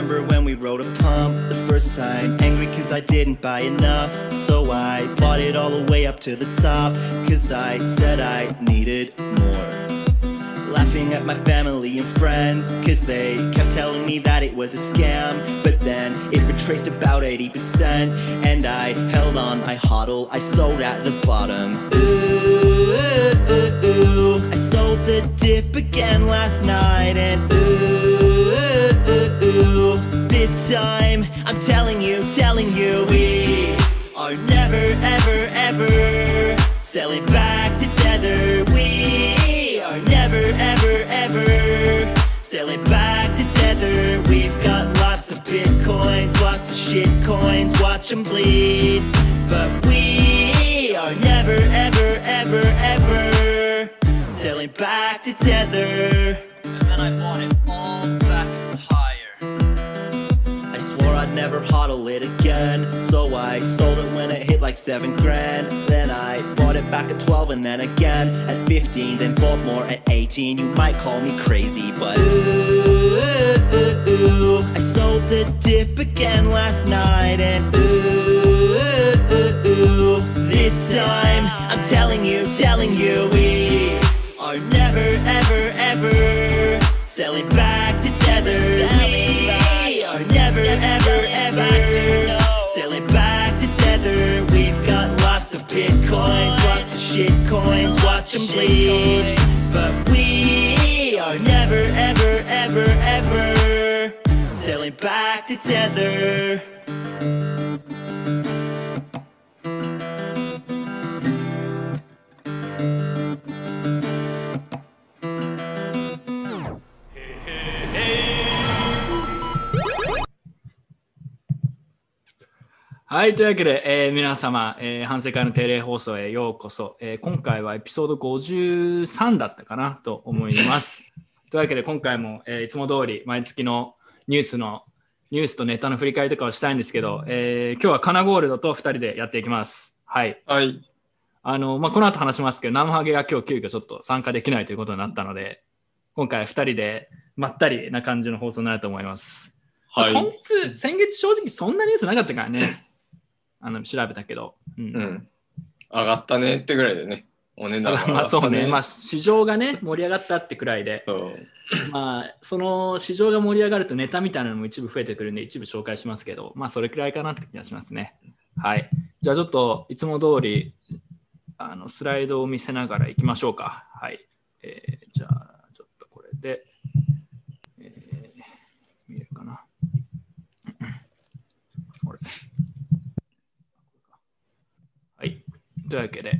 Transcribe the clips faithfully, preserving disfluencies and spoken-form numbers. remember when we rode a pump the first time. Angry cause I didn't buy enough, so I bought it all the way up to the top, cause I said I needed more. Laughing at my family and friends, cause they kept telling me that it was a scam. But then it retraced about eighty percent, and I held on, I hodled, I sold at the bottom. Ooh, ooh, ooh, I sold the dip again last night, and ooh, ooh, ooh, this time I'm telling you, telling you, we are never, ever, ever selling back to Tether. We never, ever, ever sell it back to Tether. We've got lots of bitcoins, lots of shit coins, watch them bleed. But we are never, ever, ever, ever selling back to Tether. And then I bought it all back higher. I swore I'd never hodl it again, so I sold it when it hit like seven grand. Then I bought it back at twelve and then again at fifteen, then bought more at eighteen. You might call me crazy, but ooh, ooh, ooh, I sold the dip again last night, and ooh, ooh, ooh, this time I'm telling you, telling you, we are never, ever, ever selling back to Tether. We are never, ever, ever selling back to Tether. We've got lots of bitcoins, lots of shit coins, watch them bleed. But we are never, ever, ever, ever selling back to Tether.はい、というわけで、えー、皆様、えー、反省会の定例放送へようこそ、えー。今回はエピソードごじゅうさんだったかなと思います。というわけで、今回も、えー、いつも通り毎月のニュースのニュースとネタの振り返りとかをしたいんですけど、えー、今日はカナゴールドとふたりでやっていきます。はい。はい。あの、まあ、この後話しますけど、ナムハゲが今日急遽ちょっと参加できないということになったので、今回はふたりでまったりな感じの放送になると思います。はい。今月、先月正直そんなニュースなかったからね。あの調べたけど、うんうん、上がったねってぐらいでね、お値段が上がったね。まあそうね、まあ、市場がね盛り上がったってくらいで、そう、まあ、その市場が盛り上がるとネタみたいなのも一部増えてくるんで一部紹介しますけど、まあそれくらいかなって気がしますね。はい、じゃあちょっといつも通りあのスライドを見せながらいきましょうか。はい、えー、じゃあちょっとこれで、えー、見えるかな。これというわけで、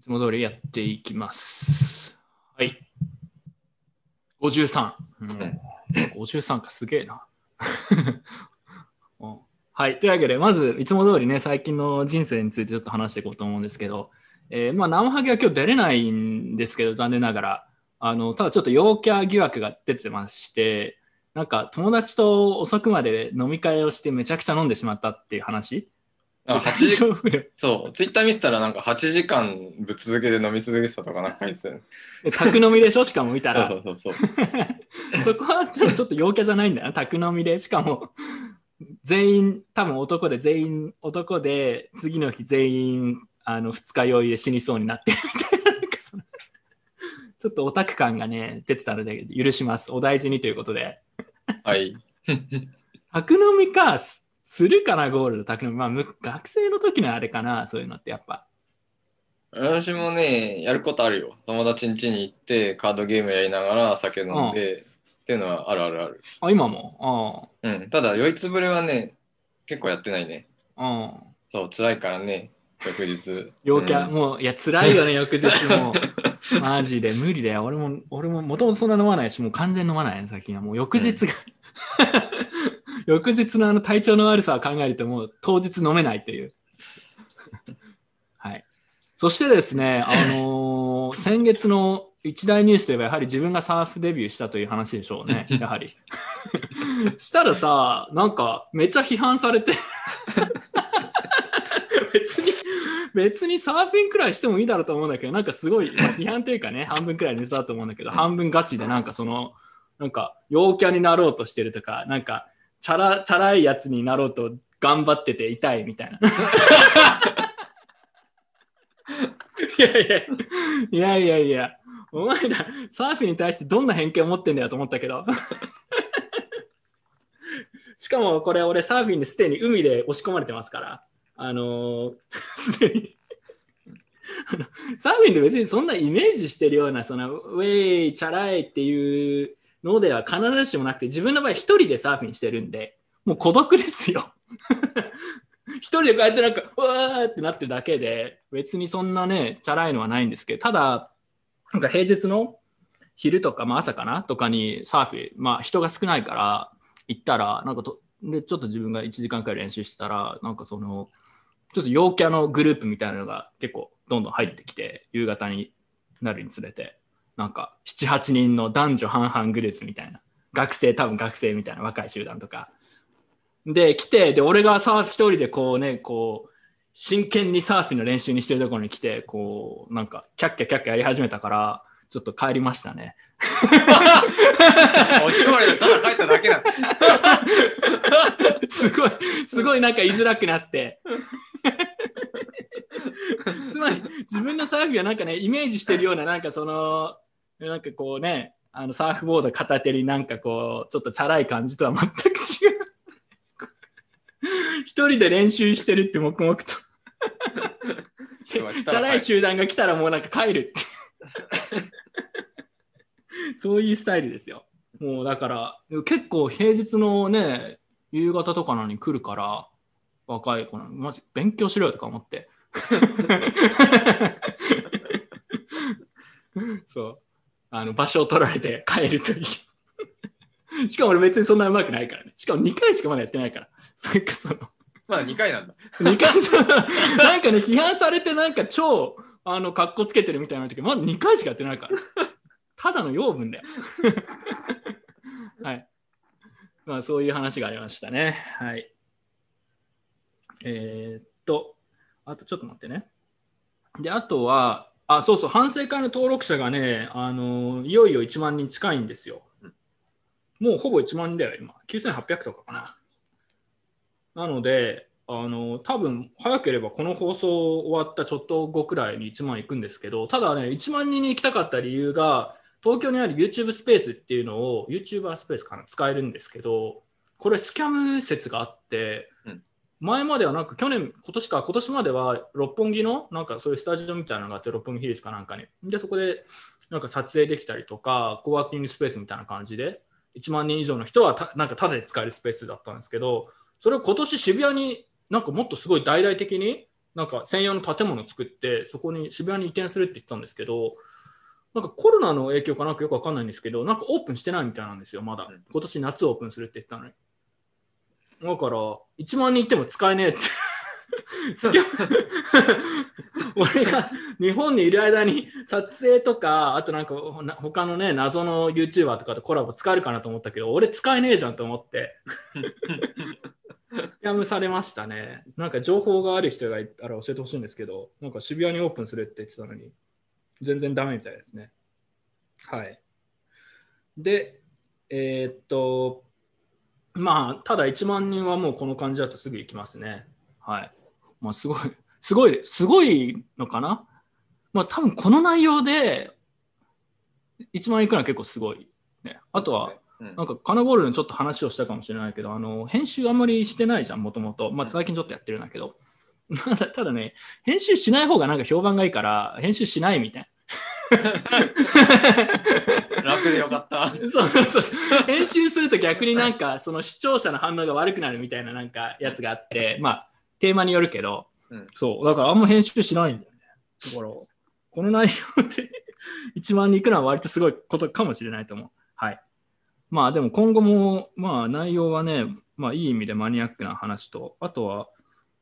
いつも通りやっていきます。はい。ごじゅうさん。うん、ごじゅうさんか、すげえな。はい。というわけで、まず、いつも通りね、最近の人生についてちょっと話していこうと思うんですけど、えー、まあ、ナムハゲは今日出れないんですけど、残念ながら。あの、ただちょっと陽キャ疑惑が出てまして、なんか、友達と遅くまで飲み会をしてめちゃくちゃ飲んでしまったっていう話。あはちじそうツイッター見たらなんかはちじかんぶっ続けで飲み続けてたとかなんか書いてたよね。宅飲みでしょしかも見たらそうそうそうそうそこはちょっと陽キャじゃないんだな。宅飲みでしかも全員多分男で全員男で次の日全員あのふつか酔いで死にそうになってるみたいな、 なんかそのちょっとオタク感がね出てたので許します。お大事にということではい宅飲みかするかなゴールドたくの、まあ、学生の時のあれかなそういうのってやっぱ私もねやることあるよ。友達ん家に行ってカードゲームやりながら酒飲んで、うん、っていうのはあるあるある。あ今もあ、うん、ただ酔いつぶれはね結構やってないね。あそう辛いからね翌日陽キャ、うん、もういや辛いよね翌日もマジで無理だよ。俺も俺ももともとそんな飲まないしもう完全飲まないね最近はもう翌日が、うん翌日のあの体調の悪さを考えるともう当日飲めないというはい。そしてですね、あのー、先月の一大ニュースといえばやはり自分がサーフデビューしたという話でしょうねやはりしたらさなんかめっちゃ批判されて別に別にサーフィンくらいしてもいいだろうと思うんだけどなんかすごい批判というかね半分くらいネタだと思うんだけど半分ガチでなんかそのなんか陽キャになろうとしてるとか、なんかチャラチャラいやつになろうと頑張ってて痛いみたいな。いやいやいやいやいや、お前らサーフィンに対してどんな偏見を持ってんだよと思ったけど。しかもこれ俺サーフィンですでに海で押し込まれてますから、あのすでにあのサーフィンで別にそんなイメージしてるようなそのウェイチャラいっていうのでは必ずしもなくて、自分の場合一人でサーフィンしてるんでもう孤独ですよ。一人でこうやってなんかうわーってなってるだけで別にそんなねチャラいのはないんですけど、ただなんか平日の昼とか、まあ、朝かなとかにサーフィン、まあ、人が少ないから行ったらなんかとでちょっと自分がいちじかんくらい練習してたらなんかそのちょっと陽キャのグループみたいなのが結構どんどん入ってきて、夕方になるにつれてなんか ななはち 人の男女半々グループみたいな、学生多分学生みたいな若い集団とかで来て、で俺がサーフ一人でこうねこう真剣にサーフィンの練習にしてるところに来てこうなんかキャッキャキャッキャやり始めたからちょっと帰りましたね。おしまいでただ帰っただけなんです。すごいすごいなんか居づらくなって。つまり自分のサーフィンはなんかねイメージしてるようななんかそのなんかこうねあのサーフボード片手になんかこうちょっとチャラい感じとは全く違う。一人で練習してるって黙々とチャラい集団が来たらもうなんか帰るってそういうスタイルですよ。もうだから結構平日のね夕方とかのに来るから若い子なのマジ勉強しろよとか思ってそうあの場所を取られて帰るという。しかも俺別にそんなうまくないからね。しかもにかいしかまだやってないから。なんかそのまだにかいなんだ。にかいなんかね、批判されてなんか超、あの、格好つけてるみたいな時、まだにかいしかやってないから。ただの養分だよ。はい。まあそういう話がありましたね。はい。えー、っと、あとちょっと待ってね。で、あとは、あ、そうそう、反省会の登録者がね、あの、いよいよいちまん人近いんですよ。もうほぼいちまん人だよ今きゅうせんはっぴゃくとかかな。なのであの多分早ければこの放送終わったちょっと後くらいにいちまんいくんですけど、ただねいちまん人に行きたかった理由が東京にある YouTube スペースっていうのを YouTuber スペースから使えるんですけど、これスキャム説があって、うん、前まではなんか去年今年か今年までは六本木のなんかそういうスタジオみたいなのがあって六本木ヒルズかなんかにでそこでなんか撮影できたりとかコワーキングスペースみたいな感じでいちまん人以上の人はたなんかタダで使えるスペースだったんですけど、それを今年渋谷になんかもっとすごい大々的になんか専用の建物を作ってそこに渋谷に移転するって言ったんですけど、なんかコロナの影響かなんかよく分かんないんですけどなんかオープンしてないみたいなんですよまだ、うん、今年夏オープンするって言ったのに。だからいちまん人いっても使えねえって俺が日本にいる間に撮影とかあとなんか他のね謎の YouTuber とかとコラボ使えるかなと思ったけど俺使えねえじゃんと思ってやむされましたね。なんか情報がある人がいたら教えてほしいんですけど、なんか渋谷にオープンするって言ってたのに全然ダメみたいですね。はい。でえー、っとまあただいちまん人はもうこの感じだとすぐ行きますね。はい、まあ、すごいすごいすごいのかな。まあ多分この内容でいちまんいくのは結構すごい、ね。あとはなんかカナゴールドのちょっと話をしたかもしれないけど、あの編集あんまりしてないじゃんもともと。まあ最近ちょっとやってるんだけど、うん、ただね編集しない方がなんか評判がいいから編集しないみたいな。楽でよかったそうそうそう。編集すると逆になんかその視聴者の反応が悪くなるみたいななんかやつがあって、まあテーマによるけど、うん、そうだからあんま編集しないんだよね。だからこの内容でいちまん人いくのは割とすごいことかもしれないと思う。はい。まあでも今後もまあ内容はね、まあいい意味でマニアックな話と、あとは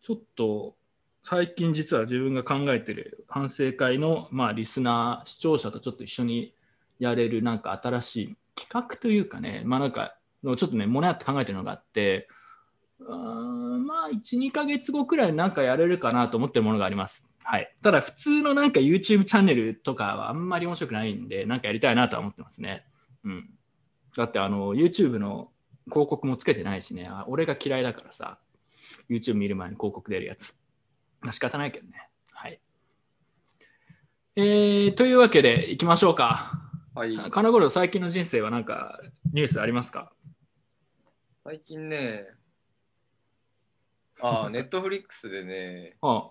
ちょっと最近実は自分が考えてる反省会のまあリスナー視聴者とちょっと一緒にやれるなんか新しい企画というかね、まあなんかちょっとねもやって考えてるのがあって、あまあ いち,に ヶ月後くらいなんかやれるかなと思ってるものがあります、はい、ただ普通のなんか YouTube チャンネルとかはあんまり面白くないんでなんかやりたいなとは思ってますね、うん、だってあの YouTube の広告もつけてないしね。あ、俺が嫌いだからさ、 YouTube 見る前に広告出るやつ、まあ、仕方ないけどね。はい、えー、というわけでいきましょうか。はい、金頃最近の人生は何かニュースありますか？最近ね、ああ、ネットフリックスでね、ああ、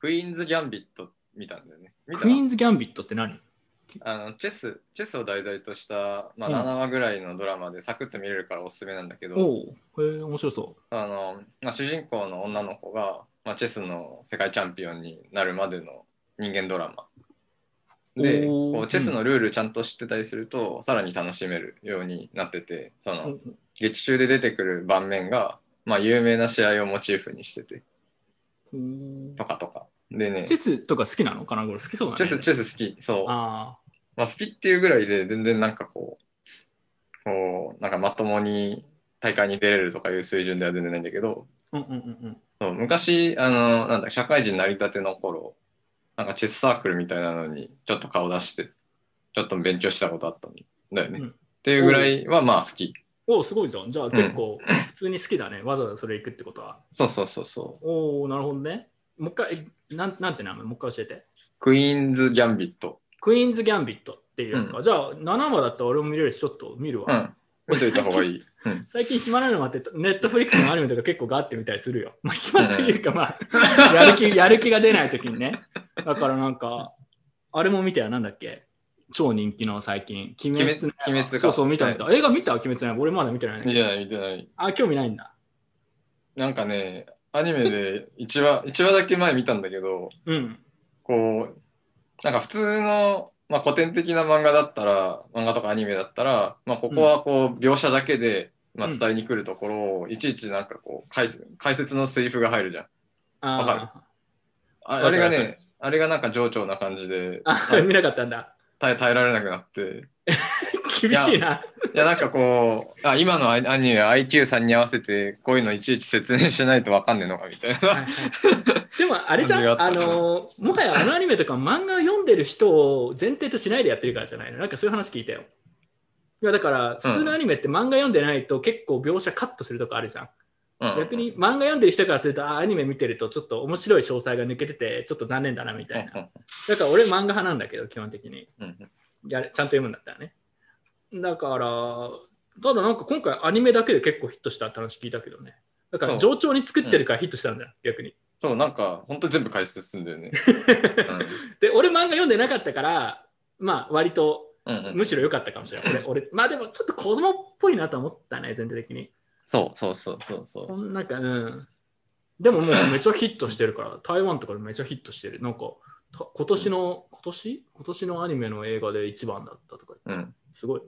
クイーンズ・ギャンビット見たんだよね。クイーンズ・ギャンビットって何？あのチェス、チェスを題材とした、まあ、ななわぐらいのドラマでサクッと見れるからおすすめなんだけど、おお、へえ、面白そう。あの、まあ、主人公の女の子が、まあ、チェスの世界チャンピオンになるまでの人間ドラマ。でこうチェスのルールちゃんと知ってたりすると、うん、さらに楽しめるようになってて、その劇中で出てくる盤面が、まあ、有名な試合をモチーフにしてて、うん、とかとかでね。チェスとか好きなのかな？好きそうな、ね、チェスチェス好きそう。あ、まあ、好きっていうぐらいで全然なんかこうこうなんかまともに大会に出れるとかいう水準では全然ないんだけど、うんうんうん、そう昔あのなんだ社会人成り立ての頃、なんかチェスサークルみたいなのにちょっと顔出してちょっと勉強したことあったんだよね、うん、っていうぐらいはまあ好き。おお、すごいじゃん。じゃあ結構普通に好きだね、うん、わざわざそれ行くってことは。そうそうそうそう。おお、なるほどね。もう一回 な, なんて名前もう一回教えて。クイーンズ・ギャンビット。クイーンズ・ギャンビットっていうやつか、うん、じゃあななわだったら俺も見れるしちょっと見るわ、うん、見といた方がいい。うん、最近暇なのもあって、ネットフリックスのアニメとか結構ガーって見たりするよ。まあ、暇というか、まあ、うん、やる気、やる気が出ないときにね。だからなんか、あれも見たよ、なんだっけ、超人気の最近、鬼滅の刃。そうそう、見た見た。はい、映画見た？鬼滅の刃。俺まだ見てないね。見てない、見てない。あ、興味ないんだ。なんかね、アニメでいちわ、いちわだけ前見たんだけど、うん、こう、なんか普通の、まあ、古典的な漫画だったら、漫画とかアニメだったら、まあ、ここはこう、描写だけで、うん、まあ、伝えに来るところをいちいちなんかこう解説のセリフが入るじゃん。わかる？ あ, あれがね、あれがなんか冗長な感じで、あ、見なかったんだ。耐え耐えられなくなって厳しいな。いや, いやなんかこう、あ、今のアニメ アイキュー さんに合わせてこういうのいちいち説明しないとわかんねえのかみたいな。はい、はい、でもあれじゃん、あのもはやあのアニメとか漫画を読んでる人を前提としないでやってるからじゃないの？なんかそういう話聞いたよ。いやだから普通のアニメって漫画読んでないと結構描写カットするとかあるじゃん、うん、逆に漫画読んでる人からすると、あ、アニメ見てるとちょっと面白い詳細が抜けててちょっと残念だなみたいな、うん、だから俺漫画派なんだけど基本的に、うん、やちゃんと読むんだったらね。だからただなんか今回アニメだけで結構ヒットしたって話聞いたけどね。だから冗長に作ってるからヒットしたんだよ、うん、逆に。そうなんか本当に全部解説するんだよね、うん、で俺漫画読んでなかったからまあ割とうんうん、むしろ良かったかもしれない。俺、俺、まあでもちょっと子供っぽいなと思ったね、全体的に。そうそうそうそうそう。そんなんか、うん。でももうめちゃヒットしてるから、台湾とかでめちゃヒットしてる。なんか、今年の、今年今年のアニメの映画で一番だったとか言って、うん、すごい。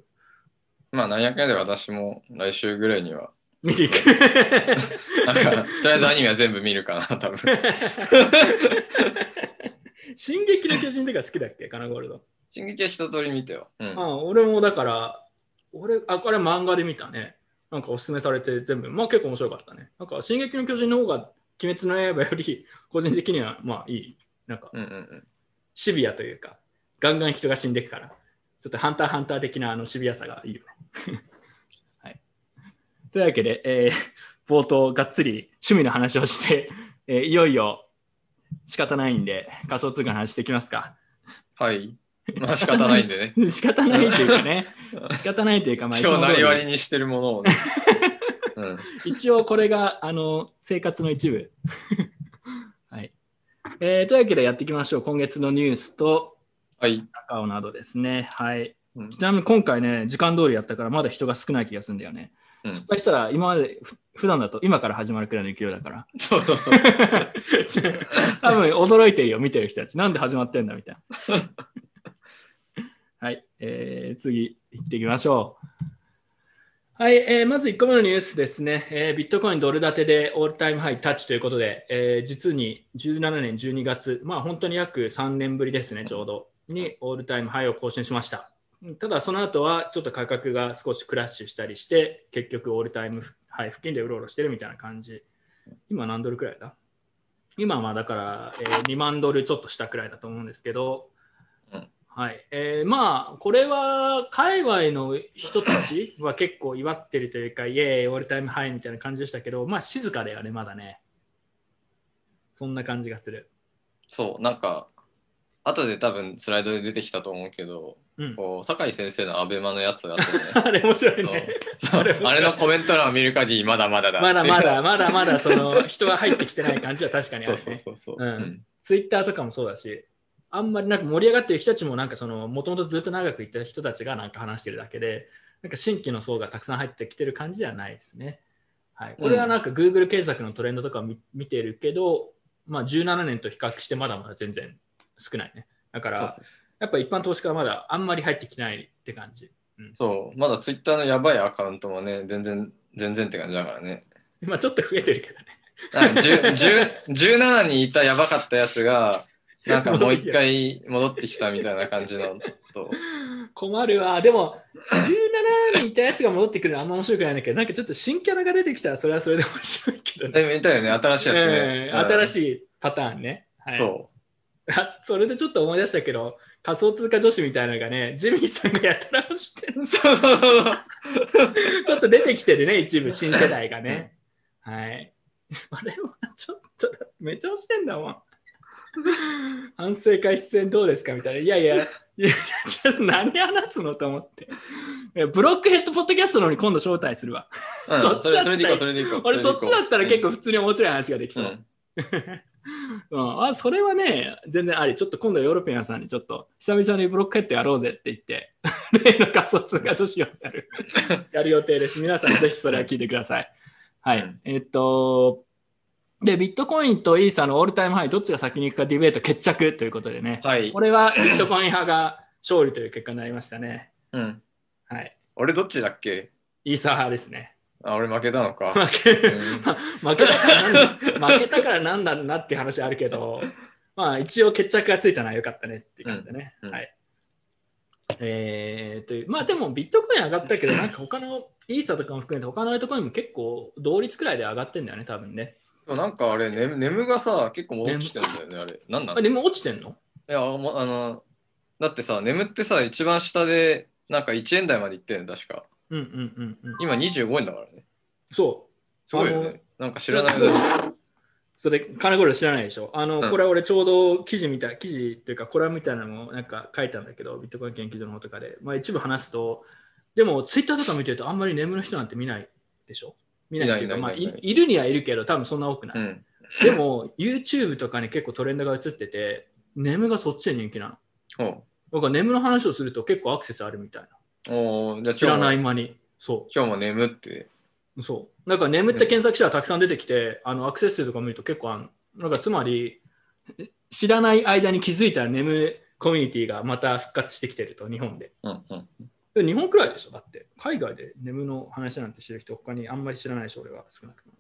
まあ、なんやかんやで私も来週ぐらいには。見ていく。なんか、とりあえずアニメは全部見るかな、多分。進撃の巨人とか好きだっけ、カナゴールド。進撃は一通り見てよ、うん、ああ俺もだから俺あこれ漫画で見たね。なんかおすすめされて全部まあ結構面白かったね。なんか進撃の巨人の方が鬼滅の刃より個人的にはまあいいなんか、うんうんうん、シビアというかガンガン人が死んでいくからちょっとハンターハンター的なあのシビアさがいいよね、はい、というわけで、えー、冒頭がっつり趣味の話をして、えー、いよいよ仕方ないんで仮想通貨の話していきますか。はい、まあ仕方ないんでね。仕方ないというかね。仕方ないというか、まあ一応なりわりにしてるものを、ねうん。一応これがあの生活の一部、はいえー。というわけでやっていきましょう。今月のニュースと、はい。カカオなどですね。はい。うん、ちなみに今回ね、時間通りやったからまだ人が少ない気がするんだよね。うん、失敗したら今まで普段だと今から始まるくらいの勢いだからそうそうそう多分驚いてるよ見てる人たち。なんで始まってんだみたいな。はい、えー、次行っていきましょう。はい、えー、まずいっこめのニュースですね、えー、ビットコインドル建てでオールタイムハイタッチということで、えー、実にじゅうななねんじゅうにがつ、まあ本当に約さんねんぶりですね、ちょうどにオールタイムハイを更新しました。ただその後はちょっと価格が少しクラッシュしたりして結局オールタイムハイ付近でうろうろしてるみたいな感じ。今何ドルくらいだ？今はだから、えー、にまんドルちょっとしたくらいだと思うんですけど、はいえー、まあこれは海外の人たちは結構祝ってるというかイエーイオールタイムハイみたいな感じでしたけど、まあ静かだよね、まだね。そんな感じがする。そう、なんか後で多分スライドで出てきたと思うけど、うん、こう酒井先生のアベマのやつがあってねあれ面白いねあれのコメント欄を見る限りまだまだだまだまだまだまだその人が入ってきてない感じは確かにあるね。そうそうそうそう、うんうん、ツイッターとかもそうだし、あんまりなんか盛り上がってる人たちもなんかそのもともとずっと長くいた人たちがなんか話してるだけで、なんか新規の層がたくさん入ってきてる感じではないですね。はい、これはなんか Google 検索のトレンドとか見てるけど、まあ、じゅうななねんと比較してまだまだ全然少ないね。だからやっぱ一般投資家はまだあんまり入ってきないって感じ。うん、そうまだ Twitter のやばいアカウントもね全然全然って感じだからね。今ちょっと増えてるけどね。じゅうななにんいたやばかったやつがなんかもう一回戻ってきたみたいな感じのと困るわ。でもじゅうななにんいたやつが戻ってくるのはあんま面白くないんだけど、なんかちょっと新キャラが出てきたらそれはそれで面白いけどね。見たよね、新しいやつね、うん、新しいパターンね、はい、そうそれでちょっと思い出したけど、仮想通貨女子みたいなのがね、ジミーさんがやたら押してるちょっと出てきてるね、一部新世代がねはいあれはちょっとめっちゃ押してんだもん反省会出演どうですかみたいな、いやいや、いやちょっと何話すのと思って、ブロックヘッドポッドキャストの方に今度招待するわ。うん、そっちだったら、俺そっちだったら結構普通に面白い話ができそう。うんうん、あそれはね、全然あり、ちょっと今度ヨーロピアンさんにちょっと久々にブロックヘッドやろうぜって言って、例の仮想通貨女子をやるやる予定です。皆さんぜひそれは聞いてください。はい、うん、えー、っと。でビットコインとイーサのオールタイムハイどっちが先に行くかディベート決着ということでね、はい、これはビットコイン派が勝利という結果になりましたね。うん、はい、俺どっちだっけ？イーサ派ですね。あ、俺負けたのか。負け、うんま、負けたから負けたからなんだなっていう話あるけどまあ一応決着がついたのは良かったねっていう感じでね、うんうん、はい、えー、というまあでもビットコイン上がったけどなんか他のイーサとかも含めて他のところにも結構同率くらいで上がってんだよね多分ね。なんかあれ、ネムがさ、結構落ちてるんだよね、あれ。なんなの？ネム落ちてんの？いや、あの、だってさ、ネムってさ、一番下で、なんかいちえん台まで行ってるの、確か。うんうんうんうん。今にじゅうごえんだからね。そう。すごいよね。なんか知らない。それ、金頃知らないでしょ。あの、うん、これ俺ちょうど記事みたい、記事というか、コラムみたいなのもなんか書いたんだけど、ビットコイン研究所の方とかで。まあ一部話すと、でもツイッターとか見てると、あんまりネムの人なんて見ないでしょ。見ないっていうか、まあ、いるにはいるけど多分そんな多くない、うん、でも YouTube とかに結構トレンドが映ってて ネム がそっちで人気なの。だから ネム の話をすると結構アクセスあるみたいな。おじゃあ知らない間にそう今日も ネム ってそうだから ネム って検索したらたくさん出てきて、うん、あのアクセス数とか見ると結構あるの。かつまり知らない間に気づいたら ネム コミュニティがまた復活してきてると日本で、うんうん日本くらいでしょ。だって海外でネムの話なんて知る人他にあんまり知らないでしょ。俺は少なくとも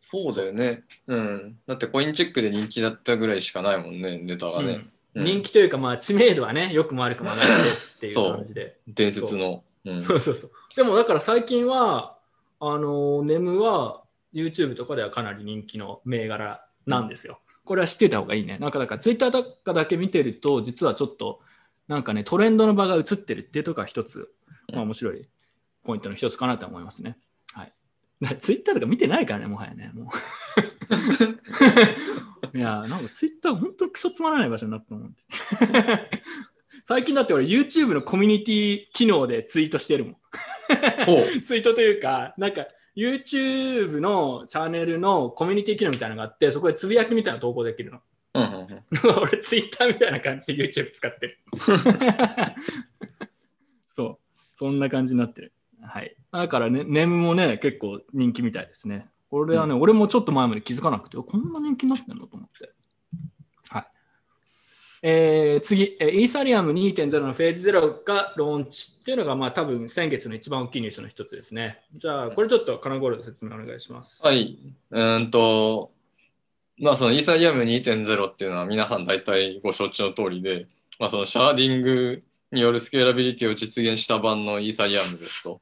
そうだよね。うんだってコインチェックで人気だったぐらいしかないもんねネタがね、うんうん、人気というかまあ知名度はねよくも悪くも上がってっていう感じで伝説のそう、うん、そうそうそうでもだから最近はあのネムは YouTube とかではかなり人気の銘柄なんですよ、うん、これは知ってた方がいいね。なんかだから Twitter とかだけ見てると実はちょっとなんかねトレンドの場が映ってるっていうところが一つ、まあ、面白いポイントの一つかなと思いますね、はい、だツイッターとか見てないからねもはやねもういやなんかツイッター本当にクソつまらない場所になったもん最近だって俺 YouTube のコミュニティ機能でツイートしてるもんツイートというかなんか YouTube のチャンネルのコミュニティ機能みたいなのがあってそこでつぶやきみたいな投稿できるの。うんうんうん、俺ツイッターみたいな感じで YouTube 使ってるそうそんな感じになってる、はい、だからね ネム もね結構人気みたいですね。これはね、うん、俺もちょっと前まで気づかなくてこんな人気になってんのと思って、はいえー、次、えー、イーサリアム にてんゼロ のフェーズゼロがローンチっていうのがまあ多分先月の一番大きいニュースの一つですね。じゃあこれちょっと金子で説明お願いします。はいうんとまあ、そのイーサリアム にてんゼロ っていうのは皆さん大体ご承知の通りで、まあ、そのシャーディングによるスケーラビリティを実現した版のイーサリアムですと。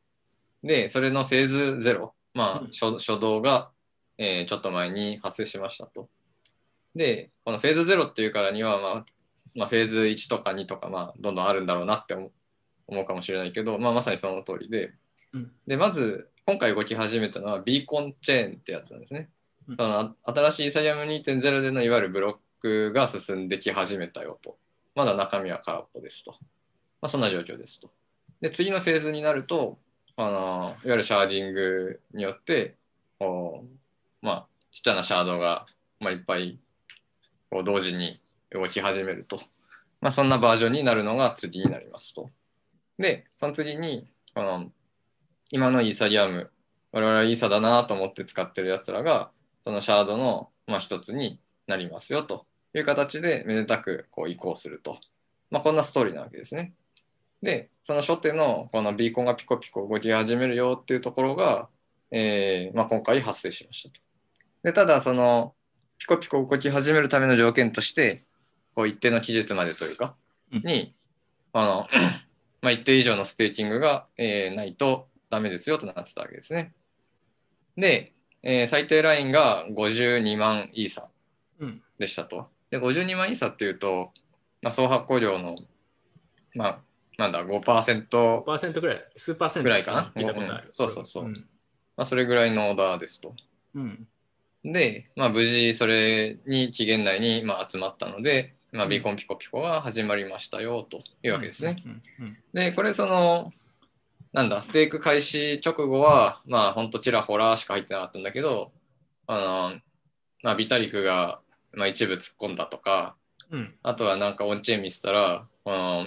でそれのフェーズゼロ、まあ、初, 初動が、えー、ちょっと前に発生しましたと。でこのフェーズゼロっていうからには、まあ、まあ、フェーズいちとかにとか、まあ、どんどんあるんだろうなって思うかもしれないけど、まあ、まさにその通りで、うん、でまず今回動き始めたのはビーコンチェーンってやつなんですね、うん、あの新しいイーサリアム にてんゼロ でのいわゆるブロックが進んでき始めたよと、まだ中身は空っぽですと、まあ、そんな状況ですと。で次のフェーズになるとあのいわゆるシャーディングによってこう、まあ、ちっちゃなシャードが、まあ、いっぱいこう同時に動き始めると、まあ、そんなバージョンになるのが次になりますと。でその次にあの今のイーサリアム、我々はイーサだなと思って使ってるやつらがそのシャードのまあ一つになりますよという形でめでたくこう移行すると、まあ、こんなストーリーなわけですね。でその初手のこのビーコンがピコピコ動き始めるよっていうところが、えーまあ、今回発生しましたと。でただそのピコピコ動き始めるための条件としてこう一定の期日までというかに、うんあのまあ、一定以上のステーキングが、えー、ないとダメですよとなってたわけですね。で、えー、最低ラインがごじゅうにまんイーサでしたと。でごじゅうにまんイーサっていうと、まあ、総発行量のまあなんだ ごパーセント, ごパーセント ぐらい、数パーセントぐらいかな。見たことある、うん、そうそうそう、うんまあ、それぐらいのオーダーですと、うん、で、まあ、無事それに期限内にまあ集まったので、まあ、ビーコンピコピコが始まりましたよというわけですね、うんうんうんうん、でこれそのなんだステーク開始直後はまあほんとちらほらしか入ってなかったんだけどあの、まあ、ビタリクがまあ一部突っ込んだとか、うん、あとはなんかオンチェーン見せたらあの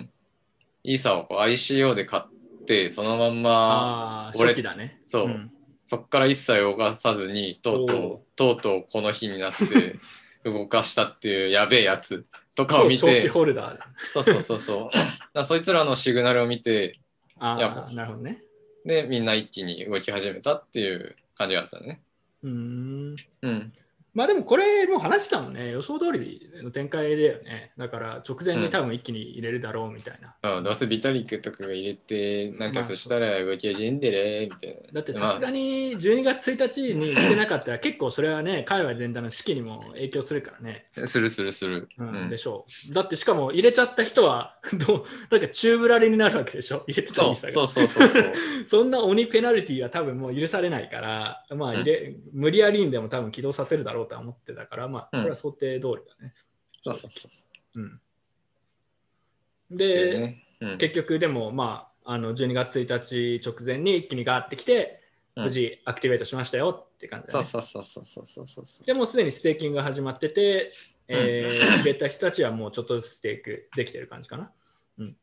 イーサをこう アイシーオー で買ってそのまんま俺だね、そう、うん、そっから一切動かさずにとうとうとうとうこの日になって動かしたっていうやべえやつとかを見て、ホルダーそうそうそうそうだそいつらのシグナルを見てあなるほどね。でみんな一気に動き始めたっていう感じがあったね。うーんうん。まあでもこれもう話したもんね、予想通りの展開だよね。だから直前に多分一気に入れるだろうみたいな、うん、ああどうせビタリックとかが入れてなんかそしたら動き始めれみたいな、まあ、だってさすがにじゅうにがつついたちにしてなかったら結構それはね界隈全体の士気にも影響するからね。するするする、うん、でしょう。だってしかも入れちゃった人はどなんか宙ぶらりになるわけでしょ、入れてたりさがそうそうそうそうそんな鬼ペナルティは多分もう許されないから、まあ、入れ無理やりにでも多分起動させるだろうと思ってたから、まあ、これは想定通りだね。そうそうそう。うん。で、ねうん、結局でも、まあ、あのじゅうにがつついたち直前に一気にガーってきて、無事アクティベートしましたよって感じだね。そうそうそうそうそうそうそう。でもすでにステーキングが始まってて、うん、えー、入れた人たちはもうちょっとずつステークできてる感じかな。うん。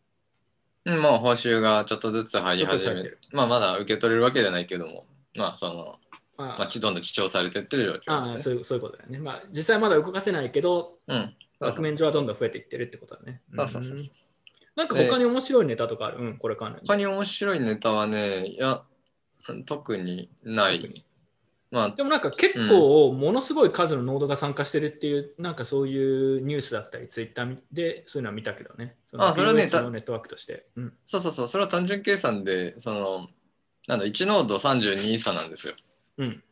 うん、もう報酬がちょっとずつ入り始める。まあまだ受け取れるわけじゃないけども、まあその。まあ、まあ、どんどん記帳されてってる状況、ね、ああそういう、そういうことだよね。まあ実際まだ動かせないけど、うん、額面上はどんどん増えていってるってことだね。そうそうそうそう、うん、なんか他に面白いネタとかある？うん、これかなり他に面白いネタはね、いや特にない。まあ、でもなんか結構ものすごい数のノードが参加してるっていう、うん、なんかそういうニュースだったりツイッターでそういうのは見たけどね。その あ, あそれはね、のネットワークとして、うん、そうそうそう、それは単純計算でそのなんだいちノードさんじゅうにイーサなんですよ。うん、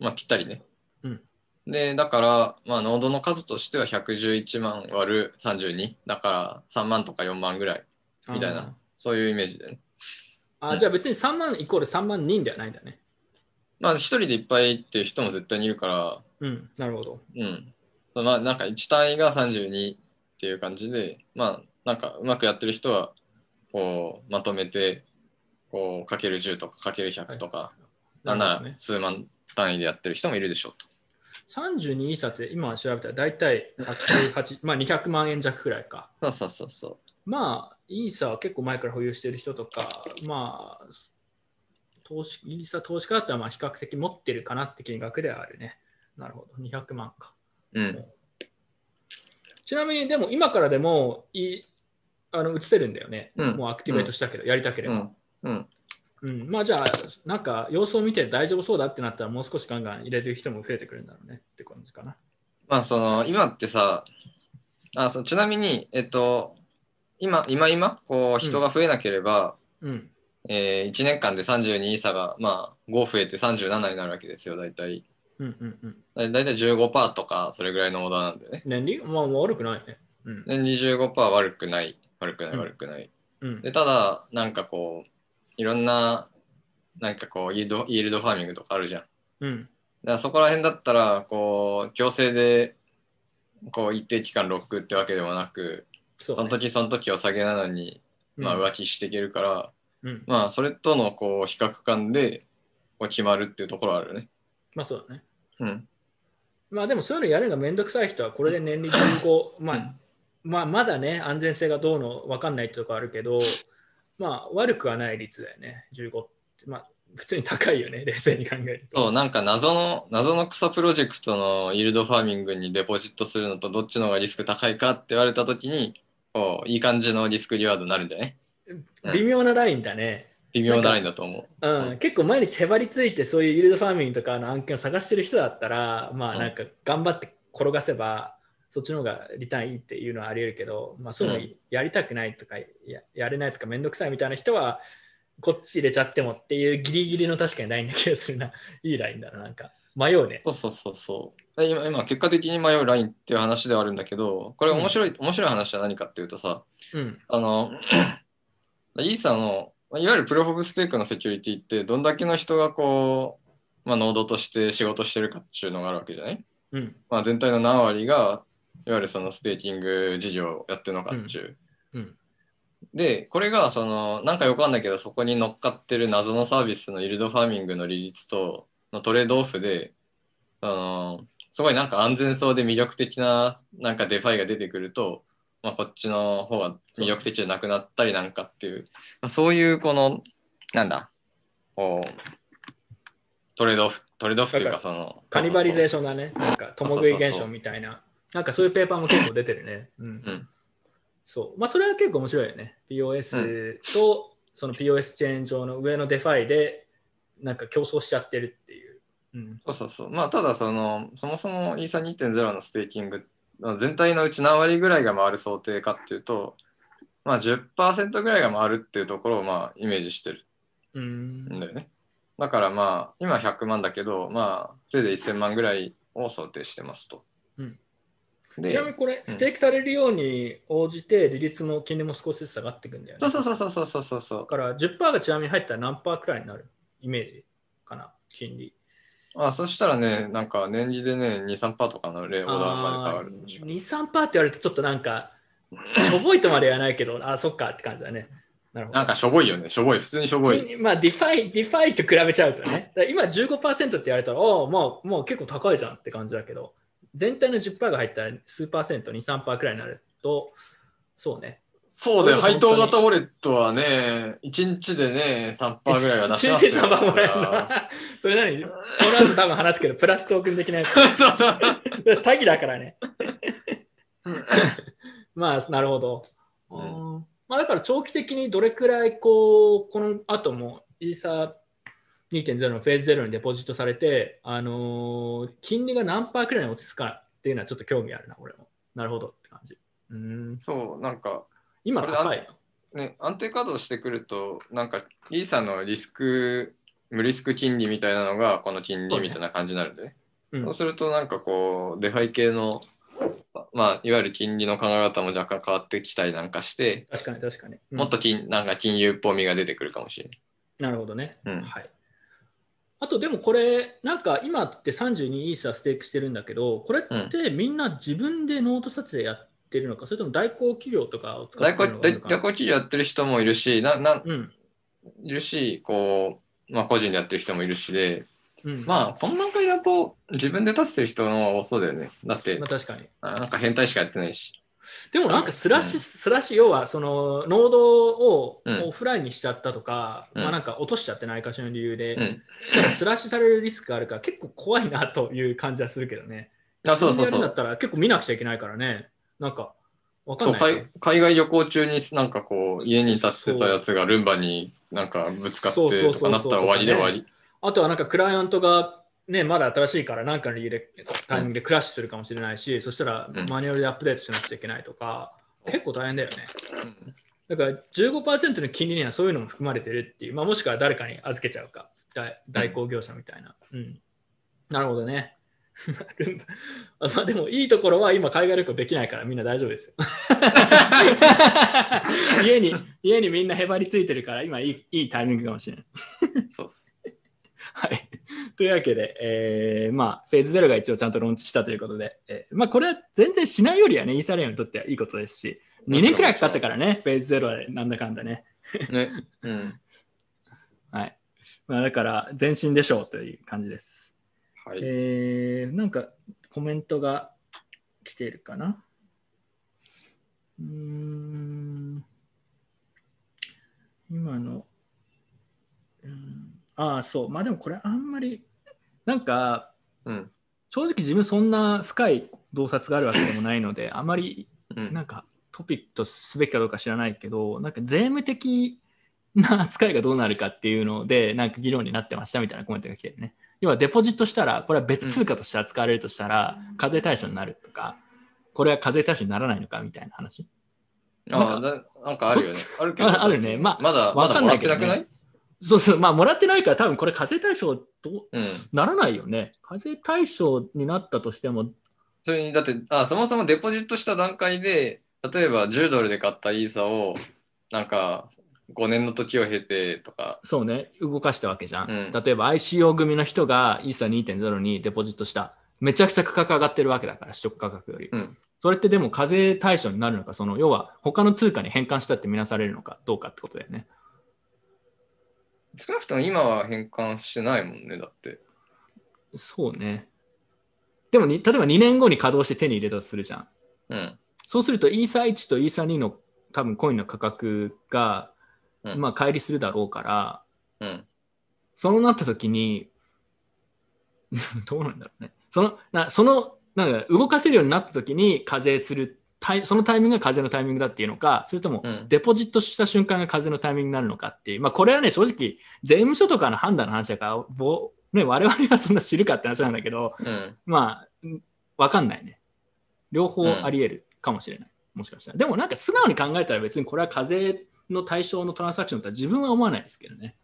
まあぴったりね、うん、でだから、まあ、ノードの数としてはひゃくじゅういちまん割るさんじゅうにだからさんまんとかよんまんぐらいみたいなそういうイメージでね。あ、うん、じゃあ別にさんまんイコールさんまん人ではないんだね。まあひとりでいっぱいっていう人も絶対にいるから、うん、なるほど、うん、まあなんかいち単位がさんじゅうにっていう感じで、まあなんかうまくやってる人はこうまとめてこうかけるじゅうとかかけるひゃくとか、はいなんなら数万単位でやってる人もいるでしょうと。さんじゅうにイーサって今調べたら大体ひゃくはち、まあ、にひゃくまんえん弱くらいか。そうそうそうそう。まあイーサは結構前から保有してる人とか、まあ投資イーサ投資家だったらまあ比較的持ってるかなって金額ではあるね。なるほど、にひゃくまんか。うん。ちなみにでも今からでもいあの移せるんだよね、うん。もうアクティベートしたけど、うん、やりたければ。うん。うんうん、まあじゃあなんか様子を見て大丈夫そうだってなったらもう少しガンガン入れる人も増えてくるんだろうねって感じかな。まあその今ってさあそちなみにえっと今今今こう人が増えなければ、うんうんえー、いちねんかんでさんじゅうにイーサがまあご増えてさんじゅうななになるわけですよ大体、うんうんうん、だいたい じゅうごパーセント とかそれぐらいのオーダーなんでね。年利まあ悪くないね。うん、で にじゅうごパーセント 悪くない悪くない悪くない、うん、でただなんかこういろんななんかこうイールド、イールドファーミングとかあるじゃん、うん、だからそこら辺だったらこう強制でこう一定期間ロックってわけでもなく そ,、ね、その時その時を下げなのに、まあ、浮気していけるから、うん、まあそれとのこう比較感でこう決まるっていうところあるよね。まあそうだね、うん、まあでもそういうのやるのがめんどくさい人はこれで年利じゅうご、まあ、まあまだね安全性がどうの分かんないってとこあるけど、まあ悪くはない率だよねじゅうごって。まあ普通に高いよね冷静に考えると。そうなんか謎の謎の草プロジェクトのイールドファーミングにデポジットするのとどっちの方がリスク高いかって言われた時にこういい感じのリスクリワードになるんじゃない、うん、微妙なラインだね。微妙なラインだと思う、うんうん、結構毎日へばりついてそういうイールドファーミングとかの案件を探してる人だったらまあなんか頑張って転がせば、うん、そっちの方がリターンいいっていうのはあり得るけど、まあ、そういうのやりたくないとか や, やれないとかめんどくさいみたいな人はこっち入れちゃってもっていうギリギリの確かにラインな気がするな。いいラインだな。なんか迷うね。そうそうそうそう。今、今結果的に迷うラインっていう話ではあるんだけど、これ面白い、うん、面白い話は何かっていうとさ、うん、あのイーサのいわゆるプルーフ・オブ・ステークのセキュリティってどんだけの人がこう、まあ、ノードとして仕事してるかっていうのがあるわけじゃない、うん、まあ、全体の何割がいわゆるそのステーキング事業をやってるのかっていう、うんうんで、これがそのなんかよくわかんないけどそこに乗っかってる謎のサービスのイールドファーミングの利率とのトレードオフで、あのー、すごいなんか安全そうで魅力的ななんかデファイが出てくると、まあ、こっちの方が魅力的じゃなくなったりなんかっていう、まあ、そういうこのなんだこうトレードオフトレードオフっていうかそのカニバリゼーションがねなんか共食い現象みたいななんかそういうペーパーも結構出てるね。うん、うんそうまあ、それは結構面白いよね。 ピーオーエス とその ピーオーエス チェーン上の上のデファイでなんか競争しちゃってるっていう、うん、そうそうそうまあただそのそもそもイーサ にてんゼロ のステーキング全体のうち何割ぐらいが回る想定かっていうと、まあ、じゅっパーセント ぐらいが回るっていうところをまあイメージしてるんだよね。だからまあ今ひゃくまんだけどまあせいぜいせんまんぐらいを想定してますと、うんちなみにこれ、ステークされるように応じて、利率も金利も少しずつ下がっていくんだよね。そうそうそうそうそうそうそう。だからじゅっパーセントがちなみに入ったら何パーくらいになるイメージかな、金利。ああ、そしたらね、なんか年利でね、に、さんパーセント とかのレオーダーまで下がる。に、さんパーセント って言われるとちょっとなんか、しょぼいとまではないけど、ああ、そっかって感じだね。なるほど。なんかしょぼいよね、しょぼい、普通にしょぼい。まあ、ディファイ、ディファイと比べちゃうとね、今 じゅうごパーセント って言われたら、おお、もう、もう結構高いじゃんって感じだけど。全体の じゅっパーセント が入ったら数パーセント に、さんパーセント くらいになるとそうねそうで配当型ウォレットはねいちにちでね さんパーセント ぐらいは出しますよ。いちにちさんパーセント もらえるのそれなのにこの後多分話すけどプラストークンできない詐欺だからねまあなるほど、うんまあ、だから長期的にどれくらいこうこの後もイーサーにてんゼロ のフェーズゼロにデポジットされて、あのー、金利が何パーくらいに落ち着くかっていうのはちょっと興味あるな、俺も。なるほどって感じ。うーんそう、なんか、今高いの、ね、安定稼働してくると、なんか、イーサのリスク、無リスク金利みたいなのが、この金利みたいな感じになるんで、ねそうねうん、そうすると、なんかこう、デファイ系の、まあ、いわゆる金利の考え方も若干変わってきたりなんかして、確かに確かに。うん、もっと金、なんか金融っぽみが出てくるかもしれない。なるほどね。うん、はいあとでもこれなんか今ってさんじゅうにイーサステークしてるんだけどこれってみんな自分でノート撮影やってるのか、うん、それとも代行企業とかを使ってるのかな。代行企業やってる人もいるしなな、うん、いるしこう、まあ、個人でやってる人もいるしで、うん、まあこの段階だと自分で立ててる人の方が多そうだよね。だって、まあ、確かになんか変態しかやってないしでもなんかスラッシュ、うん、スラッシュ要はそのノードをオフラインにしちゃったとか、うんまあ、なんか落としちゃってないかしらの理由で、うん、したらスラッシュされるリスクがあるから結構怖いなという感じはするけどね。あ、そうそうそう。やるんだったら結構見なくちゃいけないからね。なんかわかんないですね。海外旅行中になんかこう家に立ってたやつがルンバになんかぶつかってとかなったら終わりで終わり。あとはなんかクライアントがね、まだ新しいから何かの理由でタイミングでクラッシュするかもしれないし、うん、そしたらマニュアルでアップデートしなくちゃいけないとか、うん、結構大変だよね、うん、だから じゅうごパーセント の金利にはそういうのも含まれてるっていう、まあ、もしくは誰かに預けちゃうか代行業者みたいな、うんうん、なるほどね。まあでもいいところは今海外旅行できないからみんな大丈夫ですよ。家に家にみんなへばりついてるから今いい、いいタイミングかもしれない。そうです。はい。というわけで、えー、まあフェーズゼロが一応ちゃんとローンチしたということで、えー、まあこれは全然しないよりはねイーサリアムにとってはいいことですし、にねんくらいかかったからねフェーズゼロはなんだかんだね。ね。うん。はい。まあだから前進でしょうという感じです。はい、えー、なんかコメントが来ているかな。うーん今の、うん、ああそうまあでもこれあんまりなんか、うん、正直自分そんな深い洞察があるわけでもないのであまりなんかトピックとすべきかどうか知らないけど、なんか税務的な扱いがどうなるかっていうのでなんか議論になってましたみたいなコメントが来てるね。要はデポジットしたらこれは別通貨として扱われるとしたら課税対象になるとか、これは課税対象にならないのかみたいな話。ああ な, なんかあるよね。あるけどあるね。まあまだまだもらってなくない？そうそうまあもらってないから多分これ課税対象とならないよね。課税対象になったとしてもそれにだってあそもそもデポジットした段階で例えばじゅうドルで買ったイーサをなんかごねんの時を経てとかそうね動かしたわけじゃん、うん、例えば アイシーオー 組の人がイーサ にてんゼロ にデポジットしためちゃくちゃ価格上がってるわけだから取得価格より、うん、それってでも課税対象になるのかその要は他の通貨に変換したって見なされるのかどうかってことだよね。少なくとも今は変換してないもんねだってそうねでもに例えばにねんごに稼働して手に入れたとするじゃん、うん、そうするとイーサいちとイーサにの多分コインの価格がまあ乖離するだろうから、うん、そうなった時にどうなんだろうねそのなそのなんか動かせるようになった時に課税するそのタイミングが課税のタイミングだっていうのかそれともデポジットした瞬間が課税のタイミングになるのかっていう、まあ、これはね正直税務署とかの判断の話だからぼ、ね、我々はそんな知るかって話なんだけど、うん、まあ分かんないね両方あり得るかもしれない、うん、もしかしたらでもなんか素直に考えたら別にこれは課税の対象のトランサクションとは自分は思わないですけどね。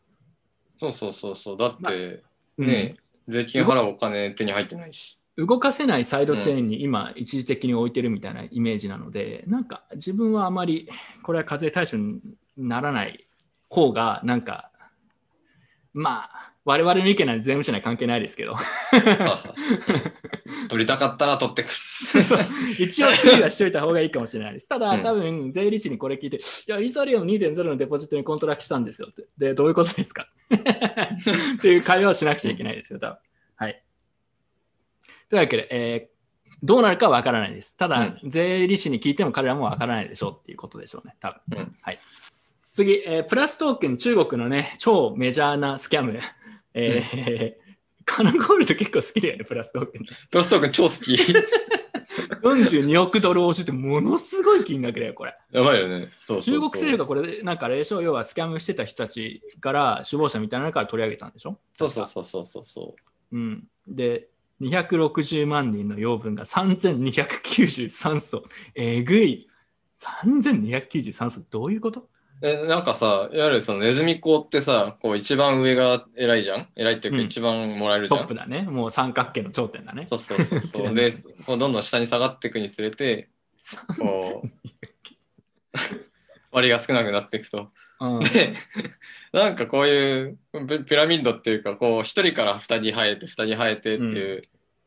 そうそうそうそうだって、まあ、ね、うん、税金払うお金手に入ってないし動かせないサイドチェーンに今一時的に置いてるみたいなイメージなので、うん、なんか自分はあまりこれは課税対象にならない方がなんかまあ我々の意見なんで税務署には関係ないですけど取りたかったら取ってくるそう一応注意はしておいた方がいいかもしれないです。ただ、うん、多分税理士にこれ聞いていやイーサリアム にてんゼロ のデポジットにコントラクトしたんですよってでどういうことですかっていう会話をしなくちゃいけないですよ多分、はい、というわけで、えー、どうなるかわからないです。ただ、うん、税理士に聞いても彼らもわからないでしょうっていうことでしょうね多分、うん、はい。次、えー、プラストークン中国のね超メジャーなスキャムえーうん、カナゴールド結構好きだよねプラストークン。プラストークン超好きよんじゅうにおくドル押しってものすごい金額だよこれやばいよね。そうそうそう中国政府がこれなんか例証要はスキャムしてた人たちから首謀者みたいなのから取り上げたんでしょ。そうそうそうそうそうそう、うん、でにひゃくろくじゅうまんにんの養分がさんぜんにひゃくきゅうじゅうさんそうえぐいさんぜんにひゃくきゅうじゅうさんそうどういうこと。えなんかさ、いわゆるそのネズミ講ってさ、こう一番上が偉いじゃん偉いっていうか一番もらえるじゃん、うん、トップだね。もう三角形の頂点だね。そうそうそうそう。で、こうどんどん下に下がっていくにつれて、こう、割が少なくなっていくと。うん、で、なんかこういうピラミッドっていうか、こう一人から二人生えて、二人生えてっていう、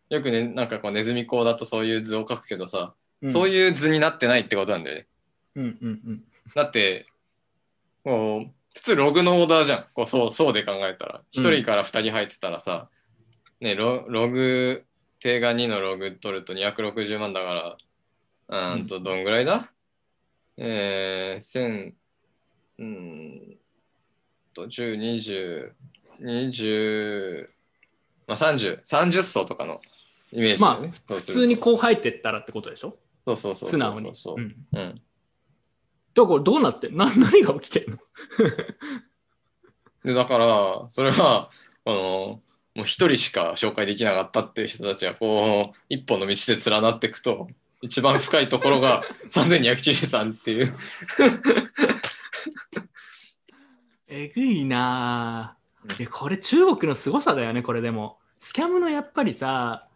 うん、よくね、なんかこうネズミ講だとそういう図を書くけどさ、うん、そういう図になってないってことなんだよね。うんうんうん。だって、もう普通ログのオーダーじゃん。こうそうそうで考えたらひとりからふたり入ってたらさ、うんね、ロ, ログ定がにのログ取るとにひゃくろくじゅうまんだからうんとどんぐらいだ、うん、えーせんうんとじゅうにじゅうにじゅうまあさんじゅうさんじゅう層とかのイメージだよね。まあ普通にこう入ってったらってことでしょ。そうそうそうそうそうそうそう、うんうんだからどうなってんの？何が起きてんのでだからそれはあのもう一人しか紹介できなかったっていう人たちがこう一本の道で連なっていくと一番深いところがさんぜんにひゃくきゅうじゅうさんっていうえぐいなぁ。これ中国のすごさだよね。これでもスキャムのやっぱりさ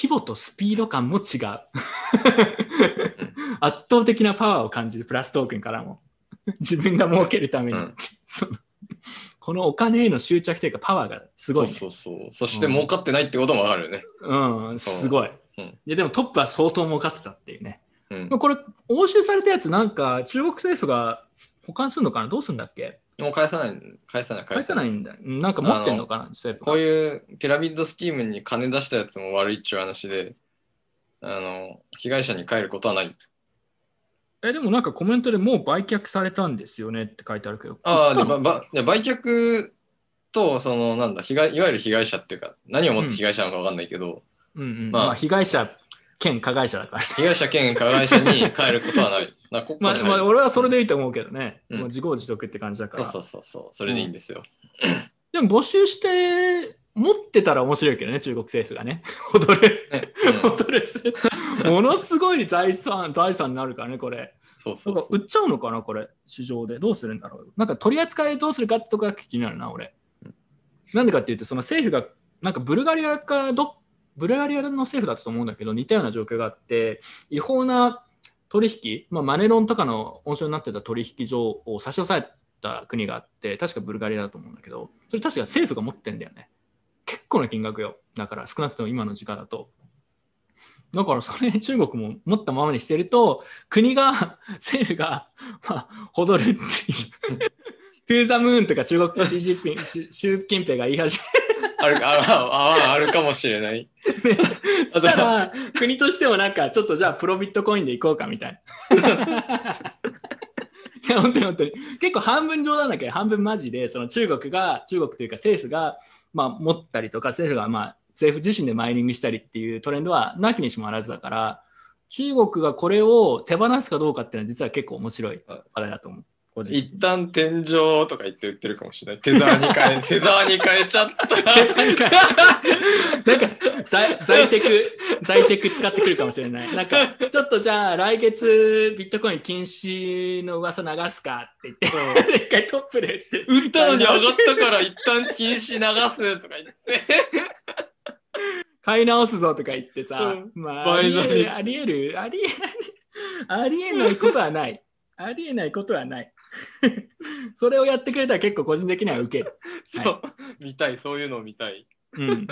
規模とスピード感も違う圧倒的なパワーを感じる、プラストークンからも自分が儲けるために、うん、そのこのお金への執着というかパワーがすごい、ね、そうそうそう、そして儲かってないってこともあるよね、うん、うん、すごい、うん、いやでもトップは相当儲かってたっていうね、うん、これ押収されたやつなんか中国政府が保管するのかな、どうするんだっけ、もう返さない返さない返さないんだ、なんか持ってんのかな政府が。こういうピラミッドスキームに金出したやつも悪いっちゅう話で、あの被害者に帰ることはない。えでもなんかコメントでもう売却されたんですよねって書いてあるけど、あでばばいや売却とそのなんだ被害、いわゆる被害者っていうか何をもって被害者なのか分かんないけど、うんうんうん、まあ、まあ被害者兼加害者だから被害者兼加害者に帰ることはないな、ここまあまあ、俺はそれでいいと思うけどね、うん、もう自業自得って感じだから、そうそうそうそう、それでいいんですよ、うん、でも募集して持ってたら面白いけどね、中国政府がね踊れ、うん、踊れすものすごい財産財産になるからね、これそうそうそう、売っちゃうのかなこれ市場で、どうするんだろう、なんか取り扱いどうするかってとこが気になるな俺、うん、なんでかっていうとその政府がなんかブルガリアかどブルガリアの政府だったと思うんだけど似たような状況があって、違法な取引、まあ、マネロンとかの温床になってた取引所を差し押さえた国があって、確かブルガリアだと思うんだけど、それ確か政府が持ってんだよね、結構な金額よ、だから少なくとも今の時価だと、だからそれ中国も持ったままにしてると国が政府がまあほどるっていうトゥーザムーンとか中国と習近平が言い始めあるあああるかもしれない、ね、そしたら国としてもなんかちょっとじゃあプロビットコインでいこうかみたいないや本当に本当に結構半分冗談だけど半分マジで、その中国が中国というか政府が、まあ、持ったりとか政府が、まあ、政府自身でマイニングしたりっていうトレンドはなきにしもあらずだから、中国がこれを手放すかどうかっていうのは実は結構面白い話題だと思う。一旦天井とか言って売ってるかもしれない。テザーに変え、テザーに変えちゃった。なんか在、在宅、在宅使ってくるかもしれない。なんか、ちょっとじゃあ来月ビットコイン禁止の噂流すかって言って、一回トップでって。売ったのに上がったから一旦禁止流すとか言って。買い直すぞとか言ってさ、うん、まあ、ありえる、ありえる、ありえないことはない。ありえないことはない。それをやってくれたら結構個人的にはウケる。そう、はい、見たい、そういうのを見たい。うん、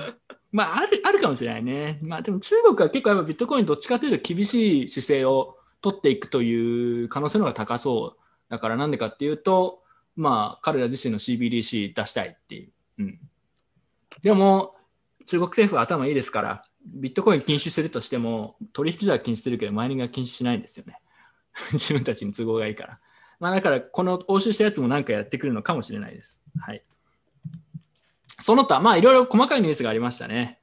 まあある、あるかもしれないね。まあでも中国は結構やっぱビットコインどっちかというと厳しい姿勢を取っていくという可能性の方が高そう。だからなんでかっていうと、まあ彼ら自身の シービーディーシー 出したいっていう。うん、でも中国政府は頭いいですから、ビットコイン禁止するとしても取引所は禁止するけどマイニングは禁止しないんですよね。自分たちに都合がいいから。まあ、だから、この押収したやつも何かやってくるのかもしれないです。はい。その他、まあ、いろいろ細かいニュースがありましたね。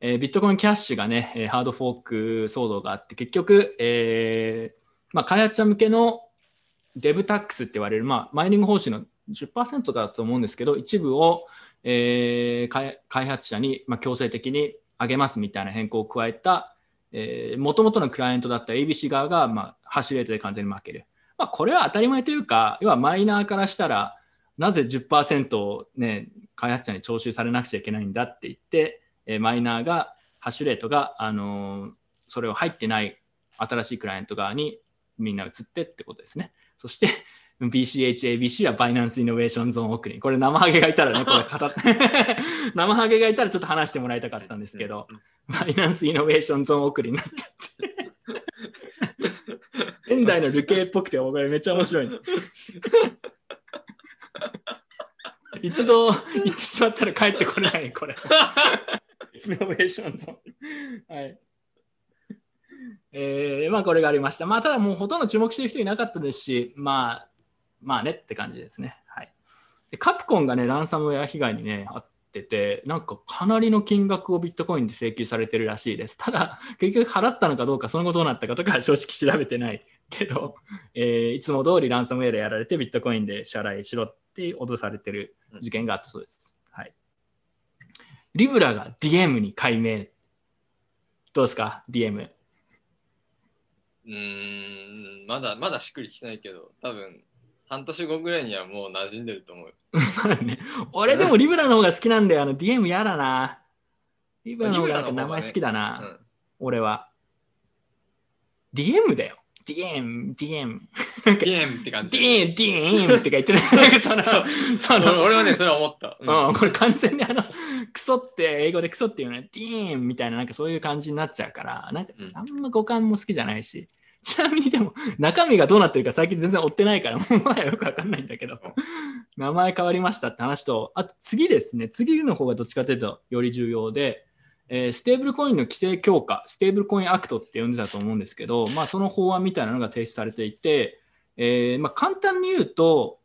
えー、ビットコインキャッシュがね、ハードフォーク騒動があって、結局、えーまあ、開発者向けのデブタックスって言われる、まあ、マイニング報酬の じゅっパーセント だと思うんですけど、一部を、えー、開発者に、まあ、強制的に上げますみたいな変更を加えた、もともとのクライアントだった エービーシー 側が、まあ、ハッシュレートで完全に負ける、まあ、これは当たり前というか、要はマイナーからしたらなぜ じゅっパーセント を、ね、開発者に徴収されなくちゃいけないんだって言って、えー、マイナーがハッシュレートが、あのー、それを入ってない新しいクライアント側にみんな移ってってことですね。そして ビーシーエイチエービーシー はバイナンスイノベーションゾーン奥に、これ生ハゲがいたらね、これ語って生ハゲがいたらちょっと話してもらいたかったんですけど、バイナンスイノベーションゾーン送りになったって現代の流刑っぽくて僕めっちゃ面白い、ね、一度行ってしまったら帰ってこれないこれイノベーションゾーン、はい、えー、まあこれがありました。まあただもうほとんど注目してる人いなかったですし、まあまあねって感じですね、はい、でカプコンがねランサムウェア被害にねあっててて、なんかかなりの金額をビットコインで請求されてるらしいです。ただ結局払ったのかどうか、その後どうなったかとかは正直調べてないけど、えー、いつも通りランサムウェアでやられてビットコインで支払いしろって脅されてる事件があったそうです、はい、リブラが ディーエム に改名、どうですか ディーエム。 うーん、まだまだしっくりきてないけど、多分半年後ぐらいにはもう馴染んでると思う俺でもリブラの方が好きなんだよ、あの ディーエム やだな。リブラの方が名前好きだな、俺は ディーエム だよ。 ディーエム ディーエム ディーエム って感じ ディーエム ディーエム ってか言ってた。その俺はねそれは思った、うんうん、これ完全にあのクソって英語でクソっていうのは ディーエム みたいななんかそういう感じになっちゃうからなんかあんま語感も好きじゃないし、うん、ちなみにでも中身がどうなってるか最近全然追ってないからもう前はよく分かんないんだけど名前変わりましたって話と、あと次ですね、次の方がどっちかというとより重要で、えー、ステーブルコインの規制強化、ステーブルコインアクトって呼んでたと思うんですけど、まあ、その法案みたいなのが提出されていて、えーまあ、簡単に言うと、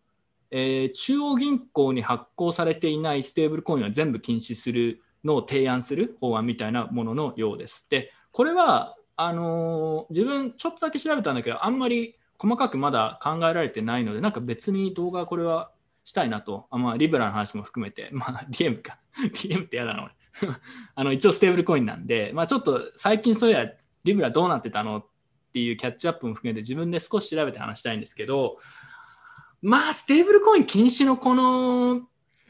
えー、中央銀行に発行されていないステーブルコインは全部禁止するのを提案する法案みたいなもののようです。で、これはあのー、自分ちょっとだけ調べたんだけどあんまり細かくまだ考えられてないのでなんか別に動画これはしたいなと、あ、まあ、リブラの話も含めて、まあ、ディーエム かディーエム ってやだな俺あの一応ステーブルコインなんで、まあ、ちょっと最近そういやリブラどうなってたのっていうキャッチアップも含めて自分で少し調べて話したいんですけど、まあステーブルコイン禁止のこの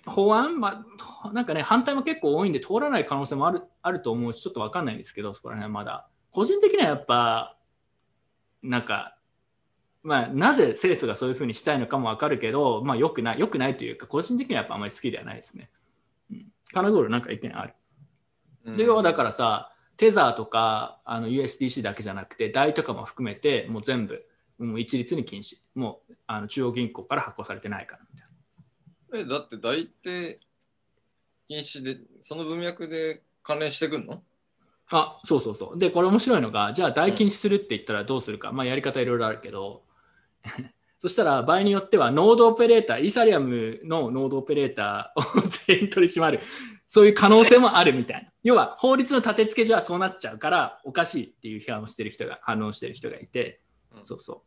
法案、まあ、なんかね反対も結構多いんで通らない可能性もあ る, あると思うしちょっと分かんないんですけど、そこら辺はまだ個人的にはやっぱなんか、まあ、なぜ政府がそういうふうにしたいのかも分かるけど、まあ、よくないよくないというか個人的にはやっぱあまり好きではないですね。カナゴールなんか意見ある、うん、ではだからさテザーとかあの ユーエスディーシー だけじゃなくて ダイ とかも含めてもう全部もう一律に禁止、もうあの中央銀行から発行されてないからみたいな。えだって ダイ って禁止でその文脈で関連してくんの？あそうそうそう。でこれ面白いのがじゃあ ダイ 禁止するって言ったらどうするか、うん、まあやり方いろいろあるけどそしたら場合によってはノードオペレーター、イーサリアムのノードオペレーターを全員取り締まる、そういう可能性もあるみたいな。要は法律の立て付けじゃそうなっちゃうからおかしいっていう批判をしてる人が反論してる人がいて、うん、そうそう。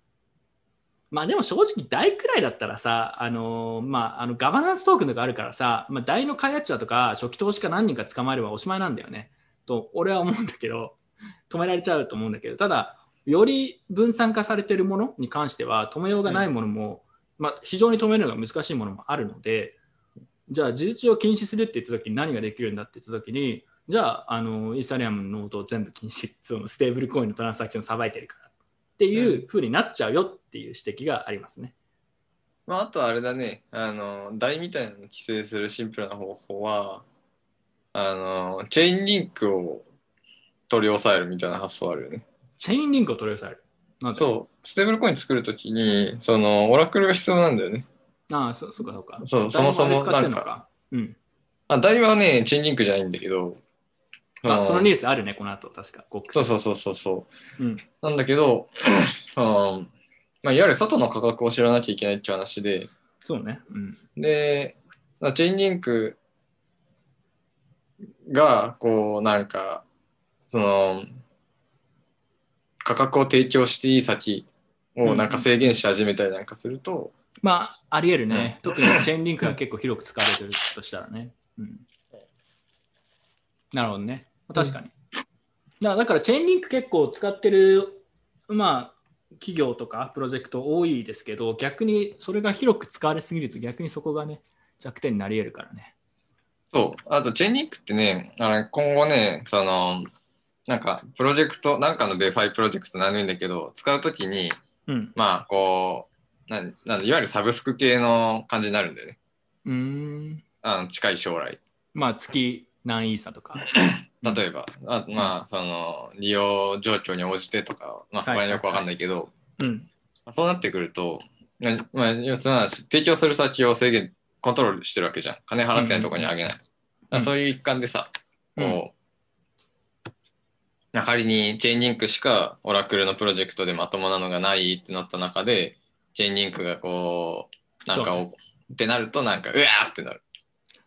まあでも正直 ダイ くらいだったらさ、あのー、まああのガバナンストークンとかあるからさ、まあ、ダイ の開発者とか初期投資家何人か捕まえればおしまいなんだよねと俺は思うんだけど、止められちゃうと思うんだけど、ただより分散化されているものに関しては止めようがないものも、うんまあ、非常に止めるのが難しいものもあるので、じゃあ事実上禁止するって言った時に何ができるんだって言った時に、じゃあ、 あのイーサリアムのノードを全部禁止、そのステーブルコインのトランスアクションをさばいてるからっていう風になっちゃうよっていう指摘がありますね、うんまあ、あとはあれだね、あのダイみたいなのを規制するシンプルな方法はあのチェインリンクを取り押さえるみたいな発想あるよね。チェインリンクを取り押さえる。なんで？そう、ステーブルコイン作るときにそのオラクルが必要なんだよね。ああ、そ、そうかそうか。そう、そもそもなんか、うん。あ、ダイはね、チェインリンクじゃないんだけど。あ、あそのニュースあるね、この後確か。そうそうそうそうそう。うん、なんだけど、あまあいわゆる外の価格を知らなきゃいけないっていう話で。そうね。うん、で、チェインリンクがこうなんかその。価格を提供していい先をなんか制限し始めたりなんかすると、うん、まあありえるね、うん、特にチェーンリンクが結構広く使われてるとしたらね、うん、なるほどね、確かに、うん、だからチェーンリンク結構使ってるまあ企業とかプロジェクト多いですけど、逆にそれが広く使われすぎると逆にそこがね弱点になり得るからね。そう、あとチェーンリンクってね、あれ今後ねそのなんかプロジェクトなんかの デファイ プロジェクトなんだけど使うときに、うん、まあこうなんなんいわゆるサブスク系の感じになるんだよね。うーん、あの近い将来まあ月何イーサとか例えばあまあその利用状況に応じてとか、まあ、そこはよくわかんないけど、はいはいはい、うん、そうなってくると、まあ、要するに提供する先を制限コントロールしてるわけじゃん、金払ってないところにあげない、うん、そういう一環でさ、うん、こう仮にチェーンリンクしかオラクルのプロジェクトでまともなのがないってなった中でチェーンリンクがこうなんかってなるとなんかうわーってなる、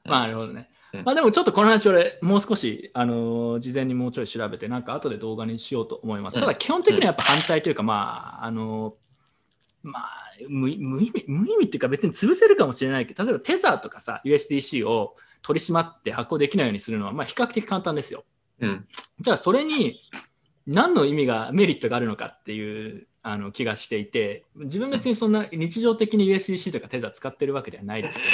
うん、まあなるほどね、うん、まあでもちょっとこの話俺もう少しあの事前にもうちょい調べてなんか後で動画にしようと思います、うん、ただ基本的にはやっぱ反対というか、うん、まああのまあ無意味、無意味っていうか別に潰せるかもしれないけど、例えばテザーとかさ ユーエスディーシー を取り締まって発行できないようにするのはまあ比較的簡単ですよ。うん、じゃあそれに何の意味がメリットがあるのかっていうあの気がしていて、自分別にそんな日常的に ユーエスディーシー とかテザー使ってるわけではないですけど、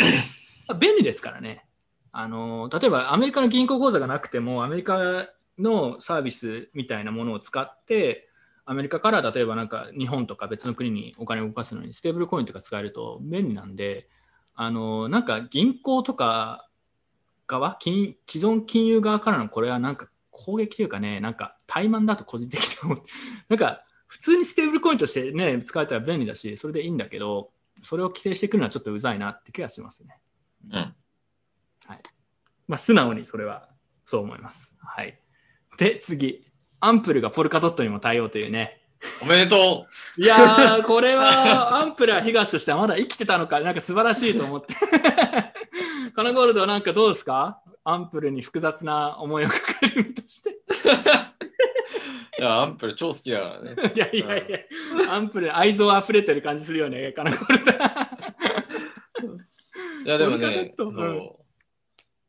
まあ、便利ですからね。あの例えばアメリカの銀行口座がなくてもアメリカのサービスみたいなものを使ってアメリカから例えばなんか日本とか別の国にお金を動かすのにステーブルコインとか使えると便利なんで、あのなんか銀行とか側金既存金融側からのこれはなんか攻撃というかね、なんか怠慢だと個人的に思って、なんか普通にステーブルコインとしてね使えたら便利だしそれでいいんだけど、それを規制してくるのはちょっとうざいなって気がしますね。うん、はい、まあ、素直にそれはそう思います。はい。で次、アンプルがポルカドットにも対応というね。おめでとう。いやー、これはアンプルは東としてはまだ生きてたのか、なんか素晴らしいと思ってカナゴールドはなんかどうですか、アンプルに複雑な思いを抱える身としていやアンプル超好きだからね。いやいやいや、うん、アンプル愛情あふれてる感じするよね、カナゴールドいやでもね、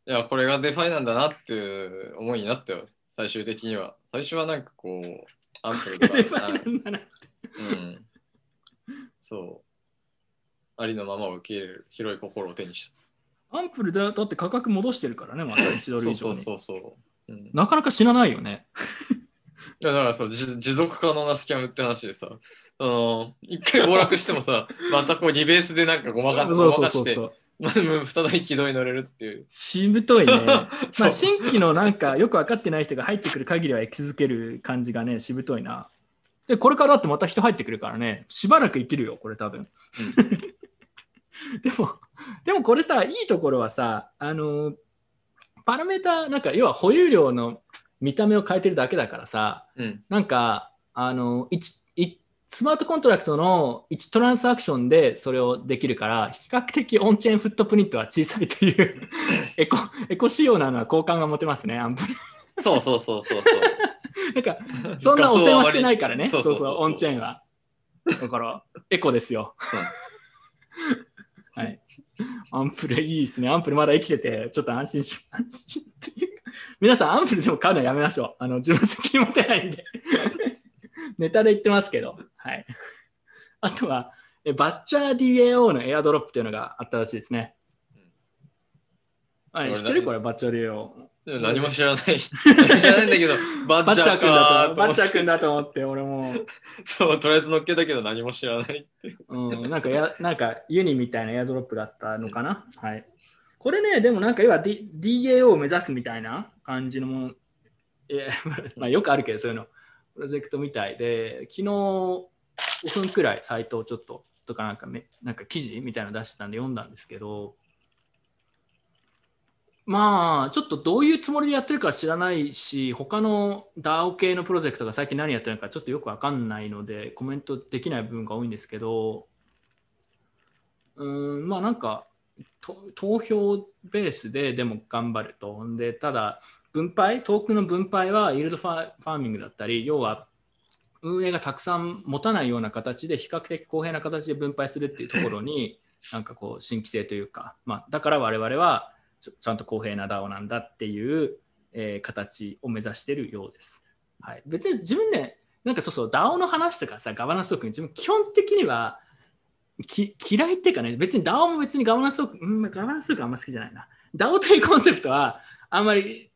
いやこれがデファイなんだなっていう思いになったよ、最終的には。最初はなんかこうアンプルとかうんそう、ありのままを受け入れる広い心を手にした。アンプルだだって価格戻してるからね、またいちドル以上に。そうそうそうそう、うん、なかなか死なないよねいやだからそう、持続可能なスキャムって話でさ、あの一回暴落してもさまたこうリベースでなんかごまかしてごまかして再び軌道に乗れるっていう。しぶといね。まあ、新規のなんかよく分かってない人が入ってくる限りは生き続ける感じがね、しぶといな。で、これからだってまた人入ってくるからね、しばらく生きるよ、これ多分。でも、でもこれさ、いいところはさ、あの、パラメータ、なんか要は保有量の見た目を変えてるだけだからさ、うん、なんか、あの、いち、スマートコントラクトのいちトランスアクションでそれをできるから比較的オンチェーンフットプリントは小さいというエコエコ仕様なのは好感が持てますね、アンプル。そうそうそうそうそうなんかそんな汚染はしてないからね。そうそうそう、オンチェーンはだからエコですよはい、アンプルいいですね。アンプルまだ生きててちょっと安心し安心っていうか、皆さんアンプルでも買うのやめましょう、あの自分責任持てないんでネタで言ってますけど、はい、あとはバッチャー ディーエーオー のエアドロップというのがあったらしいですね。あれ知ってるこれ、バッチャー ディーエーオー。何も知らない。知らないんだけど、バッチャー君だと、バッチャー君だと思って、俺も。そう、とりあえず乗っけたけど何も知らないって。うん、なんかや、なんかユニみたいなエアドロップだったのかな。うん、はい。これね、でもなんか今 ディーエーオー を目指すみたいな感じのもの、まあよくあるけど、そういうの。プロジェクトみたいで、昨日ごふんくらいサイトをちょっととかなんかね、なんか記事みたいなの出してたんで読んだんですけど、まあちょっとどういうつもりでやってるか知らないし、他の ダオ 系のプロジェクトが最近何やってるのかちょっとよく分かんないのでコメントできない部分が多いんですけど、うーんまあなんか投票ベースででも頑張ると。でただ分配、トークンの分配はイールドファーミングだったり、要は運営がたくさん持たないような形で比較的公平な形で分配するっていうところになんかこう新規性というか、まあ、だから我々はち ゃ, ちゃんと公平な ダオ なんだっていう、えー、形を目指しているようです、はい、別に自分ね、なんかそうそう ダオ の話とかさ、ガバナンストークン自分基本的にはき嫌いっていうかね、別に ダオ も別にガバナンストークン、うん、ガバナンストークンあんま好きじゃないな。 ダオ というコンセプトはあんまり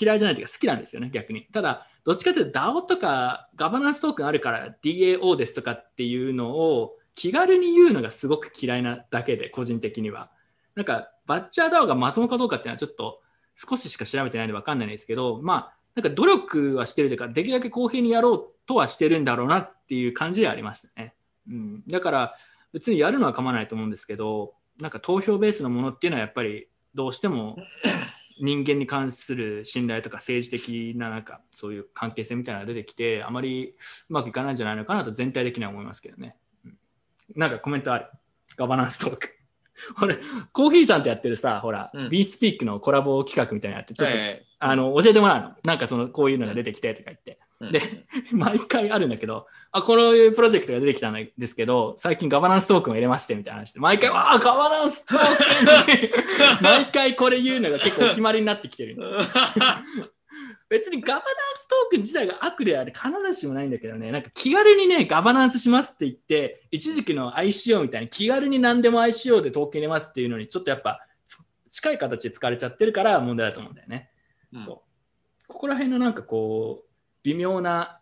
嫌いじゃないというか好きなんですよね、逆に。ただどっちかというと ダオ とかガバナンストークンあるから ディーエーオー ですとかっていうのを気軽に言うのがすごく嫌いなだけで、個人的にはなんかバッチャー ダオ がまともかどうかっていうのはちょっと少ししか調べてないので分かんないんですけど、まあなんか努力はしてるというか、できるだけ公平にやろうとはしてるんだろうなっていう感じでありましたね、うん、だから別にやるのは構わないと思うんですけど、なんか投票ベースのものっていうのはやっぱりどうしても人間に関する信頼とか政治的 な, なんかそういう関係性みたいなのが出てきて、あまりうまくいかないんじゃないのかなと全体的には思いますけどね、うん、なんかコメントあるガバナンストーク俺コーヒーさんとやってるさ、ほら、うん、ビースピークのコラボ企画みたいなのやってちょっと、はいはい、あの教えてもらうの、なんかそのこういうのが出てきてとか言って、うん、で毎回あるんだけど、あこういうプロジェクトが出てきたんですけど最近ガバナンストークンを入れましてみたいな話で、毎回わあガバナンストークン毎回これ言うのが結構お決まりになってきてる別にガバナンストークン自体が悪である必ずしもないんだけどね、なんか気軽にねガバナンスしますって言って、一時期の アイシーオー みたいに気軽に何でも アイシーオー でトークン入れますっていうのにちょっとやっぱ近い形で使われちゃってるから問題だと思うんだよね、うん、そうここら辺のなんかこう微妙な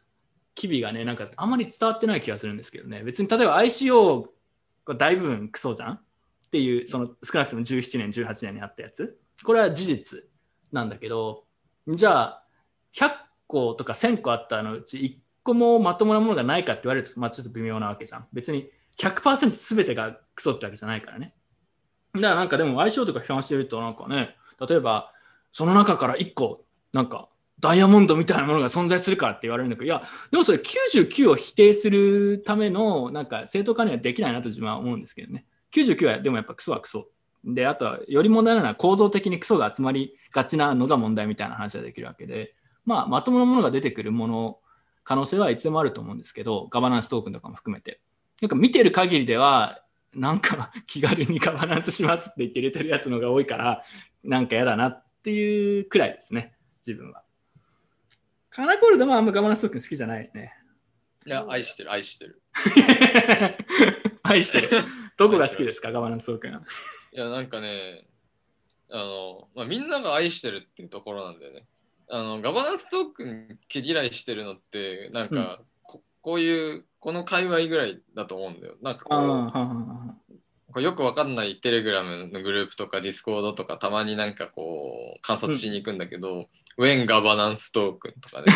機微がね、なんかあんまり伝わってない気がするんですけどね。別に例えば アイシーオー が大部分クソじゃんっていう、その少なくともじゅうななねんじゅうはちねんにあったやつ、これは事実なんだけど、じゃあひゃっことかせんこあったのうちいっこもまともなものがないかって言われると、まあちょっと微妙なわけじゃん。別に ひゃくパーセント 全てがクソってわけじゃないからね。だからなんかでも アイシーオー とか批判してると、なんかね、例えばその中からいっこなんかダイヤモンドみたいなものが存在するからって言われるんだけど、いやでもそれきゅうじゅうきゅうを否定するためのなんか正当化にはできないなと自分は思うんですけどね。きゅうじゅうきゅうはでもやっぱクソはクソで、あとはより問題なのは構造的にクソが集まりがちなのが問題みたいな話ができるわけで、まあ、まともなものが出てくるもの可能性はいつでもあると思うんですけど、ガバナンストークンとかも含めてなんか見てる限りではなんか気軽にガバナンスしますって言って入れてるやつのが多いから、なんかやだなっていうくらいですね、自分は。カナコールドもあんまガバナンストークン好きじゃないね。いや、愛してる、愛してる。愛してる。どこが好きですか、ガバナンストークン。いや、なんかね、あの、まあ、みんなが愛してるっていうところなんだよね。あの、ガバナンストークン毛嫌いしてるのって、なんか、うん、こ, こういう、この界隈ぐらいだと思うんだよ。なんかこう、はんはんこうよくわかんないテレグラムのグループとかディスコードとかたまになんかこう観察しに行くんだけど、うん、ウェンガバナンストークンとかね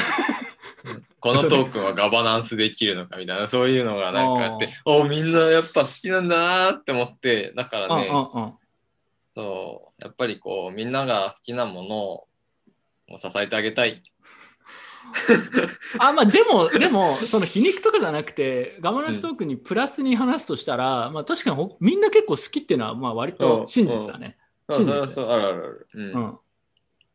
このトークンはガバナンスできるのかみたいな、そういうのがなんかあって、おおみんなやっぱ好きなんだなって思って、だからね、うんうんうん、そうやっぱりこうみんなが好きなものを支えてあげたいあ、まあ、でもでもその皮肉とかじゃなくて、ガバナンストークンにプラスに話すとしたら、うん、まあ、確かにみんな結構好きっていうのはまあ割と真実だね。真実だ。あるあるある、うんうん、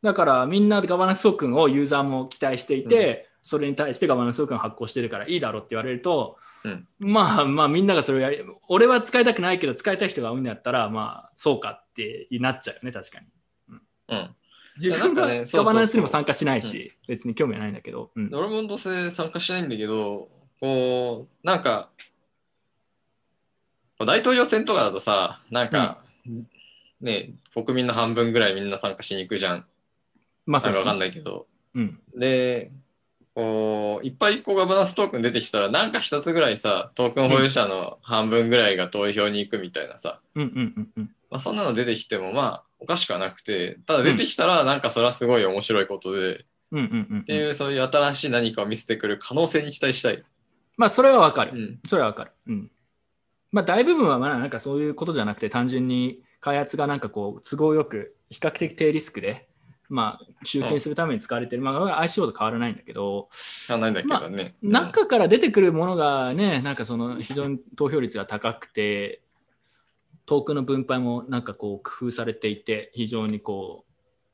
だからみんなガバナンストークンをユーザーも期待していて、うん、それに対してガバナンストークン発行してるからいいだろうって言われると、うん、まあまあみんながそれをやり、俺は使いたくないけど使いたい人が多いんだったら、まあそうかってなっちゃうよね、確かに。うん、うん、自分がガバナンスにも参加しないし、そうそうそう、うん、別に興味はないんだけど、うん、俺もどうせ参加しないんだけど、こうなんか大統領選とかだとさ、なんか、うん、ね、国民の半分ぐらいみんな参加しに行くじゃん、まあ、なんか分かんないけど、うん、でこういっぱいこうガバナンストークン出てきたら、なんか一つぐらいさトークン保有者の半分ぐらいが投票に行くみたいなさ、うんうんうんうん、まあ、そんなの出てきてもまあおかしくはなくて、ただ出てきたらなんかそれはすごい面白いことで、うんうんうんうん、っていうそういう新しい何かを見せてくる可能性に期待したい。まあそれはわかる、うん、それはわかる、うん、まあ大部分はまあなんかそういうことじゃなくて、単純に開発がなんかこう都合よく比較的低リスクでまあ集金するために使われてる、うん、まあ アイシーオー と変わらないんだけど、変わらないんだけどね、まあ、中から出てくるものがね、なんかその非常に投票率が高くてトークンの分配もなんかこう工夫されていて、非常にこ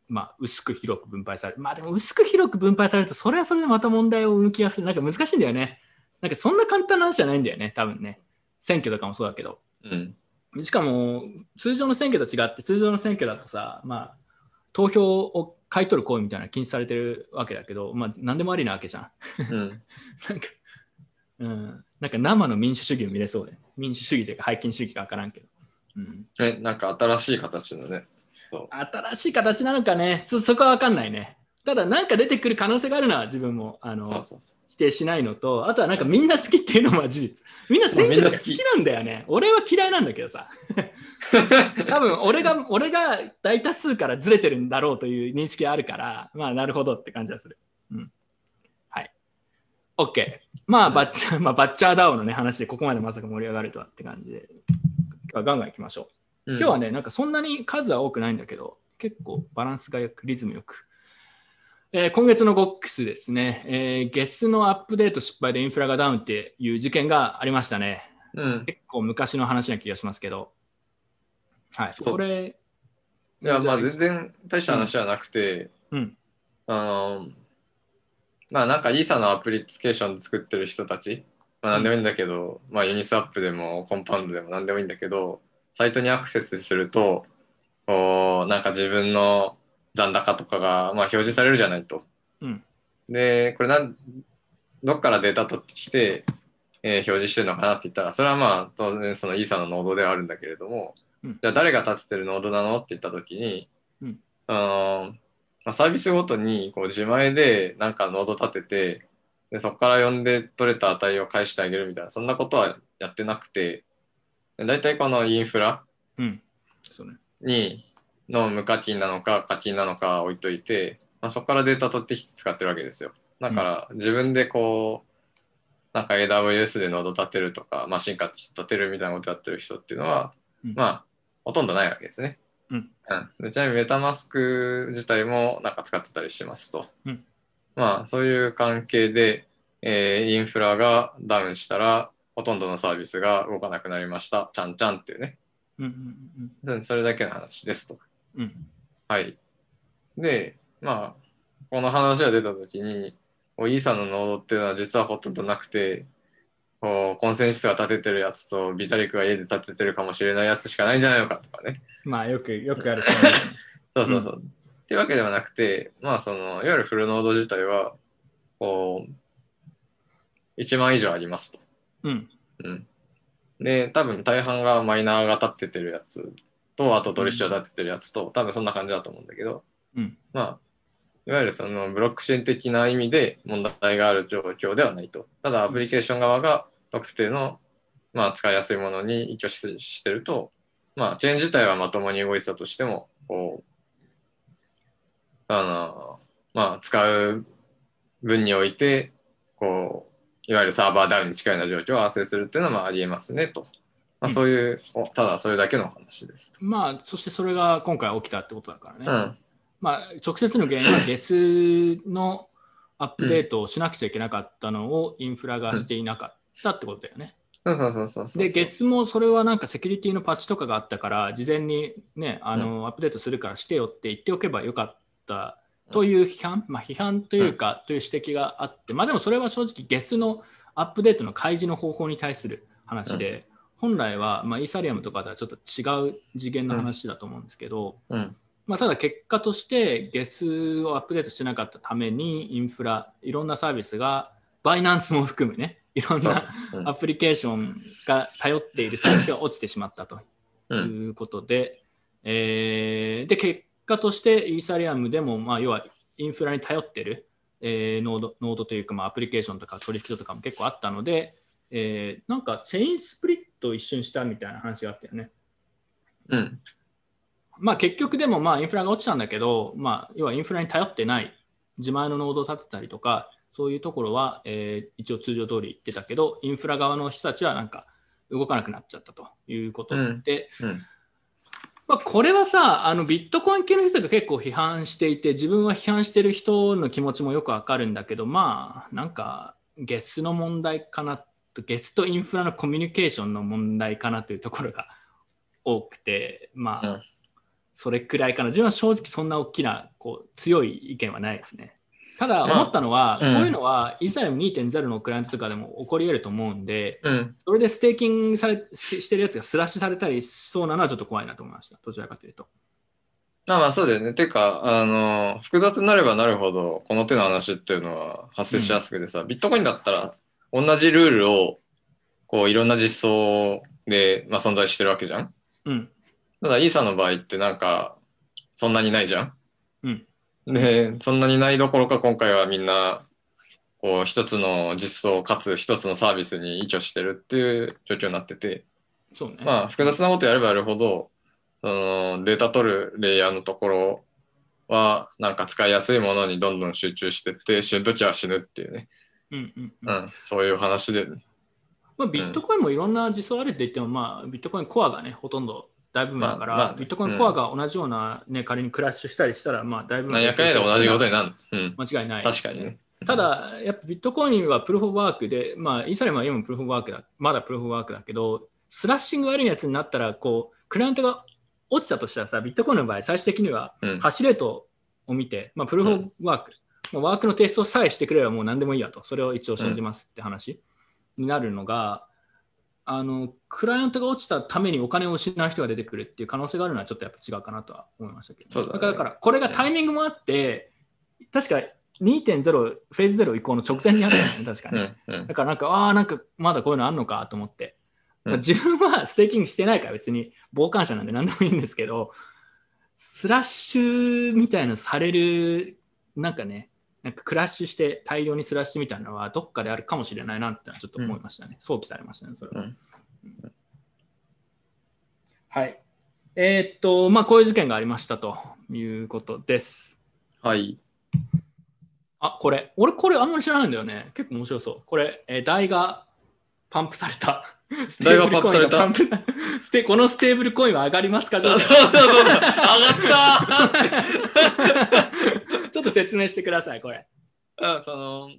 う、まあ、薄く広く分配される。まあでも薄く広く分配されると、それはそれでまた問題を生む気がする。なんか難しいんだよね。なんかそんな簡単な話じゃないんだよね、多分ね。選挙とかもそうだけど。うん、しかも通常の選挙と違って、通常の選挙だとさ、まあ、投票を買い取る行為みたいなの禁止されてるわけだけど、まあ何でもありなわけじゃん。うん、なんか、うん、なんか生の民主主義を見れそうで、民主主義というか拝金主義か分からんけど。うん、え、なんか新しい形だね。そう、新しい形なのかね、そ, そこは分かんないね。ただなんか出てくる可能性があるのは自分もあのそうそうそう、否定しないのと、あとはなんかみんな好きっていうのも事実。みんな選挙が好きなんだよね。俺は嫌いなんだけどさ多分俺が俺が大多数からずれてるんだろうという認識があるから、まあなるほどって感じはする。うん、はい、 OK。 まあバッチャー、まあ、バッチャーダオのね話でここまでまさか盛り上がるとはって感じで、ガンガンいきましょう。今日はね、うん、なんかそんなに数は多くないんだけど、結構バランスがよくリズムよく、えー、今月のゴックスですね、えー、ゲスのアップデート失敗でインフラがダウンっていう事件がありましたね、うん、結構昔の話な気がしますけど、はい、これいやまあ全然大した話はなくて、うんうん、あのまあなんかイーサのアプリケーション作ってる人たち、まあ、何でもいいんだけど、まあ、ユニスワップでもコンパウンドでも何でもいいんだけど、サイトにアクセスするとおなんか自分の残高とかがまあ表示されるじゃないと、うん、でこれなんどっからデータ取ってきて、えー、表示してるのかなって言ったら、それはまあ当然そのイーサのノードではあるんだけれども、うん、じゃあ誰が立ててるノードなのって言った時に、うん、あのまあ、サービスごとにこう自前でなんかノード立てて、でそこから呼んで取れた値を返してあげるみたいな、そんなことはやってなくて、だいたいこのインフラにの無課金なのか課金なのか置いといて、まあ、そこからデータ取ってきて使ってるわけですよ。だから自分でこうなんか エーダブリューエス でノード立てるとか、まあ、進化立てるみたいなことやってる人っていうのは、うん、まあほとんどないわけですね。うんうん、ちなみにメタマスク自体もなんか使ってたりしますと、うん、まあそういう関係で、えー、インフラがダウンしたらほとんどのサービスが動かなくなりましたちゃんちゃんっていうね、うんうんうん、それだけの話ですと、うん、はいでまあこの話が出た時にイーサのノードっていうのは実はほとんどなくて、こうコンセンシスが立ててるやつとビタリックが家で立ててるかもしれないやつしかないんじゃないのかとかね。まあよくよくあるそうそうそう、うん、っていうわけではなくて、まあそのいわゆるフルノード自体はこういちまん以上ありますと、うんうん、で多分大半がマイナーが立っててるやつと、あと取引所立ててるやつと、多分そんな感じだと思うんだけど、うん、まあいわゆるそのブロックチェーン的な意味で問題がある状況ではないと。ただアプリケーション側が特定の、まあ、使いやすいものに依拠 し, してると、まあ、チェーン自体はまともに動いてたとしてもこうあの、まあ、使う分においてこういわゆるサーバーダウンに近いような状況を発生するっていうのはま あ, ありえますねと、まあ、そういう、うん、ただそれだけの話ですと、まあ、そしてそれが今回起きたってことだからね、うんまあ、直接の原因はゲスのアップデートをしなくちゃいけなかったのをインフラがしていなかったってことだよね。そうそうそうそうそう。で、ゲスもそれはなんかセキュリティのパッチとかがあったから事前に、ね、あのアップデートするからしてよって言っておけばよかったという批判、まあ、批判というかという指摘があって、まあ、でもそれは正直ゲスのアップデートの開示の方法に対する話で、本来はまあイーサリアムとかとはちょっと違う次元の話だと思うんですけど、うんうんまあ、ただ結果としてゲスをアップデートしてなかったためにインフラいろんなサービスがバイナンスも含むねいろんなアプリケーションが頼っているサービスが落ちてしまったということで、えー、で結果としてイーサリアムでもまあ要はインフラに頼っているえーノード、ノードというかまあアプリケーションとか取引所とかも結構あったので、えー、なんかチェインスプリットを一瞬したみたいな話があったよね。うんまあ、結局でもまあインフラが落ちたんだけど、まあ、要はインフラに頼ってない自前のノードを立てたりとかそういうところはえ一応通常通り言ってたけど、インフラ側の人たちはなんか動かなくなっちゃったということで、うんうんまあ、これはさあのビットコイン系の人が結構批判していて、自分は批判してる人の気持ちもよくわかるんだけど、まあなんかゲスの問題かなと、ゲスとインフラのコミュニケーションの問題かなというところが多くて、まあ、うんそれくらいかな。自分は正直そんな大きなこう強い意見はないですね。ただ思ったのは、まあうん、こういうのはイーサリアム にてんゼロ のクライアントとかでも起こり得ると思うんで、うん、それでステーキングされ し, してるやつがスラッシュされたりしそうなのはちょっと怖いなと思いました。どちらかというとあまあそうだよね。ていうかあの複雑になればなるほどこの手の話っていうのは発生しやすくてさ、うん、ビットコインだったら同じルールをこういろんな実装で、まあ、存在してるわけじゃん、うんただイーサの場合ってなんかそんなにないじゃん、うん、でそんなにないどころか今回はみんなこう一つの実装かつ一つのサービスに依拠してるっていう状況になってて、そう、ね、まあ複雑なことやればやるほどそのデータ取るレイヤーのところはなんか使いやすいものにどんどん集中してって死ぬ時は死ぬっていうね、うんうんうんうん、そういう話で、ねまあ、ビットコインもいろんな実装あるって言っても、うんまあ、ビットコインコアがねほとんど大部分だから、まあまあね、ビットコインコアが同じような、ねうん、仮にクラッシュしたりしたら、まあ、大部分厄介で同じことになる、うん、間違いない。確かにね、うん、ただやっぱビットコインはプルーフ・オブ・ワークで、まあ、イーサリアムは今もプルーフ・オブ・ワークだまだプルーフ・オブ・ワークだけど、スラッシング悪いやつになったらこうクライアントが落ちたとしたらさ、ビットコインの場合最終的にはハッシュレートを見て、うんまあ、プルーフ・オブ・ワーク、うん、ワークの提出をさえしてくれればもう何でもいいやと、それを一応信じますって話になるのが、うんあのクライアントが落ちたためにお金を失う人が出てくるっていう可能性があるのはちょっとやっぱ違うかなとは思いましたけど、そうだね、だから、だからこれがタイミングもあって、うん、確か にてんゼロ フェーズゼロ移行の直前にあったよね確かに、うんうん、だからなんかああなんかまだこういうのあんのかと思って、うんまあ、自分はステーキングしてないから別に傍観者なんで何でもいいんですけど、スラッシュみたいなされる、なんかね、なんかクラッシュして大量にスラッシュみたいなのはどっかであるかもしれないなってちょっと思いましたね、うん、想起されましたねそれは、うんうん、はいえー、っとまあこういう事件がありましたということです。はいあこれ俺これあんまり知らないんだよね。結構面白そう。これ、えー、台がパンプされた。台がパンプされた。ステこのステーブルコインは上がりますか。そうそうそう上がったちょっと説明してくださいこれ。あその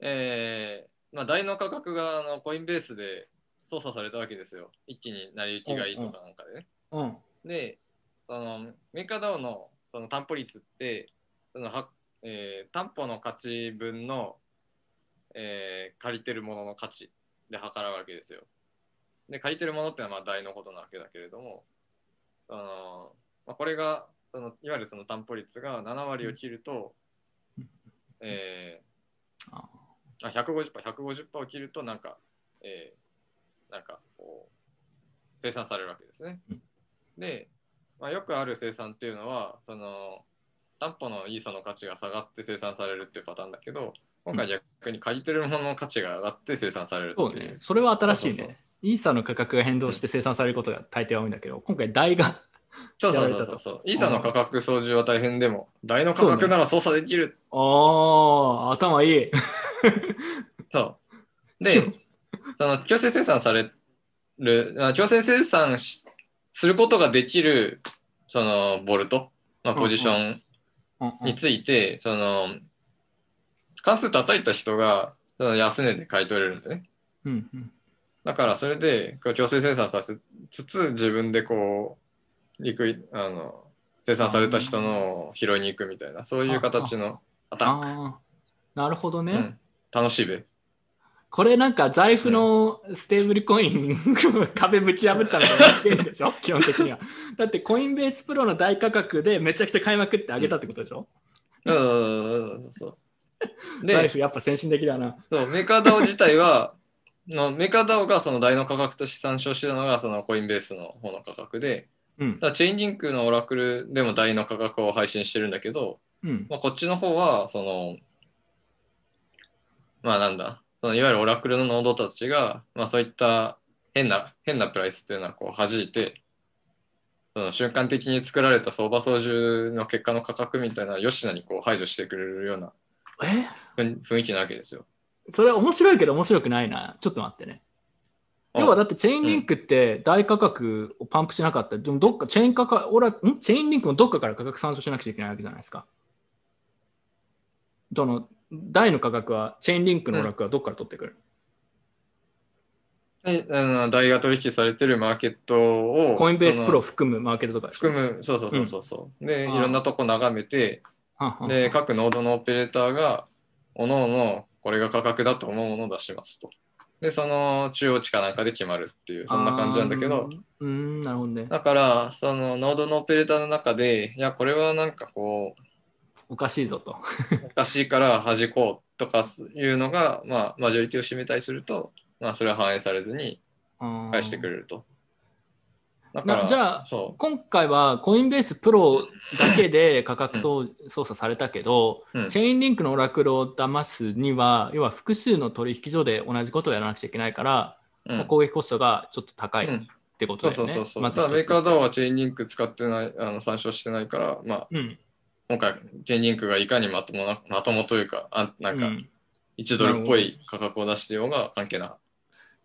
えー、まあ台の価格があのコインベースで操作されたわけですよ。一気に成り行きがいいとかなんかで、ねうんうん、でそのメーカー ダオ の, その担保率ってそのは、えー、担保の価値分の、えー、借りてるものの価値で測られるわけですよ。で借りてるものってのはまあ台のことなわけだけれども、あのまあ、これがそのいわゆるその担保率がななわりを切ると、えー、あ ひゃくごじゅっパーセント, ひゃくごじゅっパーセント を切るとなんか、えーなんかこう生産されるわけですね。で、まあ、よくある生産っていうのはその担保のイーサの価値が下がって生産されるっていうパターンだけど、今回逆に借りてるものの価値が上がって生産されるっていう、うん、そうね、それは新しいね。そうそうイーサの価格が変動して生産されることが大抵多いんだけど、うん、今回ダイがそうそうそうそうそうイーサの価格操縦は大変でもダイの価格なら操作できる、ね、あ頭いいそうでその強制生産される、強制生産しすることができるそのボルト、まあ、ポジションについて、うんうん、その関数叩いた人がその安値で買い取れるんでね、うんうん、だからそれで強制生産させつつ自分でこうリクイあの生産された人のを拾いに行くみたいな、そういう形のアタック。ああなるほどね、うん、楽しいべ。これなんか財布のステーブルコイン、うん、壁ぶち破ったのがいいんでしょ基本的には。だってコインベースプロの大価格でめちゃくちゃ買いまくってあげたってことでしょ、うん、うんそうで財布やっぱ先進的だな。そうメーカー ダオ 自体はのメーカー ダオ がその大の価格として参照しているのがそのコインベースの方の価格で、うん、だチェインリンクのオラクルでも大の価格を配信してるんだけど、うんまあ、こっちの方はそのまあなんだそのいわゆるオラクルのノードたちが、まあ、そういった変な変なプライスっていうのはこう弾いてその瞬間的に作られた相場操縦の結果の価格みたいな吉野にこう排除してくれるような雰囲気なわけですよ。それ面白いけど面白くないな。ちょっと待ってね。要はだってチェインリンクって大価格をパンプしなかったら、うん、でもどっかチェイン価格オラんチェインリンクのどっかから価格参照しなくちゃいけないわけじゃないですか。どのダイの価格はチェーンリンクの額はどっから取ってくる、うん、ダイが取引されてるマーケットをコインベースプロ含むマーケットとか含むそうそうそうそう、うん、でいろんなとこ眺めてで各ノードのオペレーターがおのおのこれが価格だと思うものを出しますとでその中央値かなんかで決まるっていうそんな感じなんだけど、うん、なるほどね。だからそのノードのオペレーターの中でいやこれはなんかこうおかしいぞとおかしいから弾こうとかいうのが、まあ、マジョリティを占めたりすると、まあ、それは反映されずに返してくれると。だからじゃあ今回はコインベースプロだけで価格操作されたけど、うん、チェインリンクのオラクルを騙すには要は複数の取引所で同じことをやらなくちゃいけないから、うん、攻撃コストがちょっと高い、うんってことだよね。そうそうそう、まず一つです。ただメーカー ダオ はチェインリンク使ってないあの参照してないからまあ、うん今回チェーンリンクがいかにまともな、まともというかあなんかいちドルっぽい価格を出してようが関係な、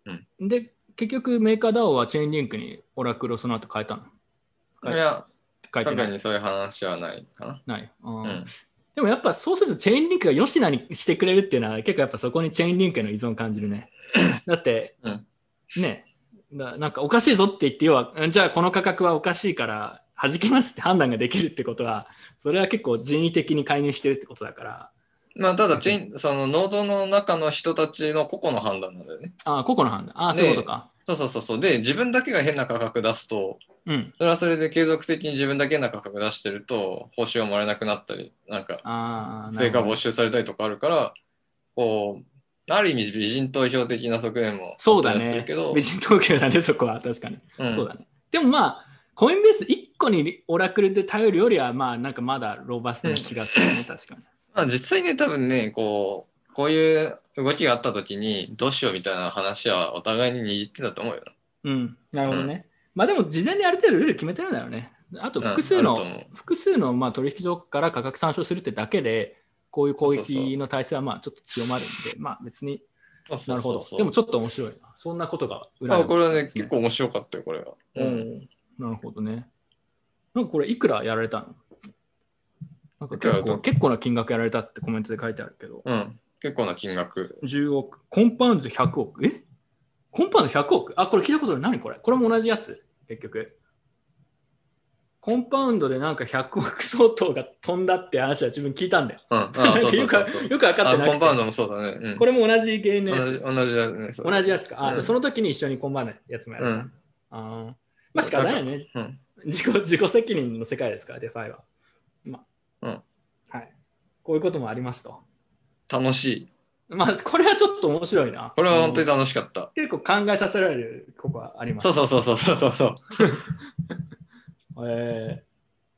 うんうん、で結局メーカー ダオ はチェーンリンクにオラクルをその後変えたの変えいや変えてない特にそういう話はないかなないあ、うん、でもやっぱそうするとチェーンリンクがよしなにしてくれるっていうのは結構やっぱそこにチェーンリンクへの依存感じるねだって、うん、ねだなんかおかしいぞって言って要はじゃあこの価格はおかしいから弾きますって判断ができるってことはそれは結構人為的に介入してるってことだから、まあ、ただチェンそのノードの中の人たちの個々の判断なんだよね。ああ個々の判断ああそういうことか。そうそうそうそうで自分だけが変な価格出すと、うん、それはそれで継続的に自分だけ変な価格出してると報酬をもらえなくなったりなんか成果没収されたりとかあるからこうある意味美人投票的な側面もそうだね。美人投票だねそこは確かに、うん、そうだね。でもまあコインベースいっこにオラクルで頼るよりは、まあなんかまだローバストな気がするね、うん、確かに。まあ実際ね、多分ね、こう、こういう動きがあった時にどうしようみたいな話はお互いに握ってたと思うよな。うん、なるほどね。うん、まあでも事前にある程度ルール決めてるんだよね。あと複数の、うん、複数のまあ取引所から価格参照するってだけで、こういう攻撃の体制はまあちょっと強まるんで、そうそうそう、まあ別に。なるほど。そうそうそう、でもちょっと面白いな。そんなことが裏に、ね。あ、これはね、結構面白かったよ、これは。うん。うん、なるほどね。なんかこれ、いくらやられたの？なんか結構、結構な金額やられたってコメントで書いてあるけど。うん。結構な金額。じゅうおく。コンパウンドひゃくおく。え？コンパウンドひゃくおく？あ、これ聞いたことない。何これ？これも同じやつ、結局。コンパウンドでなんかひゃくおく相当が飛んだって話は自分聞いたんだよ。うん、ああよく分かってなくて。コンパウンドもそうだね。うん、これも同じ芸人のやつ。同じやつね。同じやつか。あ、うん、じゃあその時に一緒にコンパウンドのやつもやる。うん、あまあしかないよね、うん自己。自己責任の世界ですから、デファイは。まあ、うん。はい。こういうこともありますと。楽しい。まあ、これはちょっと面白いな。これは本当に楽しかった。結構考えさせられる、ここはあります。そうそうそうそうそうそう。え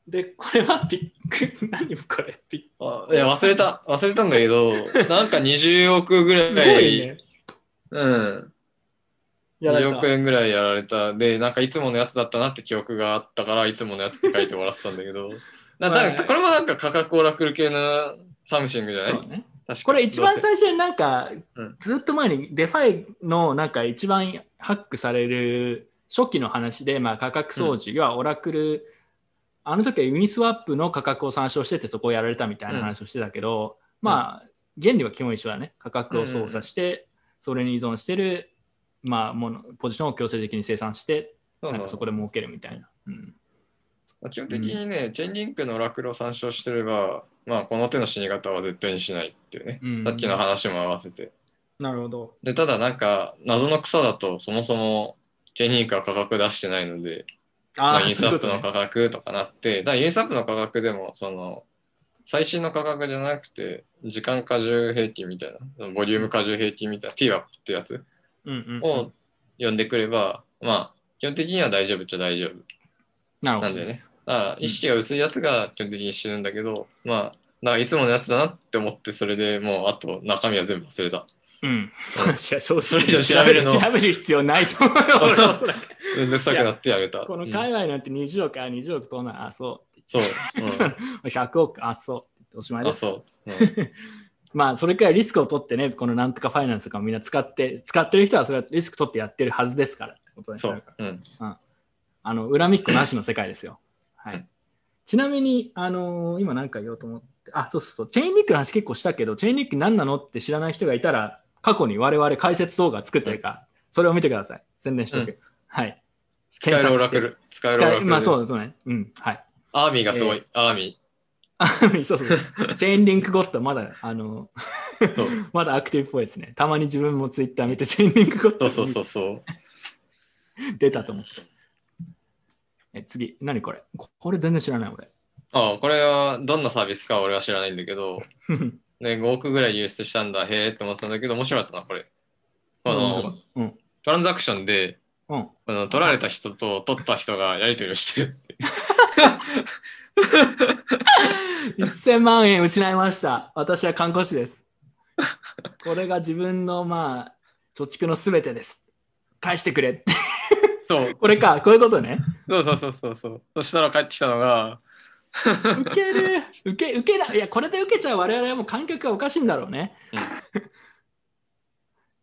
ー、で、これはピック、何これピックあいや忘れた、忘れたんだけど、なんかにじゅうおくぐらい、ね、うん、にじゅうおくえんぐらいやられた。で、なんかいつものやつだったなって記憶があったから、いつものやつって書いて終わらせたんだけど、なだからこれもなんか価格オラクル系のサムシングじゃない？そうね、確かこれ一番最初になんか、うん、ずっと前にデファイのなんか一番ハックされる初期の話で、まあ、価格掃除、うん、要はオラクル、あの時はユニスワップの価格を参照しててそこをやられたみたいな話をしてたけど、うん、まあ原理は基本一緒だね。価格を操作してそれに依存してる、まあ、ものポジションを強制的に生産してなんかそこで儲けるみたいな、うん、基本的にね、うん、チェーンリンクのオラクルを参照してれば、まあ、この手の死に方は絶対にしないっていうね、うん、さっきの話も合わせて。なるほど。でただなんか謎の草だとそもそもチェーンリンクは価格出してないので、まあ、ユニスワップの価格とかなって、ね、だからユニスワップの価格でもその最新の価格じゃなくて時間過重平均みたいなボリューム過重平均みたいな ティーワップ ってやつを呼んでくれば、まあ基本的には大丈夫っちゃ大丈夫なんだよね。だから意識が薄いやつが基本的に死ぬんだけど、うん、まあだからいつものやつだなって思って、それでもうあと中身は全部忘れた。うん、それ以上調べるの調べる必要ないと思うよ。うるさくなってやめた。この界隈なんてにじゅうおく、あ、にじゅうおくとな、あ、そう。そう。うん、ひゃくおく、あ、そう。おしまいです。あ、そう。うん、まあ、それくらいリスクを取ってね、このなんとかファイナンスとかみんな使って、使ってる人はそれはリスク取ってやってるはずですからってことですね。そう。うん。うん、あの、恨みっこなしの世界ですよ。はい。うん、ちなみに、あのー、今何か言おうと思って、あ、そうそうそう。チェーンリンクの話結構したけど、チェーンリンク何なのって知らない人がいたら、過去に我々解説動画作ってるから、うん、それを見てください。宣伝しておく。うん、はい。使えるオラクル。使えるオラクル。まあそうですね。うん。はい。アーミーがすごい。えー、アーミー。アーミー、そうそう。チェーンリンクゴッド、まだ、あの、まだアクティブっぽいですね。たまに自分もツイッター見て、チェーンリンクゴッド。そうそうそうそう。出たと思って。え、次、何これ？これ全然知らない、俺。ああ、これはどんなサービスか俺は知らないんだけど。ね、ごおくぐらい流出したんだ、へーって思ってたんだけど、面白かったな、これ。この、うん、トランザクションで、うん、この取られた人と取った人がやり取りをしてる。せんまんえん失いました。私は看護師です。これが自分の、まあ、貯蓄のすべてです。返してくれって。そう。これか、こういうことね。そうそうそうそうそう。そしたら帰ってきたのが、受ける受け受けないや、これで受けちゃう我々はもう観客がおかしいんだろうね、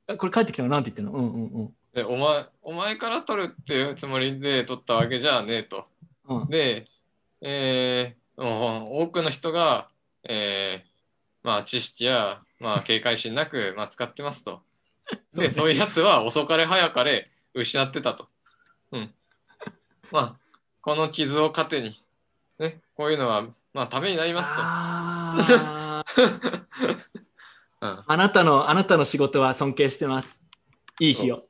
うん、これ帰ってきたのなんて言ってんの、うんうんうん、でお前お前から取るっていうつもりで取ったわけじゃねえと、うん、で、えー、多くの人が、えー、まあ知識や、まあ、警戒心なくまあ使ってますとでそういうやつは遅かれ早かれ失ってたと、うん、まあこの傷を糧にね、こういうのは、まあ、ためになりますと。あなたの、あなたの仕事は尊敬してます。いい日を。こ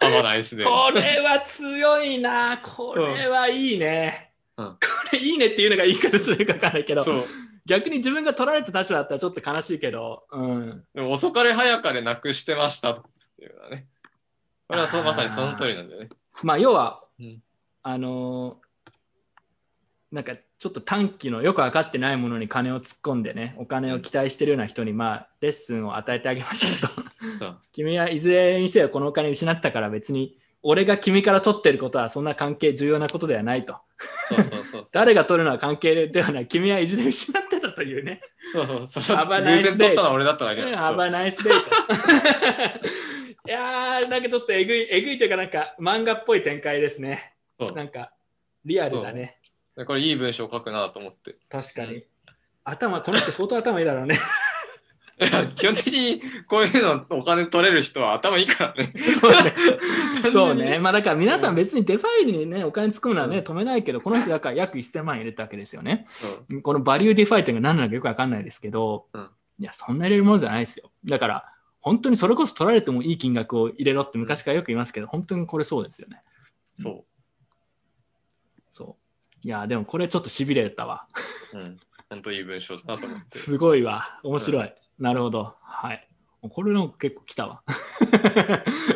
れは強いな。これはいいね。うんうん、これいいねっていうのが言い方してるか分からないけど、逆に自分が取られた立場だったらちょっと悲しいけど、うん、でも遅かれ早かれなくしてましたっていうのはね。これはそうまさにその通りなんだよね。まあ要は、うんあのなんかちょっと短期のよく分かってないものに金を突っ込んでね、お金を期待してるような人に、まあ、レッスンを与えてあげましたと君はいずれにせよこのお金を失ったから、別に俺が君から取ってることはそんな関係重要なことではないと。そうそうそうそう誰が取るのは関係ではない、君はいずれ失ってたというね。そうそうそうそう、偶然取ったのは俺だっただけだ。ハバナイスデート。いやー、なんかちょっとえぐい、えぐいというか、なんか漫画っぽい展開ですね。そうなんかリアルだね。これいい文章書くなと思って。確かに、うん、頭この人相当頭いいだろうね。いや基本的にこういうのお金取れる人は頭いいからね。そうね。そうね。まあだから皆さん別にデファイにねお金突っ込むのはね止めないけど、この人だから約せんまん入れたわけですよね。うん、このバリューデファイというのが何なのかよく分かんないですけど、うん、いやそんな入れるものじゃないですよ。だから本当にそれこそ取られてもいい金額を入れろって昔からよく言いますけど、本当にこれそうですよね。そう。いやでもこれちょっとしびれたわ。うん、本当いい文章だなと思って。すごいわ、面白い。うん、なるほど、はい。これの結構きたわ。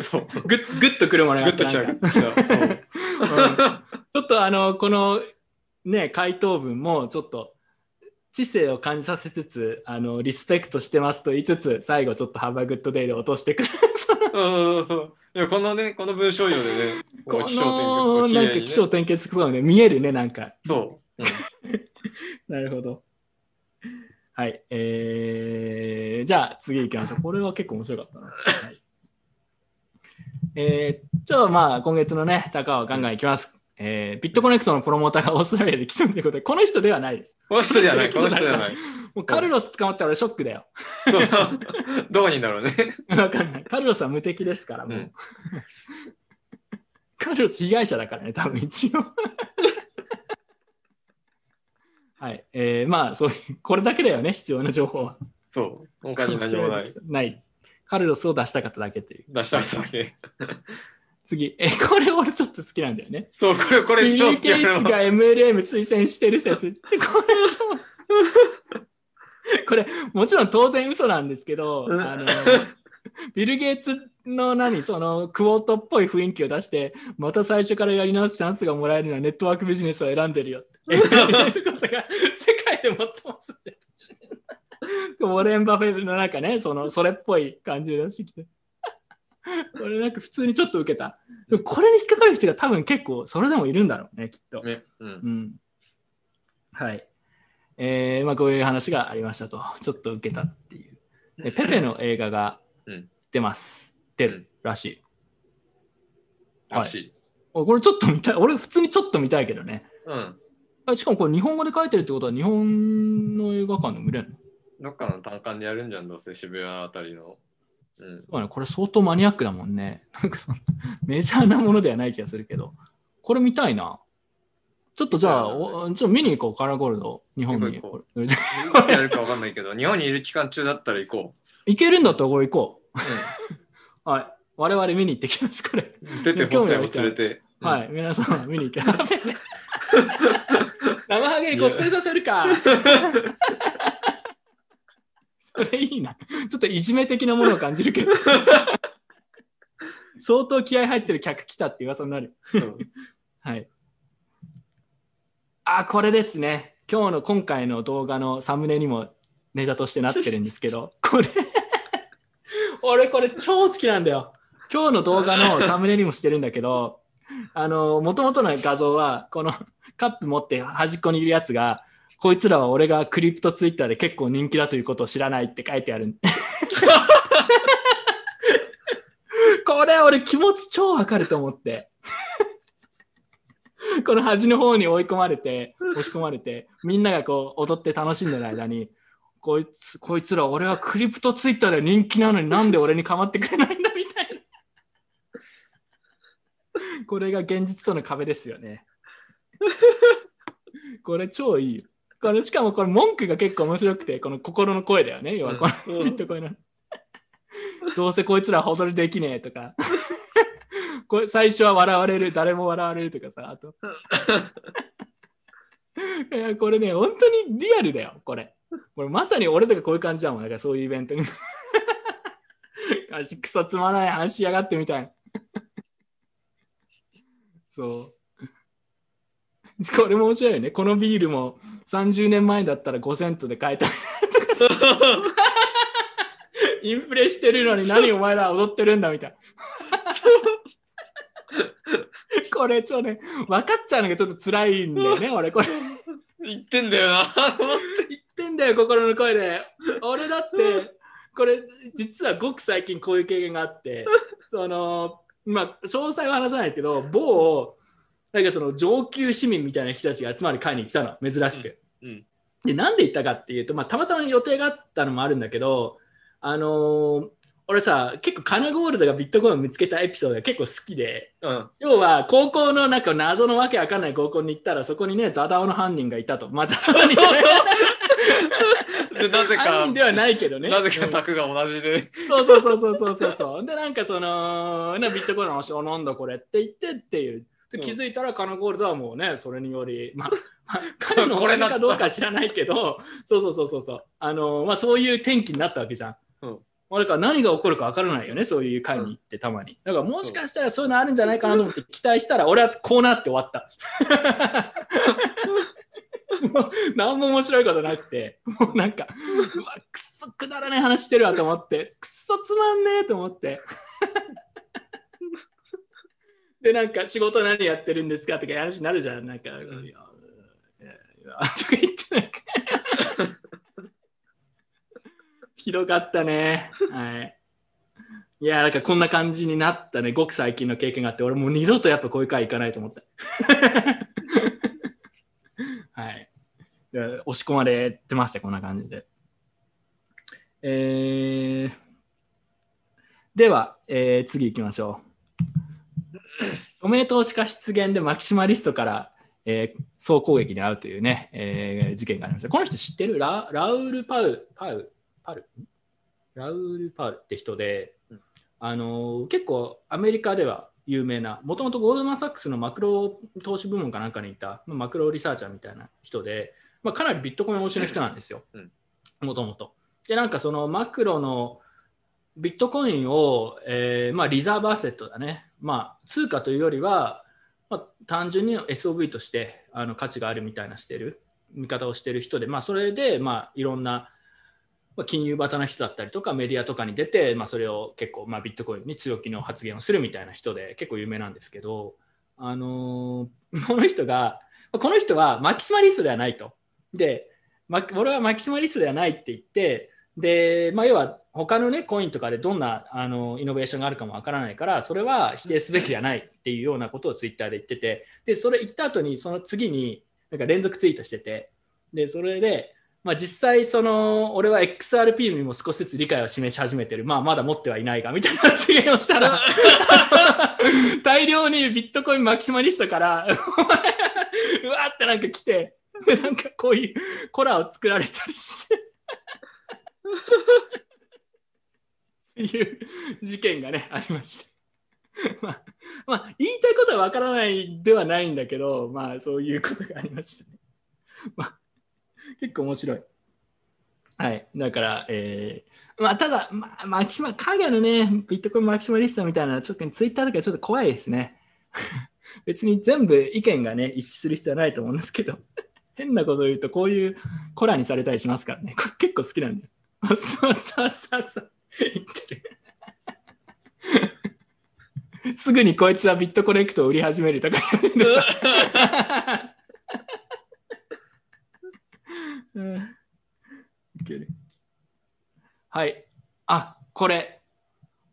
そう。ぐぐっとくるものがあった。グッときた。グッときた。そう、うん。ちょっとあのこのね回答文もちょっと知性を感じさせつつ、あのリスペクトしてますと言いつつ、最後ちょっとハバグッドデイで落としてくる。そうそうそう、このねこの文章量でね、この起承転結とかね見えるね、なんかそう、うん、なるほど、はい、えー、じゃあ次いきましょう。これは結構面白かったな、はい、えー、ちょっとまあ今月のね高はガンガンいきます、うん、えー、ビットコネクトのプロモーターがオーストラリアで来たということで、この人ではないです。この人ではない、この人ではない。もうカルロス捕まったら俺ショックだよ。どこにいんだろうね。分かんない。カルロスは無敵ですから、もう。うん、カルロス被害者だからね、多分一応。はい。えー、まあそう、これだけだよね、必要な情報は。そう。他に何もない。ない。カルロスを出したかっただけという。出したかっただけ。次、え、これ俺ちょっと好きなんだよね。そう、これ、これ超好きなの。ビル・ゲイツが エムエルエム 推薦してる説って、これ。これもちろん当然嘘なんですけど、うん、あのビル・ゲイツの何そのクォートっぽい雰囲気を出して、また最初からやり直すチャンスがもらえるのはネットワークビジネスを選んでるよって世界で最もすんでウォレン・バフェルのなんかね そのそれっぽい感じで出してきて俺なんか普通にちょっと受けた。でもこれに引っかかる人が多分結構それでもいるんだろうね、きっと、ね、うんうん、はい、えーまあ、こういう話がありましたと。ちょっと受けたっていう。ペペの映画が出ます。うん、出るらしい。らしい。これちょっと見たい。俺普通にちょっと見たいけどね。うん、しかもこれ日本語で書いてるってことは日本の映画館で見れるの？どっかの単館でやるんじゃん、どうせ渋谷あたりの。うん、そうね、これ相当マニアックだもんね。なんかそのメジャーなものではない気がするけど。これ見たいな。ちょっとじゃあ、おちょっと見に行こう、カラゴールド、日本に。これやるか分かんないけど、日本にいる期間中だったら行こう。行けるんだったらこれ行こう。うん、はい。我々見に行ってきます、これ。ペペ本体を連れて。うん、はい。皆さん見に行け。生ハゲにコスプレさせるか。それいいな。ちょっといじめ的なものを感じるけど。相当気合入ってる客来たって噂になる。うん、はい。あ、これですね。今日の今回の動画のサムネにもネタとしてなってるんですけど、これ、俺これ超好きなんだよ。今日の動画のサムネにもしてるんだけど、あの、もともとの画像は、このカップ持って端っこにいるやつが、こいつらは俺がクリプトツイッターで結構人気だということを知らないって書いてある。これ俺気持ち超わかると思って。この端の方に追い込まれて押し込まれて、みんながこう踊って楽しんでる間に、こいつこいつら俺はクリプトツイッターで人気なのになんで俺に構ってくれないんだみたいな。これが現実との壁ですよね。これ超いいよ。これしかもこれ文句が結構面白くて、この心の声だよね、要はこのビットコインのどうせこいつらほどりできねえとか。これ最初は笑われる、誰も笑われるとかさ、あといやこれね本当にリアルだよ。これこれまさに俺とかこういう感じだもん。なんかそういうイベントに足くそつまない話しやがってみたいな。そうこれも面白いよね。このビールもさんじゅうねんまえだったらごセントで買えたインフレしてるのに何お前ら踊ってるんだみたいなこれちょっとね分かっちゃうのがちょっと辛いんだよね俺これ言ってんだよな言ってんだよ心の声で。俺だってこれ実はごく最近こういう経験があってそのまあ詳細は話さないけど某なんかその上級市民みたいな人たちが集まり買いに行ったの珍しく、うんうん、でなんで行ったかっていうと、まあ、たまたま予定があったのもあるんだけどあのー、俺さ結構カナゴールドがビットコインを見つけたエピソードが結構好きで、うん、要は高校のなんか謎のわけわかんない高校に行ったらそこにねザダオの犯人がいたとまあザダオになぜか犯人ではないけどねなぜかタクが同じで、うん、そうそうそうそうそうそうでなんかそのなビットコインの話をなんだこれって言ってっていうで気づいたらカナゴールドはもうねそれによりまあ、まあ、彼のお金かどうか知らないけどそうそうそうそうそうあのー、まあそういう天気になったわけじゃん。だから何が起こるか分からないよねそういう会に行ってたまにだからもしかしたらそういうのあるんじゃないかなと思って期待したら俺はこうなって終わったもう何も面白いことなくてもうなんかうわくそくだらない話してるわと思ってくそつまんねえと思ってでなんか仕事何やってるんですかとかいう話になるじゃんなんか、うん、いやいやとか言ってなんかひどかったね、はい、いやなんかこんな感じになったねごく最近の経験があって俺もう二度とやっぱこういう会行かないと思ったはい押し込まれてましたこんな感じで、えー、では、えー、次行きましょう著名投資家出現でマキシマリストから、えー、総攻撃に遭うというね、えー、事件がありました。この人知ってる ラ, ラウル・パウパウパルラウル・パールって人で、うん、あの結構アメリカでは有名なもともとゴールドマン・サックスのマクロ投資部門かなんかにいたマクロリサーチャーみたいな人で、まあ、かなりビットコイン推しの人なんですよもともと。でなんかそのマクロのビットコインを、えーまあ、リザーブアセットだね、まあ、通貨というよりは、まあ、単純に エスオーブイ としてあの価値があるみたいなしてる見方をしてる人で、まあ、それで、まあ、いろんな金融バタな人だったりとかメディアとかに出て、まあ、それを結構、まあ、ビットコインに強気の発言をするみたいな人で結構有名なんですけど、あのー、この人がこの人はマキシマリストではないとで、ま、俺はマキシマリストではないって言ってで、まあ、要は他の、ね、コインとかでどんなあのイノベーションがあるかもわからないからそれは否定すべきではないっていうようなことをツイッターで言っててでそれ言った後にその次になんか連続ツイートしててでそれでまあ、実際その俺は エックスアールピー にも少しずつ理解を示し始めてる、まあ、まだ持ってはいないがみたいな発言をしたら大量にビットコインマキシマリストからうわってなんか来てでなんかこういうコラを作られたりしてっていう事件がねありましたまあ、まあ、言いたいことはわからないではないんだけど、まあ、そういうことがありましたね、まあ結構面白い。はい。だから、えー、まあ、ただ、まあ、マキシマ、海外のね、ビットコインマキシマリストみたいな、ちょっとツイッターとかちょっと怖いですね。別に全部意見がね、一致する必要はないと思うんですけど、変なこと言うと、こういうコラにされたりしますからね。これ結構好きなんだよ。あ、そうそうそうそう。言ってる。すぐにこいつはビットコネクトを売り始めるとか言うんです。うん、はいあこれ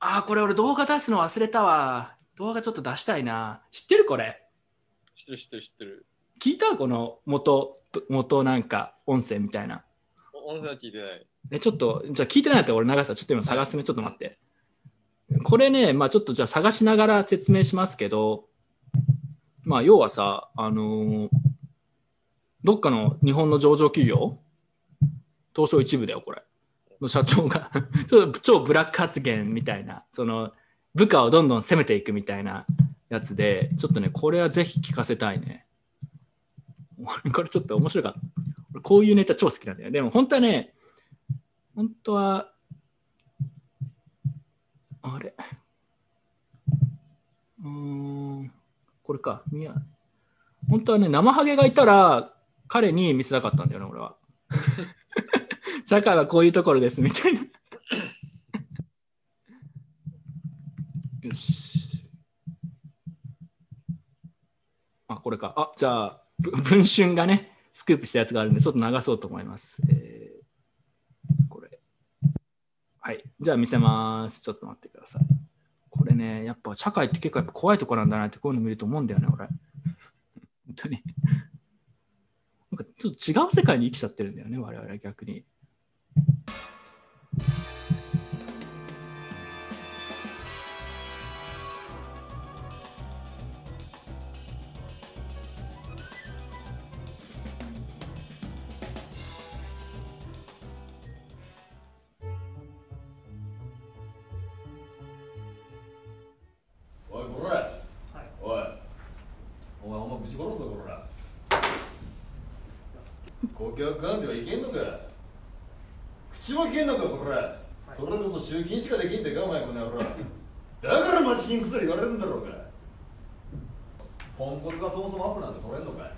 あこれ俺動画出すの忘れたわ動画ちょっと出したいな知ってるこれ知ってる知ってる知ってる聞いたこの元元なんか音声みたいな音声は聞いてないえちょっとじゃあ聞いてないって俺長さちょっと今探すねちょっと待ってこれねまあちょっとじゃあ探しながら説明しますけどまあ要はさあのーどっかの日本の上場企業東証一部だよこれの社長がちょっと超ブラック発言みたいなその部下をどんどん攻めていくみたいなやつでちょっとねこれはぜひ聞かせたいねこれちょっと面白かったこういうネタ超好きなんだよでも本当はね本当はあれうーんこれかみや本当はね、生ハゲがいたら彼に見せたかったんだよね、俺は。社会はこういうところですみたいな。よし。あ、これか。あ、じゃあ、文春がね、スクープしたやつがあるんで、ちょっと流そうと思います。えー、これ。はい。じゃあ見せます。ちょっと待ってください。これね、やっぱ社会って結構やっぱ怖いところなんだなってこういうの見ると思うんだよね、俺。本当に。なんかちょっと違う世界に生きちゃってるんだよね、我々逆に。集金しかできんでか、お前この野郎。だから町人くそ言われるんだろうか。ポンコツがそもそもアップなんて取れんのか。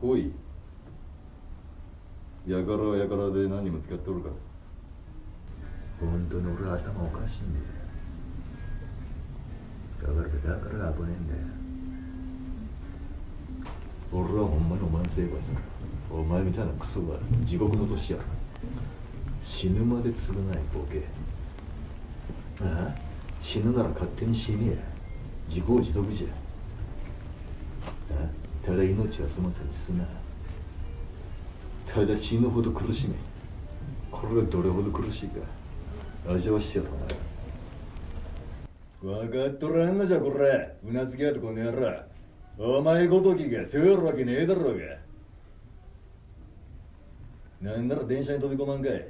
おい、やからはやからで何も使っておるか。本当に俺は頭おかしいんだよ。だからだから危ねえんだよ。俺はほんまにお前のせいかじゃん。お前みたいなクソは地獄の年や。死ぬまで償えボケ。ああ、死ぬなら勝手に死ねえ。自業自得じゃ。ああ、ただ命は粗末にすな。ただ死ぬほど苦しめ。これはどれほど苦しいか味わしてやろうな。分かっとらんのじゃこれ。うなずきやとこの野郎。お前ごときが背負えるわけねえだろうが。なんなら電車に飛び込まんかい。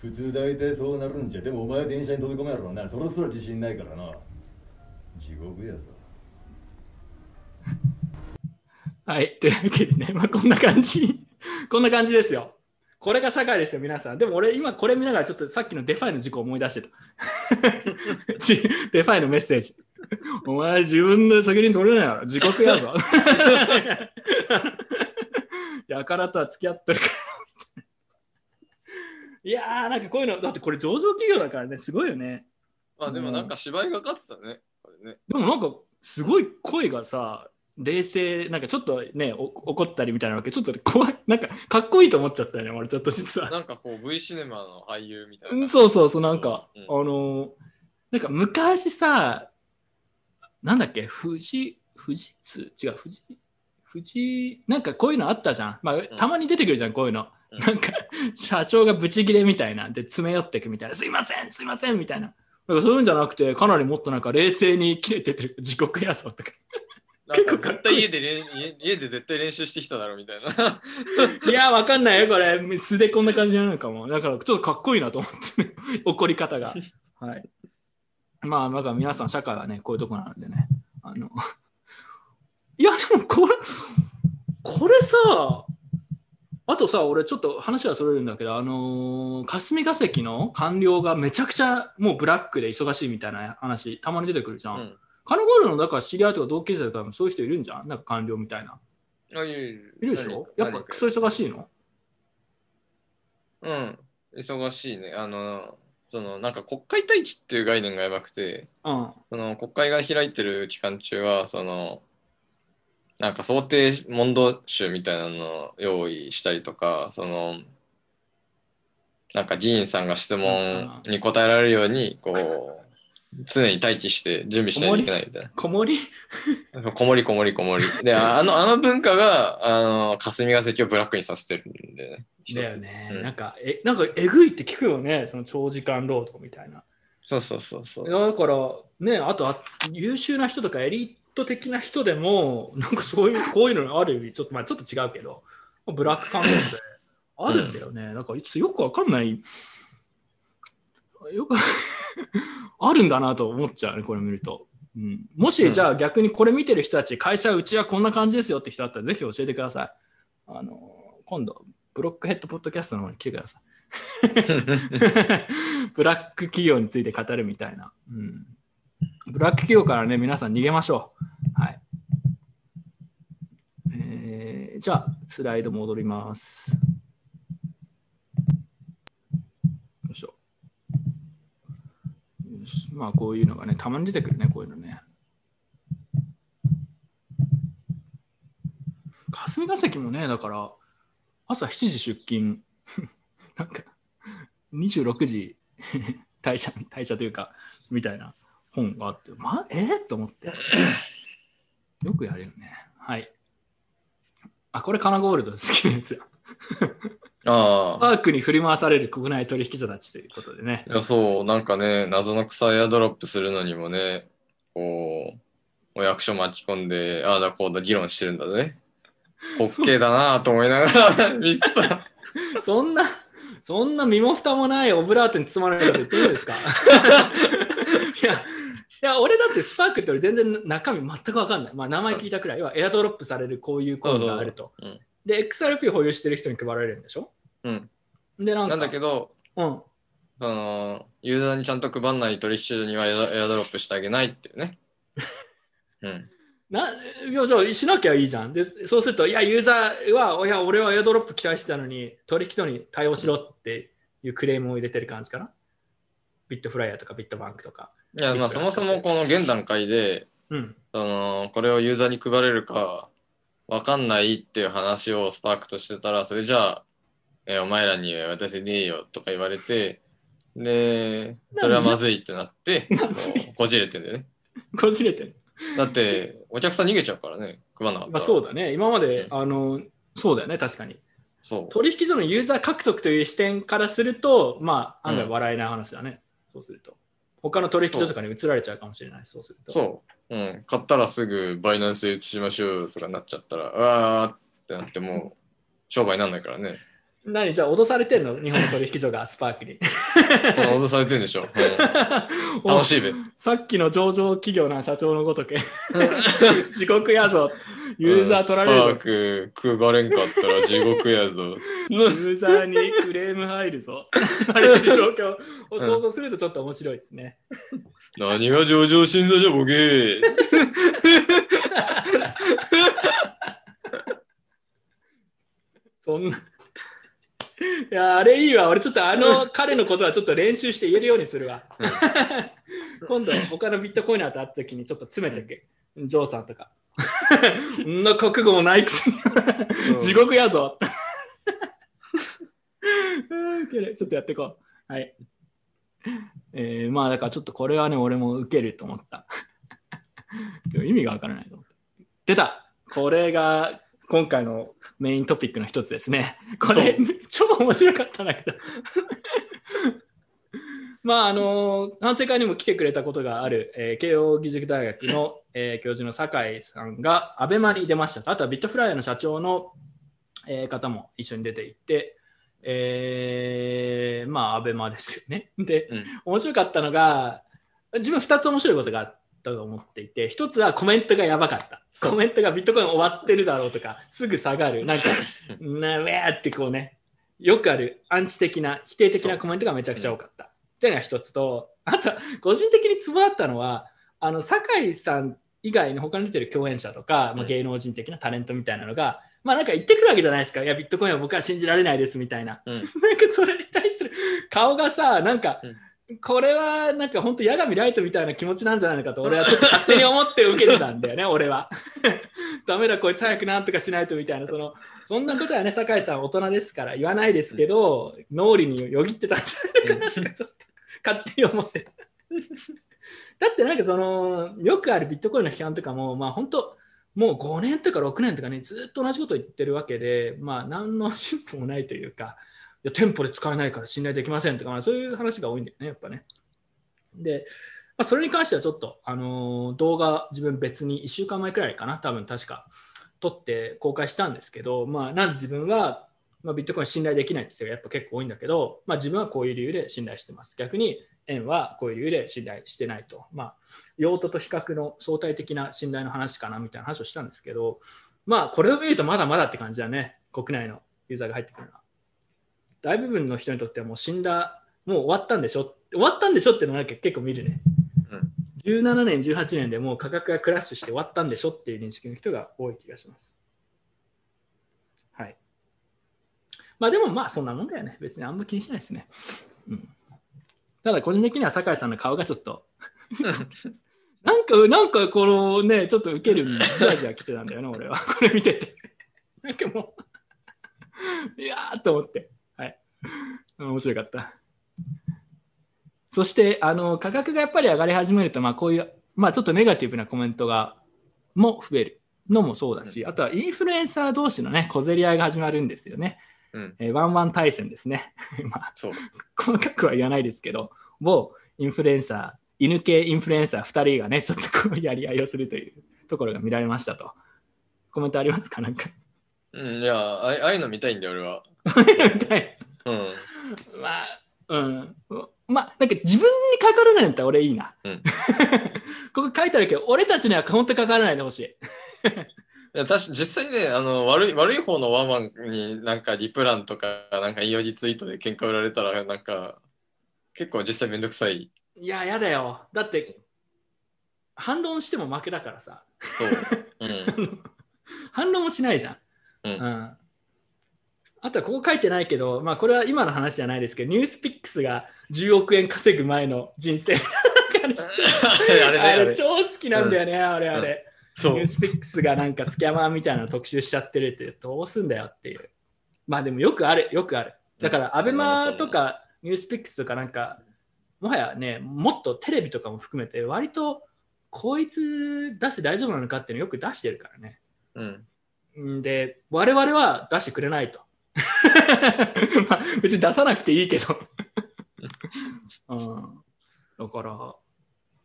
普通大体そうなるんじゃ。でもお前は電車に飛び込めやろうな。それすら自信ないからな。地獄やぞ。はい。というわけでね、まあ、こんな感じ。こんな感じですよ。これが社会ですよ、皆さん。でも俺、今これ見ながら、ちょっとさっきのデファイの事故を思い出してた。デファイのメッセージ。お前、自分で責任取れないやろ。地獄やぞ。やからとは付き合ってるから。いやー、なんかこういうの、だってこれ上場企業だからね、すごいよね。まあでもなんか芝居がかってたね。これね。でもなんか、すごい声がさ、冷静なんかちょっとね怒ったりみたいなわけちょっと怖いなんかかっこいいと思っちゃったよね俺ちょっと実はなんかこう V シネマの俳優みたいなそうそうそうなんか、うん、あのー、なんか昔さなんだっけ富士富士通違う富士富士なんかこういうのあったじゃんまあ、うん、たまに出てくるじゃんこういうの、うん、なんか社長がブチギレみたいなで詰め寄ってくみたいなすいませんすいませんみたいななんかそういうんじゃなくてかなりもっとなんか冷静に切れてて地獄やぞとか。なんか絶対家でれん家で絶対練習してきただろみたいないやわかんないよこれ素でこんな感じなのかもだからちょっとかっこいいなと思って、ね、怒り方がはいまあなんか皆さん社会はねこういうとこなのでねあのいやでもこれこれさあとさ俺ちょっと話はそれるんだけどあのー、霞が関の官僚がめちゃくちゃもうブラックで忙しいみたいな話たまに出てくるじゃん、うんカナゴールのだから知り合いとか同級生とかもそういう人いるんじゃんなんか官僚みたいな。あ、いるいる。いるでしょやっぱクソ忙しいのうん。忙しいね。あの、そのなんか国会待機っていう概念がやばくて、うん、その国会が開いてる期間中は、その、なんか想定問答集みたいなのを用意したりとか、その、なんか議員さんが質問に答えられるように、こう、常に待機して準備しないといけないみたいな。こもりこもりこもりこもり。で、あの、あの文化が、あの、霞が関をブラックにさせてるんでね。だよね、うん。なんか、え、なんか、えぐいって聞くよね。その長時間労働みたいな。そうそうそうそう。だから、ね、あとあ、優秀な人とかエリート的な人でも、なんかそういう、こういうのある意味、ちょっと、まあちょっと違うけど、ブラック感覚であるんだよね。うん、なんか、よくわかんない。よくあるんだなと思っちゃうね、これ見ると。うん、もしじゃあ逆にこれ見てる人たち、会社うちはこんな感じですよって人だったらぜひ教えてください。あの今度ブロックヘッドポッドキャストの方に来てください。ブラック企業について語るみたいな、うん、ブラック企業からね皆さん逃げましょう。はい、えー、じゃあスライド戻ります。よいしょ。まあこういうのがねたまに出てくるね、こういうのね。霞が関もね、だから朝しちじ出勤なんかにじゅうろくじ退社、退社というかみたいな本があって、ま、えー、と思ってよくやれるね。はい、あ、これカナゴールド好きなやつや。あパークに振り回される国内取引所たちということでね。いや、そう、なんかね、謎の草エアドロップするのにもね、こうお役所巻き込んでああだこうだ議論してるんだぜ、滑稽だなと思いながら見てた。そんなそんな身も蓋もないオブラートに包まれるって言っていいんですか。いや、いや俺だってスパークって俺全然中身全く分かんない。まあ、名前聞いたくらいはエアドロップされるこういうコードがあると。そうそうそう、うん、で、エックスアールピー 保有してる人に配られるんでしょ、うん、で な, んかなんだけど、うん、あのユーザーにちゃんと配らない取引所にはエ ア, エアドロップしてあげないっていうね。うんないや、じゃあしなきゃいいじゃん。でそうすると、いやユーザーは、いや俺はエアドロップ期待してたのに取引所に対応しろっていうクレームを入れてる感じかな。ビットフライヤーとかビットバンクとか。いや、まあそもそもこの現段階で、うん、あのこれをユーザーに配れるか分かんないっていう話をスパークとしてたら、それじゃあ、えー、お前らに渡せねえよとか言われて、でそれはまずいってなってこじれてんだよね。こじれてる。だってお客さん逃げちゃうからね、配らなかったら。まあ、そうだね、今まで、うん、あのそうだよね、確かに。そう取引所のユーザー獲得という視点からすると、まあ案外笑えない話だね、うん、そうすると他の取引所とかに移られちゃうかもしれない。そうするとそう、うん、買ったらすぐバイナンスへ移しましょうとかなっちゃったら、わーってなってもう商売にならないからね。何じゃあ脅されてんの、日本の取引所がスパークに。脅されてんでしょ、うん、楽しいべ。さっきの上場企業な社長のごとけ。地獄やぞ、ユーザー取られるぞ、うん、スパーク配れんかったら地獄やぞ。ユーザーにクレーム入るぞ。あれ状況を想像するとちょっと面白いですね。何が上場審査じゃボケー。そんな、いや、あれいいわ。俺ちょっとあの彼のことはちょっと練習して言えるようにするわ。今度他のビットコインと会った時にちょっと詰めてけ、ジョーさんとか。んな覚悟もないくせに地獄やぞ。ちょっとやってこう。はい、えー、まあだからちょっとこれはね俺も受けると思った。でも意味がわからないと思った。出た、これが今回のメイントピックの一つですね。これ超面白かったんだけど。まああの反省会にも来てくれたことがある、えー、慶応義塾大学の、えー、教授の酒井さんがアベマに出ましたと。あとはビットフライヤーの社長の、えー、方も一緒に出ていって、えー、まあアベマですよね。で、うん、面白かったのが、自分ふたつ面白いことがあってと思っていて、一つはコメントがやばかった。コメントがビットコイン終わってるだろうとか、すぐ下がる、なんかなめーってこうね、よくあるアンチ的な否定的なコメントがめちゃくちゃ多かったっていうのが一つと、あと個人的にツボだったのは、あの酒井さん以外の他に出てる共演者とか、まあ、芸能人的なタレントみたいなのが、まあなんか言ってくるわけじゃないですか。いやビットコインは僕は信じられないですみたいな、うん、なんかそれに対する顔がさ、なんか、うん、これはなんか本当矢神ライトみたいな気持ちなんじゃないのかと俺はちょっと勝手に思って受けてたんだよね。俺はダメだこいつ早くなんとかしないとみたいな、そのそんなことはね、酒井さん大人ですから言わないですけど、脳裏によぎってたんじゃないかなとちょっと勝手に思ってた。だってなんかそのよくあるビットコインの批判とかも、まあ本当もうごねんとかろくねんとかね、ずっと同じこと言ってるわけで、まあ何の進歩もないというか、いや店舗で使えないから信頼できませんとか、まあ、そういう話が多いんだよね、やっぱね。で、まあ、それに関してはちょっと、あのー、動画自分別にいっしゅうかんまえくらいかな、多分確か撮って公開したんですけど、まあなん自分はまあ、ビットコイン信頼できないって人がやっぱ結構多いんだけど、まあ、自分はこういう理由で信頼してます。逆に円はこういう理由で信頼してないと。まあ、用途と比較の相対的な信頼の話かなみたいな話をしたんですけど、まあ、これを見るとまだまだって感じだね。国内のユーザーが入ってくるのは。大部分の人にとってはもう死んだ、もう終わったんでしょ、終わったんでしょっていうのなんか結構見るね。じゅうななねん、じゅうはちねんでもう価格がクラッシュして終わったんでしょっていう認識の人が多い気がします。はい。まあでもまあそんなもんだよね。別にあんま気にしないですね。うん、ただ個人的には酒井さんの顔がちょっと、なんか、なんかこのね、ちょっとウケるにじわじわ来てたんだよな、俺は。これ見てて。なんかもう、いやーと思って。はい。面白かった。そしてあの価格がやっぱり上がり始めると、まあ、こういう、まあ、ちょっとネガティブなコメントがも増えるのもそうだし、あとはインフルエンサー同士の、ね、小競り合いが始まるんですよね、うんえー、ワンワン対戦ですね、まあ、そう細かくは言わないですけど、某インフルエンサー犬系インフルエンサーふたりが、ね、ちょっとこうやり合いをするというところが見られましたと。コメントありますか？なんか、うん、いやああいうの見たいんだよ俺は。見たい、うん、まあうんまあ、なんか自分にかからないんだったら俺いいな、うん、ここ書いてあるけど俺たちには本当にかからないでほしい。いや私実際ねあの 悪い、悪い方のワンワンになんかリプランとかなんか引用リツイートで喧嘩売られたらなんか結構実際めんどくさい。いややだよ、だって反論しても負けだからさ。そう、うん、反論もしないじゃん、うんうん、あとはここ書いてないけど、まあ、これは今の話じゃないですけどニュースピックスがじゅうおくえん稼ぐ前の人生あれ、ね、あれ超好きなんだよね、うん、あれあれ、うん、そうニュースピックスがなんかスキャマーみたいなの特集しちゃってるってどうすんだよっていう。まあでもよくあるよくある。だからアベマとかニュースピックスとかなんかもはやねもっとテレビとかも含めて割とこいつ出して大丈夫なのかっていうのよく出してるからね、うん、で我々は出してくれないとまあ別に出さなくていいけどうん、だから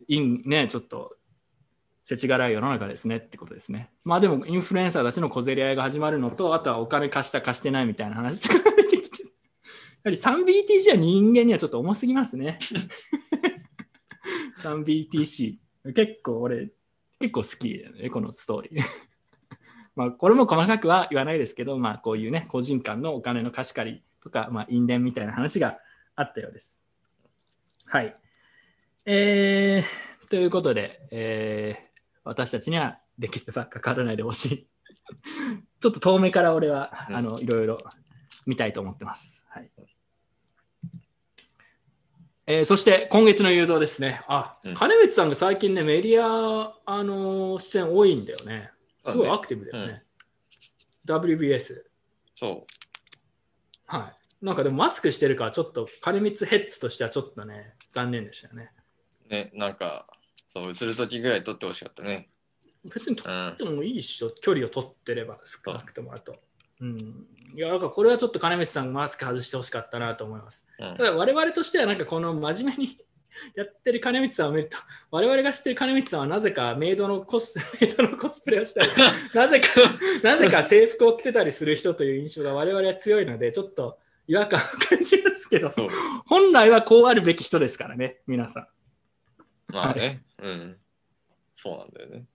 いん、ね、ちょっと世知辛い世の中ですねってことですね。まあでもインフルエンサーたちの小競り合いが始まるのと、あとはお金貸した貸してないみたいな話とか出てきて、やはり スリービーティーシー は人間にはちょっと重すぎますね。スリービーティーシー 結構俺結構好きだよねこのストーリーまあこれも細かくは言わないですけど、まあこういうね個人間のお金の貸し借りとか、まあ、因縁みたいな話があったようです。はい、えー、ということで、えー、私たちにはできればかからないでほしいちょっと遠目から俺は、うん、あのいろいろ見たいと思ってます、はいえー、そして今月の誘導ですね。あ、うん、金光さんが最近ねメディア、あのー、出演多いんだよね。すごいアクティブだよね、うん、ダブリュービーエス そうはいなんかでもマスクしてるからちょっと金光ヘッズとしてはちょっとね残念でしたよね。ねなんかそう映るときぐらい撮ってほしかったね。別に撮ってもいいっしょ、うん、距離を取ってれば少なくともあと。うんいやなんかこれはちょっと金光さんマスク外してほしかったなと思います、うん、ただ我々としてはなんかこの真面目にやってる金光さんを見ると我々が知ってる金光さんはなぜかメイドのコスメイドのコスプレをしたりなぜかなぜか制服を着てたりする人という印象が我々は強いのでちょっと違和感を感じますけど、本来はこうあるべき人ですからね、皆さん。まあね、うん、そうなんだよね。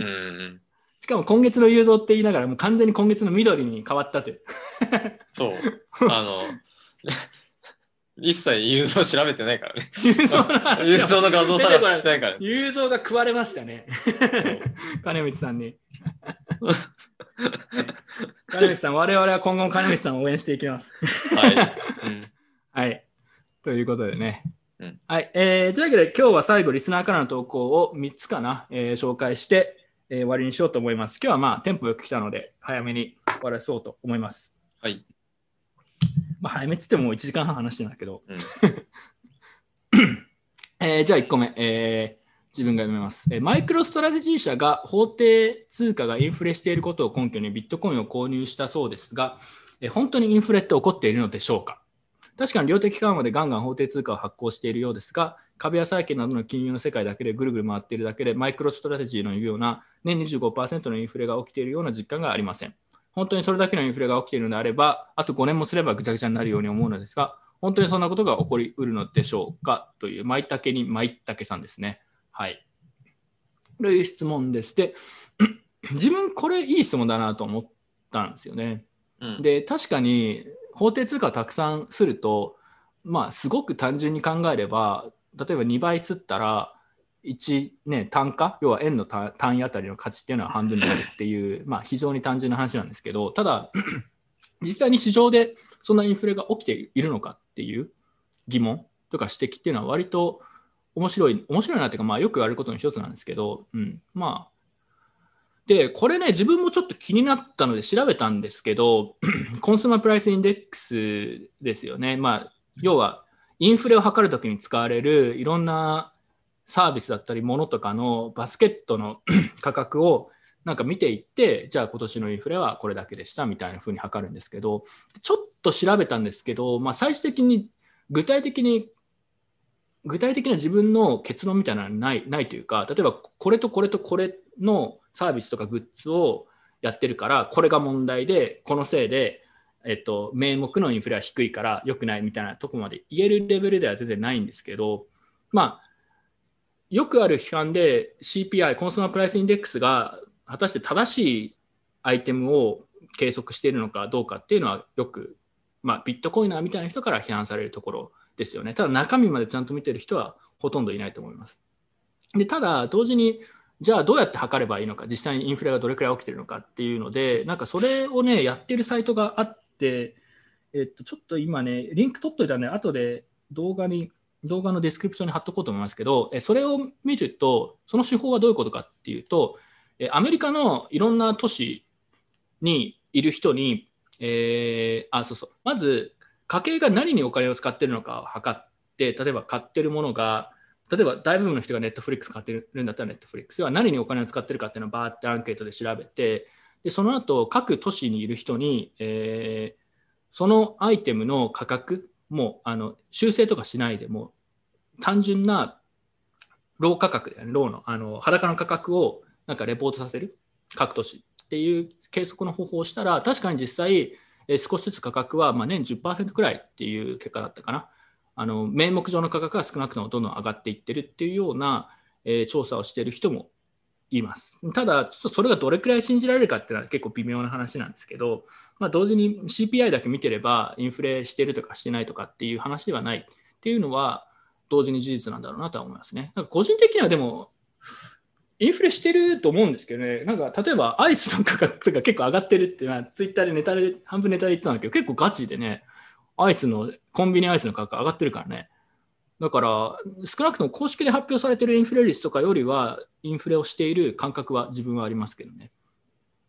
うん。しかも今月の誘導って言いながら、もう完全に今月の緑に変わったという。そう、あの、一切誘導調べてないからね。誘導の画像探ししてないから、ね。誘導が食われましたね、金光さんに。金光さん、我々は今後も金光さんを応援していきます、はいうんはい、ということでね、うんはいえー、というわけで今日は最後リスナーからの投稿をみっつかな、えー、紹介して、えー、終わりにしようと思います。今日はまあテンポよく来たので早めに終わらそうと思います、はいまあ、早めっつってもいちじかんはん話してんだけど、うんえー、じゃあいっこめ、えー自分が読みます。マイクロストラテジー社が法定通貨がインフレしていることを根拠にビットコインを購入したそうですが、本当にインフレって起こっているのでしょうか。確かに量的緩和でガンガン法定通貨を発行しているようですが、株や債券などの金融の世界だけでぐるぐる回っているだけでマイクロストラテジーのような年 にじゅうごパーセント のインフレが起きているような実感がありません。本当にそれだけのインフレが起きているのであれば、あとごねんもすればぐちゃぐちゃになるように思うのですが、本当にそんなことが起こりうるのでしょうかという、まいたけにまいたけさんですね。はい。という質問です。で、自分これいい質問だなと思ったんですよね。うん、で、確かに法定通貨をたくさんすると、まあ、すごく単純に考えれば、例えばにばいすったら、いち、ね、単価、要は円の単位あたりの価値っていうのは半分になるっていう、まあ、非常に単純な話なんですけど、ただ実際に市場でそんなインフレが起きているのかっていう疑問とか指摘っていうのは割と面白い面白いなっていうか、まあ、よく言われることの一つなんですけど、うん、まあでこれね、自分もちょっと気になったので調べたんですけどコンスーマープライスインデックスですよね、まあ、要はインフレを測るときに使われるいろんなサービスだったり物とかのバスケットの価格をなんか見ていって、じゃあ今年のインフレはこれだけでしたみたいな風に測るんですけど、ちょっと調べたんですけど、まあ、最終的に具体的に具体的な自分の結論みたいなのはない、ないというか、例えばこれとこれとこれのサービスとかグッズをやってるからこれが問題で、このせいで、えっと、名目のインフレは低いから良くないみたいなとこまで言えるレベルでは全然ないんですけど、まあよくある批判で シーピーアイ コンスーマープライスインデックスが果たして正しいアイテムを計測しているのかどうかっていうのはよく、まあ、ビットコイナーみたいな人から批判されるところですよね。ただ中身までちゃんと見てる人はほとんどいないと思います。でただ同時にじゃあどうやって測ればいいのか、実際にインフレがどれくらい起きてるのかっていうので、なんかそれをねやってるサイトがあって、えっと、ちょっと今ねリンク取っといたんで後で動画に動画のディスクリプションに貼っとこうと思いますけど、それを見るとその手法はどういうことかっていうと、アメリカのいろんな都市にいる人に、えー、あそうそうまず家計が何にお金を使ってるのかを測って、例えば買ってるものが、例えば大部分の人がネットフリックス買ってるんだったらネットフリックスは何にお金を使ってるかっていうのをバーってアンケートで調べて、でその後各都市にいる人に、えー、そのアイテムの価格、もうあの修正とかしないでもう単純なロー価格だよね、ローのあの裸の価格をなんかレポートさせる各都市っていう計測の方法をしたら、確かに実際え少しずつ価格はまあ年 じゅっパーセント くらいっていう結果だったかな、あの名目上の価格が少なくともどんどん上がっていってるっていうような、えー、調査をしている人もいます。ただちょっとそれがどれくらい信じられるかっていうのは結構微妙な話なんですけど、まあ、同時に シーピーアイ だけ見てればインフレしてるとかしてないとかっていう話ではないっていうのは同時に事実なんだろうなとは思いますね。なんか個人的にはでもインフレしてると思うんですけどね、なんか例えばアイスの価格が結構上がってるっていうのはツイッターでネタで半分ネタで言ってたんだけど、結構ガチでねアイスのコンビニアイスの価格上がってるからね。だから少なくとも公式で発表されているインフレ率とかよりはインフレをしている感覚は自分はありますけどね。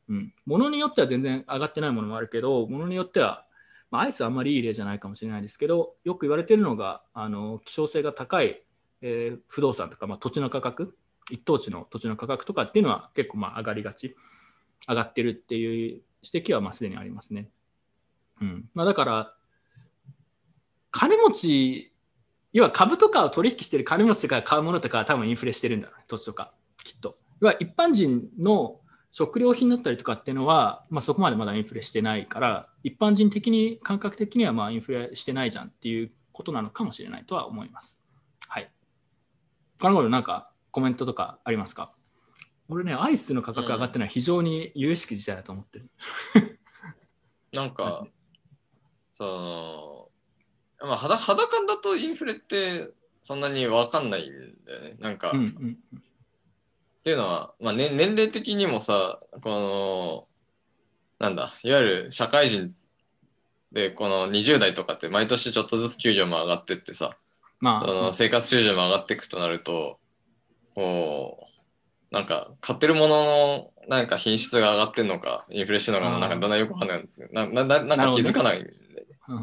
うん、物によっては全然上がってないものもあるけど、物によっては、まあ、アイスはあんまりいい例じゃないかもしれないですけど、よく言われているのがあの希少性が高い、えー、不動産とか、まあ、土地の価格、一等地の土地の価格とかっていうのは結構まあ上がりがち、上がってるっていう指摘はまあすでにありますね。うんまあ、だから金持ち、要は株とかを取引してる金持ちとか買うものとか多分インフレしてるんだろうね、土地とかきっと。要は一般人の食料品だったりとかっていうのは、まあ、そこまでまだインフレしてないから、一般人的に感覚的にはまあインフレしてないじゃんっていうことなのかもしれないとは思います。はい。他の頃なんかコメントとかありますか？俺ねアイスの価格上がってるのは非常に有識事態だと思ってる。うん、なんかそのまあ、肌肌感だとインフレってそんなに分かんないんだよね。なんか、うんうんうん、っていうのは、まあね、年齢的にもさ、このなんだいわゆる社会人でこのにじゅう代とかって毎年ちょっとずつ給料も上がってってさ、まあ、その生活水準も上がっていくとなると、うん、こうなんか買ってるもののなんか品質が上がってんのかインフレしてんのかもなんかだんだんよく分かんない、うん、な, な, なんか気づかないんだよね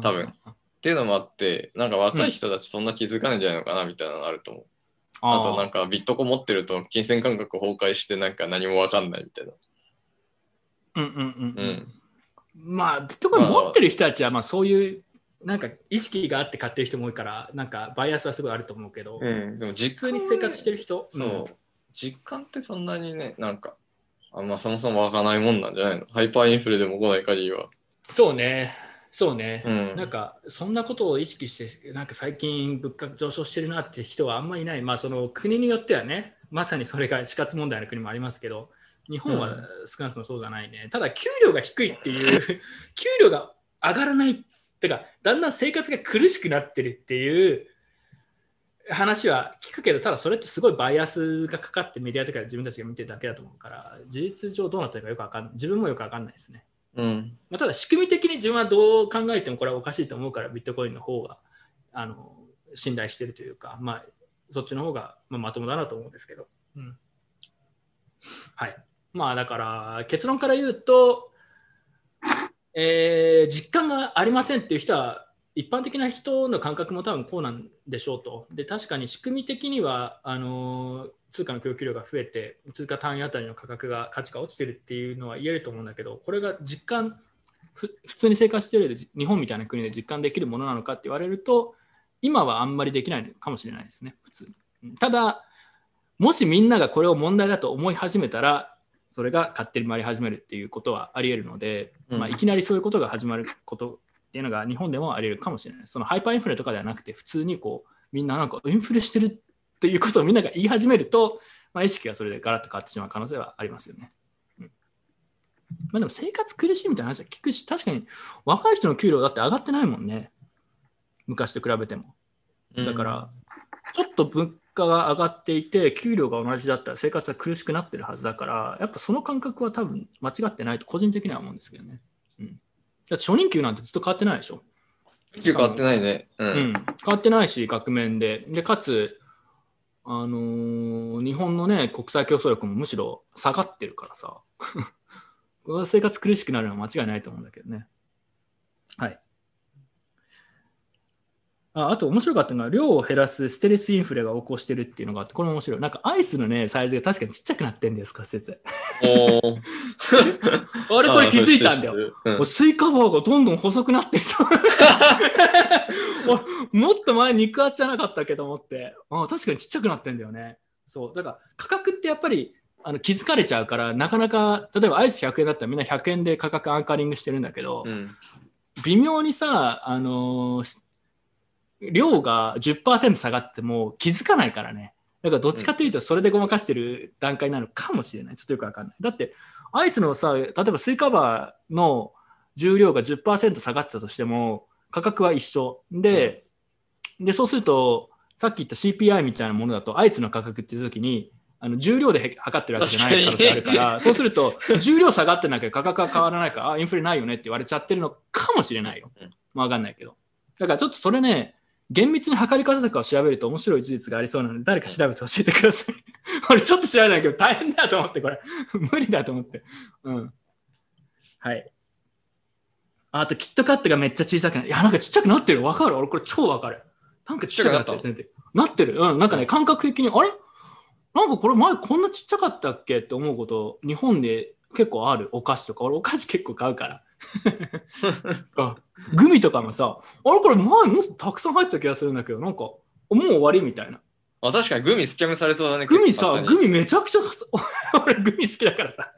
多分。っていうのもあって、なんか若い人たちそんな気づかないんじゃないのかなみたいなのがあると思う。うん、あ, あとなんかビットコ持ってると金銭感覚崩壊してなんか何も分かんないみたいな。うんうんうん。うん、まあビットコイン持ってる人たちはまあそういうなんか意識があって買ってる人も多いからなんかバイアスはすごいあると思うけど。うん、でも実感、ね、普通に生活してる人。そう、うん、実感ってそんなにねなんかあんまそもそも湧かないもんなんじゃないの？ハイパーインフレでも来ない限りは。そうね。そうね、うん、なんかそんなことを意識してなんか最近物価上昇してるなって人はあんまりいない、まあ、その国によってはね、まさにそれが死活問題の国もありますけど、日本は少なくともそうじゃないね、うん、ただ給料が低いっていう給料が上がらないってかだんだん生活が苦しくなってるっていう話は聞くけど、ただそれってすごいバイアスがかかってメディアとか自分たちが見てるだけだと思うから、事実上どうなってるかよくわかんない、自分もよくわかんないですね。うんまあ、ただ仕組み的に自分はどう考えてもこれはおかしいと思うから、ビットコインの方があの信頼してるというか、まあ、そっちの方が ま, まともだなと思うんですけど、うん、はいまあだから結論から言うと、えー、実感がありませんっていう人は一般的な人の感覚も多分こうなんでしょうと。で確かに仕組み的にはあのー通貨の供給量が増えて通貨単位あたりの価格が価値が落ちてるっていうのは言えると思うんだけど、これが実感ふ普通に生活しているで日本みたいな国で実感できるものなのかって言われると今はあんまりできないかもしれないですね普通。ただもしみんながこれを問題だと思い始めたらそれが勝手に回り始めるっていうことはありえるので、うんまあ、いきなりそういうことが始まることっていうのが日本でもありえるかもしれない。そのハイパーインフレとかではなくて普通にこうみんななんかインフレしてるということをみんなが言い始めると、まあ、意識がそれでガラッと変わってしまう可能性はありますよね、うんまあ、でも生活苦しいみたいな話は聞くし、確かに若い人の給料だって上がってないもんね昔と比べても。だからちょっと物価が上がっていて給料が同じだったら生活が苦しくなってるはずだから、やっぱその感覚は多分間違ってないと個人的には思うんですけどね、うん、だって初任給なんてずっと変わってないでしょ。変わってないね、うんうん、変わってないし額面で、でかつあのー、日本の、ね、国際競争力もむしろ下がってるからさ生活苦しくなるのは間違いないと思うんだけどね。はい。あ、あと面白かったのが量を減らすステルスインフレが横行してるっていうのがあって、これ面白い。なんかアイスの、ね、サイズが確かにちっちゃくなってるんですか施設おあれこれ気づいたんだよ、うん、スイカバーがどんどん細くなってきたもっと前肉厚じゃなかったけど思って、あ確かにちっちゃくなってんだよね。そうだから価格ってやっぱりあの気づかれちゃうから、なかなか例えばアイスひゃくえんだったらみんなひゃくえんで価格アンカリングしてるんだけど、うん、微妙にさあのー量が じゅっパーセント 下がっても気づかないからね。だからどっちかというとそれでごまかしてる段階なのかもしれない、うん、ちょっとよくわかんない。だってアイスのさ、例えばスイカバーの重量が じゅっパーセント 下がってたとしても価格は一緒で、うん、でそうするとさっき言った シーピーアイ みたいなものだとアイスの価格っていう時にあの重量で測ってるわけじゃない可能性あるから、そうすると重量下がってなきゃ価格は変わらないからあインフレないよねって言われちゃってるのかもしれないよ、まあ、わかんないけど。だからちょっとそれね厳密に測り方とかを調べると面白い事実がありそうなので誰か調べて教えてくださいこれちょっと調べないけど大変だと思ってこれ無理だと思って、うん、はい。あとキットカットがめっちゃ小さくなる。いやなんかちっちゃくなってるわかる。俺これ超わかる。なんかちっちゃくなってるなってる、なってる、うん、なんかね感覚的にあれなんかこれ前こんなちっちゃかったっけって思うこと日本で結構ある。お菓子とか俺お菓子結構買うからあグミとかもさあれこれ前もっとたくさん入った気がするんだけどなんかもう終わりみたいな。あ確かにグミスキャンされそうだね。グミさグミめちゃくちゃ俺グミ好きだからさ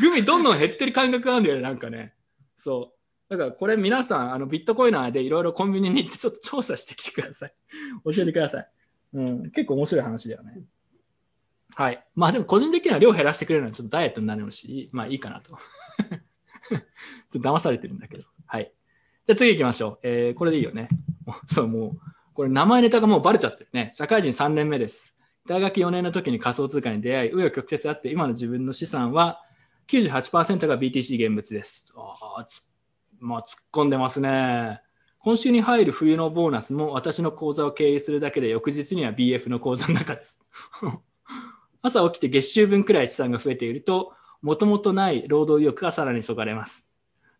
グミどんどん減ってる感覚なんだよねなんかね。そうだからこれ皆さんあのビットコイナーでいろいろコンビニに行ってちょっと調査してきてください教えてください、うん、結構面白い話だよね。はいまあでも個人的には量減らしてくれるのはちょっとダイエットになるしまあいいかなとちょっと騙されてるんだけど。はい。じゃあ次行きましょう。えー、これでいいよね。そう、もう、これ名前ネタがもうバレちゃってるね。社会人さんねんめです。大学よねんの時に仮想通貨に出会い、紆余曲折あって、今の自分の資産は きゅうじゅうはちパーセント が ビーティーシー 現物です。ああ、まあ突っ込んでますね。今週に入る冬のボーナスも私の口座を経由するだけで、翌日には ビーエフ の口座の中です。朝起きて月収分くらい資産が増えていると、もともとない労働意欲がさらにそがれます。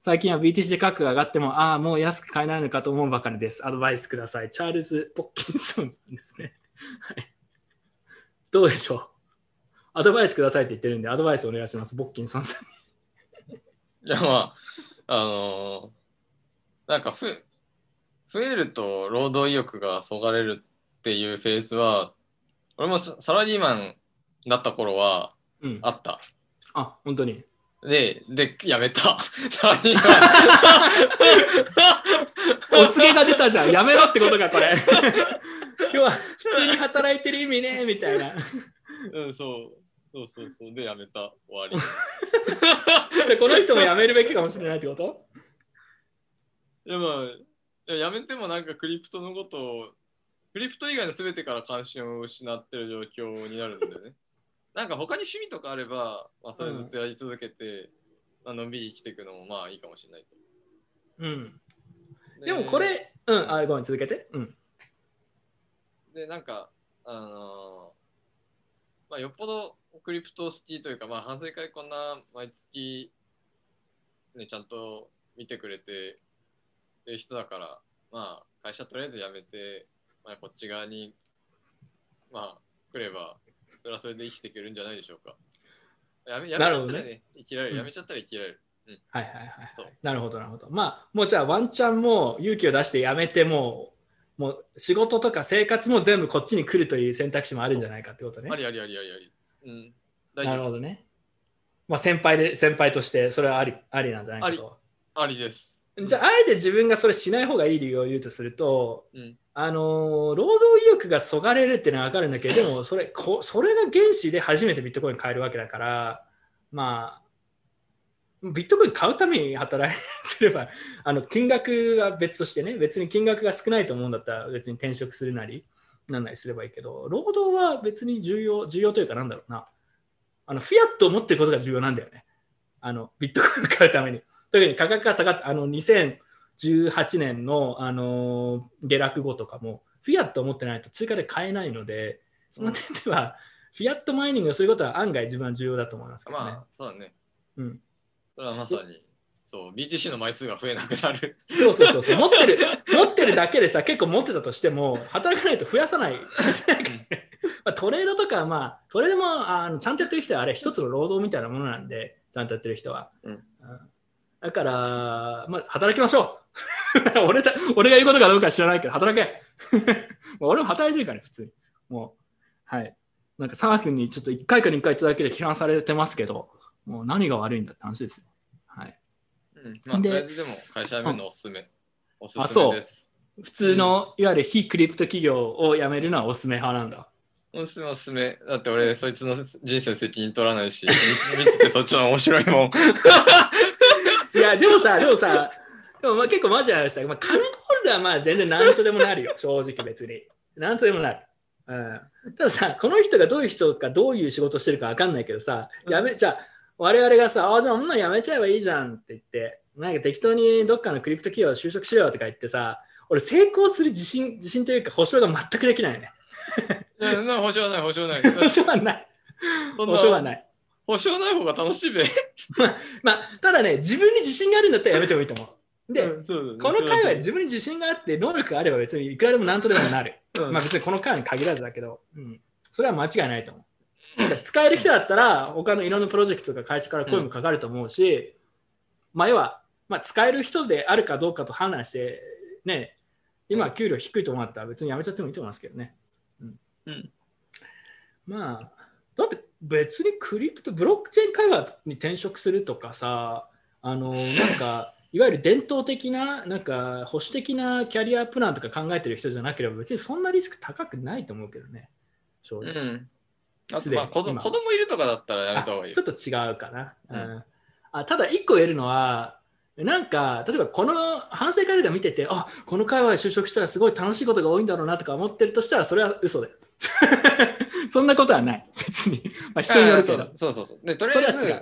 最近は ビーティーシー で価格が上がっても、ああ、もう安く買えないのかと思うばかりです。アドバイスください。チャールズ・ポッキンソンさんですね。はい。どうでしょう。アドバイスくださいって言ってるんで、アドバイスお願いします。ポッキンソンさんに。いや、まあ、あのー、なんかふ、増えると労働意欲がそがれるっていうフェーズは、俺もサラリーマンだった頃はあった。うんあ、本当に。で、で、やめた。何がお告げが出たじゃん。やめろってことか、これ。今日は普通に働いてる意味ね、みたいな。うん、そう。そうそうそう。で、やめた。終わり。でこの人もやめるべきかもしれないってこと？いや、まあ、やめてもなんかクリプトのことを、クリプト以外の全てから関心を失ってる状況になるんだよね。なんか他に趣味とかあれば、まあ、それずっとやり続けて、うん、のんびり生きていくのもまあいいかもしれないと。うん。で, でもこれ、うん、あ、ごめん、続けて。うん。で、なんか、あのー、まあ、よっぽどクリプト好きというか、まあ、反省会こんな毎月、ね、ちゃんと見てくれてる人だから、まあ、会社とりあえず辞めて、まあ、こっち側に、まあ、来れば、それはそれで生きていけるんじゃないでしょうか。やめ、やめちゃったらね、生きられる。やめちゃったら生きられる。うん。はいはいはい。そう。なるほどなるほど。まあ、もうじゃあワンチャンも勇気を出してやめても、もう仕事とか生活も全部こっちに来るという選択肢もあるんじゃないかってことね。ありありありありあり。うん。大丈夫。なるほどね。まあ、先輩で、先輩としてそれはあり、ありなんじゃないかと。あり、ありです。じゃあ、あえて自分がそれしない方がいい理由を言うとすると、うん、あの労働意欲がそがれるっていうのは分かるんだけど、でもそれこそれが原資で初めてビットコイン買えるわけだから、まあ、ビットコイン買うために働いてれば、あの金額は別としてね、別に金額が少ないと思うんだったら別に転職するなりなんなりすればいいけど、労働は別に重要、重要というかなんだろうな、あのフィアットを持っていることが重要なんだよね、あのビットコイン買うために。特に価格が下がって、あのにせんじゅうはちねんの、あのー、下落後とかもフィアットを持ってないと追加で買えないので、その点ではフィアットマイニングをすることは案外自分は重要だと思いますけどね。まあそうだね。うん。それはまさにそう ビーティーシー の枚数が増えなくなる。そうそうそうそう。持ってる持ってるだけでさ、結構持ってたとしても働かないと増やさない。まあ、トレードとか、まあトレードもあのちゃんとやってる人はあれ一つの労働みたいなものなんで、ちゃんとやってる人は。うん、だから、まあ、働きましょう。俺, 俺が言うことかどうか知らないけど、働け。も俺も働いてるから、ね、普通に。もう、はい。なんか、サーフィンにちょっといっかいかにかいつだけで批判されてますけど、もう何が悪いんだって話ですよ。はい。うん。まあ、で、でも会社辞めるのおすすめ。おすすめです。あ、そう。普通の、いわゆる非クリプト企業を辞めるのはおすすめ派なんだ。おすすめおすすめ。だって俺、そいつの人生責任取らないし、見ててそっちの面白いもん。いやでもさ、でもさ、でもまあ結構マジな話だけど、金ゴールドはまあ全然何とでもなるよ、正直別に。何とでもなる。うん、たださ、この人がどういう人か、どういう仕事してるか分かんないけどさ、やめ、じゃあ、我々がさ、あ、じゃあ、そんなんやめちゃえばいいじゃんって言って、なんか適当にどっかのクリプト企業就職しろとか言ってさ、俺、成功する自信、自信というか、保証が全くできないよね。いや、な、保証はない、保証はない。保証はない。保証はない。保証ない方が楽しいべ。まあ、ただね、自分に自信があるんだったらやめてもいいと思う。で、うん、そうだね、この界隈自分に自信があって能力があれば別にいくらでも何とでもなる。うん、まあ別にこの界に限らずだけど、うん、それは間違いないと思う。使える人だったら他のいろんなプロジェクトとか会社から声もかかると思うし、うん、まあ要は、まあ、使える人であるかどうかと判断して、ね、今給料低いと思ったら別にやめちゃってもいいと思いますけどね。うんうん、まあ、だって別にクリプトブロックチェーン界隈に転職するとかさ、あのなんかいわゆる伝統的ななんか保守的なキャリアプランとか考えてる人じゃなければ別にそんなリスク高くないと思うけどね、正直。うん、あとまあ子供いるとかだったらやめた方がいい。ちょっと違うかな。うんうん、あ、ただいっこ言えるのは、なんか例えばこの反省会とか見てて、あ、この界隈就職したらすごい楽しいことが多いんだろうなとか思ってるとしたらそれは嘘だよ。そんなことはない。別に。まあ、人によるけど。そうそうそう。で、とりあえず、とり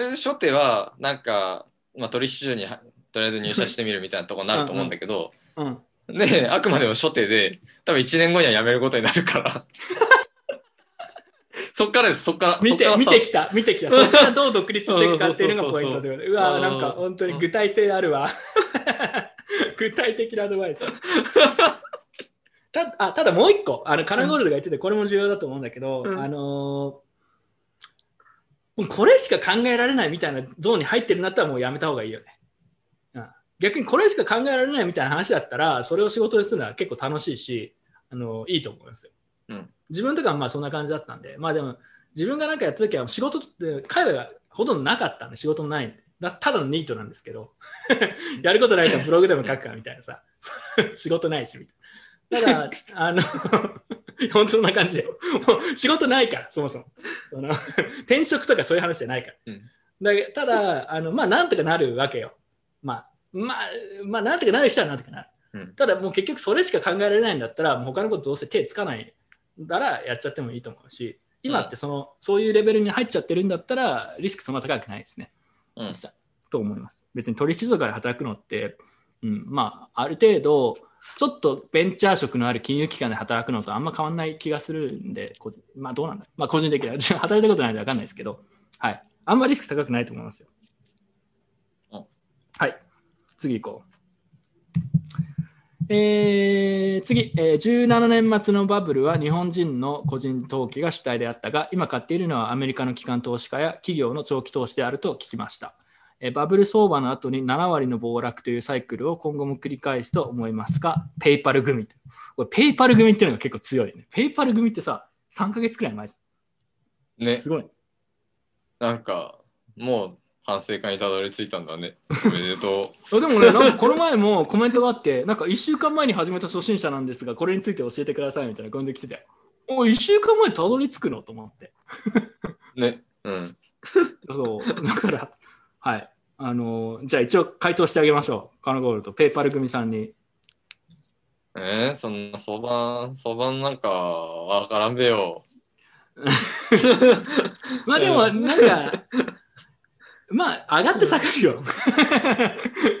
あえず初手は、なんか、まあ、取引所にとりあえず入社してみるみたいなとこになると思うんだけど、うんうん、で、あくまでも初手で、多分いちねんごには辞めることになるから。そっからです、そっから。見て、見てきた、見てきた。そっからどう独立していくかっていうのがポイントで。うわ、なんか本当に具体性あるわ。具体的なアドバイス。た, あただもう一個、あのカナゴールドが言ってて、これも重要だと思うんだけど、うん、あのー、これしか考えられないみたいなゾーンに入ってるんだったらもうやめた方がいいよね。うん、逆にこれしか考えられないみたいな話だったら、それを仕事にするのは結構楽しいし、あのー、いいと思いますよ。うん、自分とかはまあそんな感じだったんで、まあでも自分が何かやった時は仕事って海外がほとんどなかったんで、仕事もないんで、だただのニートなんですけどやることないからブログでも書くかみたいなさ仕事ないしみたいな、ただあの本当そんな感じで、もう仕事ないからそもそもその転職とかそういう話じゃないから、うん、だただあのまあなんとかなるわけよ、まあまあ、まあなんとかなる人はなんとかなる、うん、ただもう結局それしか考えられないんだったら、もう他のことどうせ手つかないからやっちゃってもいいと思うし、今ってその、うん、そういうレベルに入っちゃってるんだったらリスクそんな高くないですね、うん、と思います。別に取引所から働くのって、うん、まあある程度ちょっとベンチャー色のある金融機関で働くのとあんま変わんない気がするんで、まあどうなんだ、まあ個人的には働いたことないんで分かんないですけど、はい、あんまリスク高くないと思いますよ、うん、はい、次行こう。えー、次、えー、じゅうななねん末のバブルは日本人の個人投機が主体であったが、今買っているのはアメリカの機関投資家や企業の長期投資であると聞きました、えー、バブル相場の後にななわりの暴落というサイクルを今後も繰り返すと思いますか。ペイパル組、これペイパル組っていうのが結構強いね。ペイパル組ってささんかげつくらい前じゃんね、すごい、ね、なんかもう反省会にたどり着いたんだね。おめでとう。でもね、なんかこの前もコメントがあって、なんかいっしゅうかんまえに始めた初心者なんですが、これについて教えてくださいみたいなコメント来てて、おい、いっしゅうかんまえにたどり着くのと思って。ね、うん。そう、だから、はい。あの、じゃあ一応回答してあげましょう。カノゴールとペイパル組さんに。えー、そんな相場、相場なんかわからんべよ。まあでも、なんか、まあ上がって下がるよ、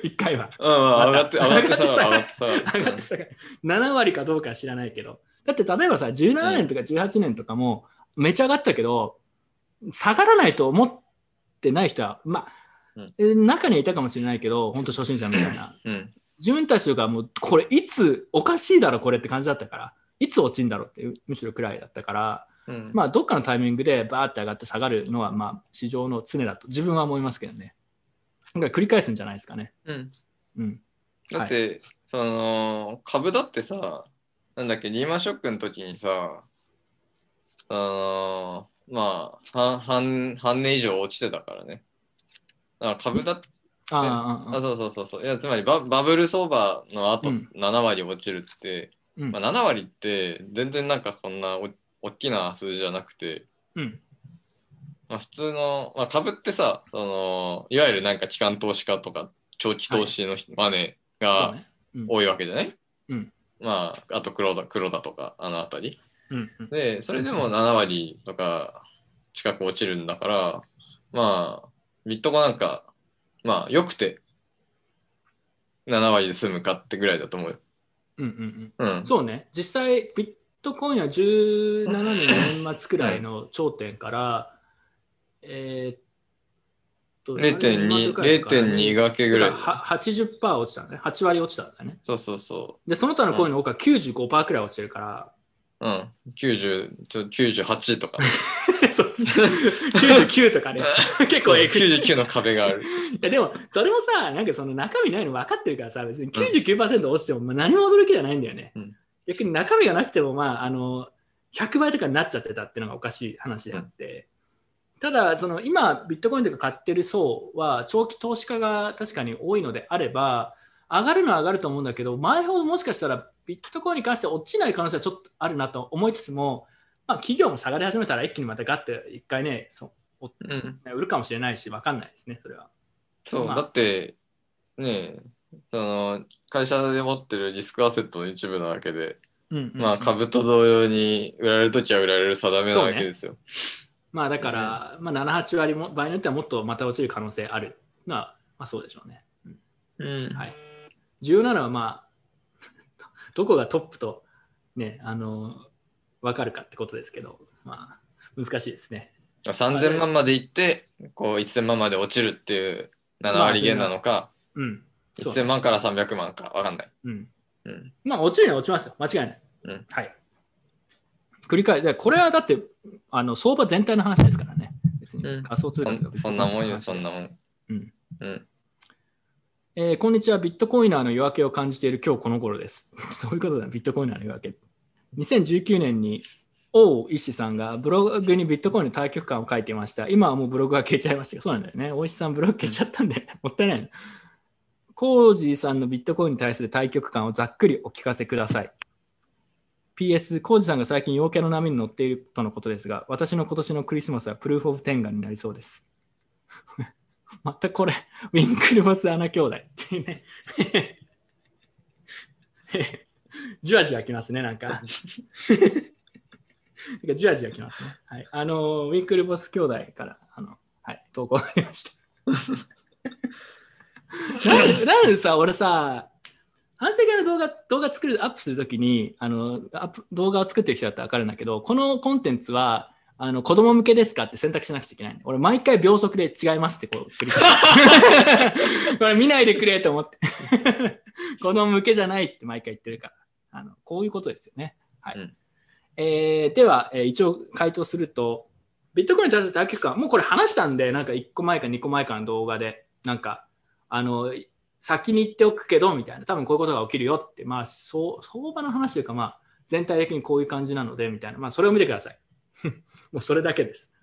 一、うん、回は、うん、上がって上がって下がる、上がって下がる、ななわりかどうか知らないけど、だって例えばさじゅうななねんとかじゅうはちねんとかもめちゃ上がったけど下がらないと思ってない人はまあ、うん、中にいたかもしれないけど、本当初心者みたいな、うん、自分たちがもうこれいつおかしいだろこれって感じだったから、いつ落ちんだろうってむしろくらいだったから。うん、まあどっかのタイミングでバーって上がって下がるのはまあ市場の常だと自分は思いますけどね。だから繰り返すんじゃないですかね。うん。うん、だって、はい、その株だってさ、なんだっけリーマンショックの時にさ、あのまあ半半年以上落ちてたからね。だから株だって、うん、ああああそうそうそうそう、いやつまり バ, バブル相場の後ななわり落ちるって、うん、まあななわりって全然なんかこんな大きな数字じゃなくて、うんまあ、普通の、まあ、株ってさそのいわゆるなんか機関投資家とか長期投資のマネーが多いわけじゃない、はいそうねうんまあ、あと黒田、黒田とかあのあたり、うんうん、でそれでもななわりとか近く落ちるんだから、まあ、ビットコなんか、まあ、よくてななわりで済むかってぐらいだと思うよ、うんうんうんうん、そうね実際ビッビットコインはじゅうななねん末くらいの頂点からえっと れいてんに がけぐらい はちじゅっパーセント 落ちたんだね、はちわり落ちたんだね、そうそうそうでその他のコインの多くは きゅうじゅうごパーセント くらい落ちてるからうんきゅうじゅうはちとかそうそうきゅうじゅうきゅうとかね結構えぐいきゅうじゅうきゅうの壁があるいやでもそれもさなんかその中身ないの分かってるからさ別に きゅうじゅうきゅうパーセント 落ちても何も驚きじゃないんだよね、うん逆に中身がなくても、まあ、あのひゃくばいとかになっちゃってたっていうのがおかしい話であって、うん、ただその今ビットコインとか買ってる層は長期投資家が確かに多いのであれば上がるのは上がると思うんだけど前ほどもしかしたらビットコインに関して落ちない可能性はちょっとあるなと思いつつも、まあ、企業も下がり始めたら一気にまたガッて一回ねそう、うん、売るかもしれないし分かんないですねそれはそう、まあ、だってねえその会社で持ってるリスクアセットの一部なわけで、うんうんうんまあ、株と同様に売られるときは売られる定めなわけですよ、ね、まあだから、うんまあ、ななはちわりも場合によってはもっとまた落ちる可能性あるのは、まあ、そうでしょうね、うんうんはい、じゅうななはまあどこがトップとねあの分かるかってことですけどまあ難しいですねさんぜんまんまでいってこういっせんまんまで落ちるっていうななわり減なのか、まあ、うんいっせんまんからさんびゃくまんか分かんない、うんうん、まあ落ちるのは落ちますよ間違いない、うん、はい繰り返しこれはだってあの相場全体の話ですからね別に仮想通貨とか、うん、そんなもんよそんなもん、うんうんえー、こんにちはビットコイナーの夜明けを感じている今日この頃ですどういうことだビットコイナーの夜明けにせんじゅうきゅうねんに大石さんがブログにビットコインの大局観を書いていました。今はもうブログが消えちゃいましたけど、そうなんだよね。大石さんブログ消しちゃったんで、もったいないの。コージーさんのビットコインに対する大局観をざっくりお聞かせください。ピーエス、コージーさんが最近陽キャの波に乗っているとのことですが、私の今年のクリスマスはプルーフオブテンガになりそうです。またこれ、ウィンクルボス穴兄弟っていうね。じわじわきますね、なんか。じわじわきますね。はい、あのウィンクルボス兄弟からあの、はい、投稿がありました。なんでさ、俺さ、反省会の動画、動画作る、アップするときにあのアップ、動画を作ってる人だったら分かるんだけど、このコンテンツはあの子供向けですかって選択しなくちゃいけないんで、俺、毎回秒速で違いますってこう繰り返す。これ見ないでくれと思って。子供向けじゃないって毎回言ってるから、あのこういうことですよね。はい、うん、えー、では、えー、一応回答すると、ビットコインに対する大局観、もうこれ話したんで、なんかいっこまえかにこまえかの動画で、なんかあの先に言っておくけどみたいな、多分こういうことが起きるよって、まあ、そう相場の話というか、まあ、全体的にこういう感じなのでみたいな、まあ、それを見てください。もうそれだけです。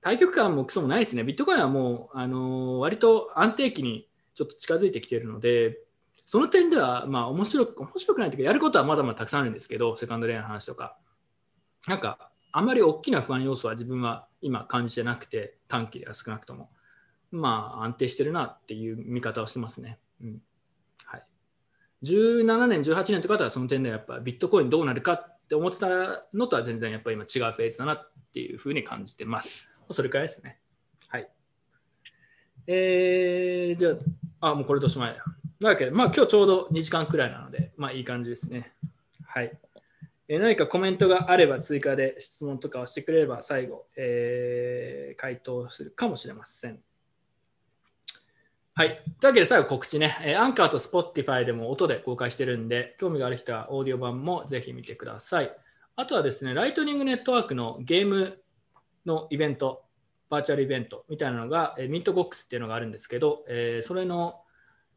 大局観もクソもないですね。ビットコインはもう、あのー、割と安定期にちょっと近づいてきているので、その点では、まあ、面白く、面白くないというか、やることはまだまだたくさんあるんですけど、セカンドレイヤーの話とか。なんかあんまり大きな不安要素は自分は今感じてなくて、短期では少なくともまあ安定してるなっていう見方をしてますね、うん、はい、じゅうななねんじゅうはちねんとかとはその点でやっぱビットコインどうなるかって思ってたのとは全然やっぱり今違うフェーズだなっていうふうに感じてます。それくらいですね。はい、えー、じゃあ、あもうこれとおしまいだ。だけどまあ今日ちょうどにじかんくらいなので、まあいい感じですね。はい、え何かコメントがあれば追加で質問とかをしてくれれば最後、えー、回答するかもしれません。はい。というわけで最後告知ね。えー、アンカーと Spotify でも音で公開してるんで、興味がある人はオーディオ版もぜひ見てください。あとはですね、ライトニングネットワークのゲームのイベント、バーチャルイベントみたいなのが、えー、ミントボックスっていうのがあるんですけど、えー、それの、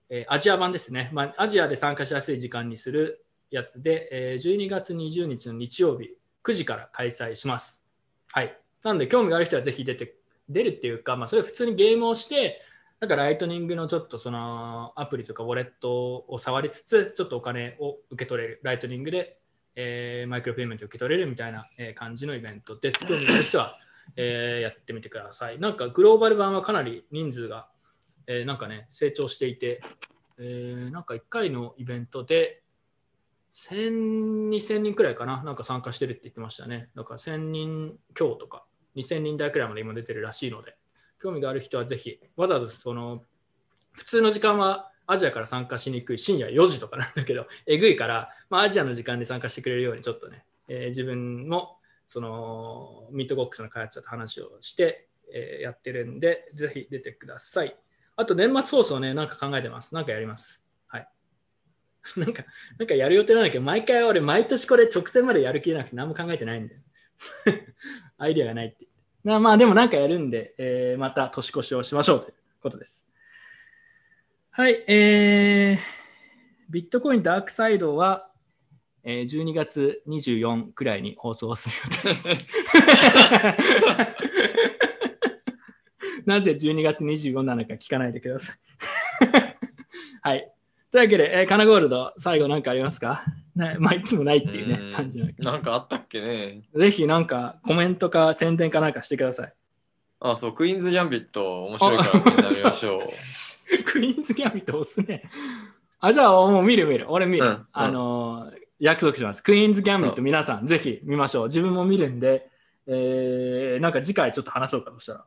えー、アジア版ですね。まあ、アジアで参加しやすい時間にするやつで、じゅうにがつにじゅうにちの日曜日くじから開催します。はい。なので興味がある人はぜひ出て、出るっていうか、まあ、それ普通にゲームをして、なんかライトニングのちょっとそのアプリとかウォレットを触りつつ、ちょっとお金を受け取れる、ライトニングで、えー、マイクロペイメントを受け取れるみたいな感じのイベントです。興味がある人は、えー、やってみてください。なんかグローバル版はかなり人数が、えー、なんかね、成長していて、えー、なんかいっかいのイベントで、せんにせんにんくらいかな、なんか参加してるって言ってましたね。だからせんにん強とかにせんにん台くらいまで今出てるらしいので、興味がある人はぜひ、わざわざその普通の時間はアジアから参加しにくい深夜よじとかなんだけど、えぐいから、まあ、アジアの時間で参加してくれるようにちょっとね、えー、自分もそのミートボックスの開発者と話をして、えー、やってるんで、ぜひ出てください。あと年末放送ね、なんか考えてます。なんかやります。なんか、なんかやる予定なんだけど、毎回俺、毎年これ直前までやる気じゃなくて何も考えてないんで。アイディアがないって。なまあ、でもなんかやるんで、えー、また年越しをしましょうということです。はい、えー、ビットコインダークサイドは、えー、じゅうにがつにじゅうよっかくらいに放送する予定です。なぜじゅうにがつにじゅうよっかなのか聞かないでください。はい。というわけで、えー、カナゴールド、最後何かありますか？なまあ、いつもないっていうね、感じの。なんかあったっけね。ぜひなんかコメントか宣伝かなんかしてください。あ, あ、そう、クイーンズ・ギャンビット、面白いからみんな見ましょう。クイーンズ・ギャンビット押すね。あ、じゃあもう見る見る。俺見る。うん、あのー、約束します。クイーンズ・ギャンビット、うん、皆さん、ぜひ見ましょう。自分も見るんで、えー、なんか次回ちょっと話そうかとしたら。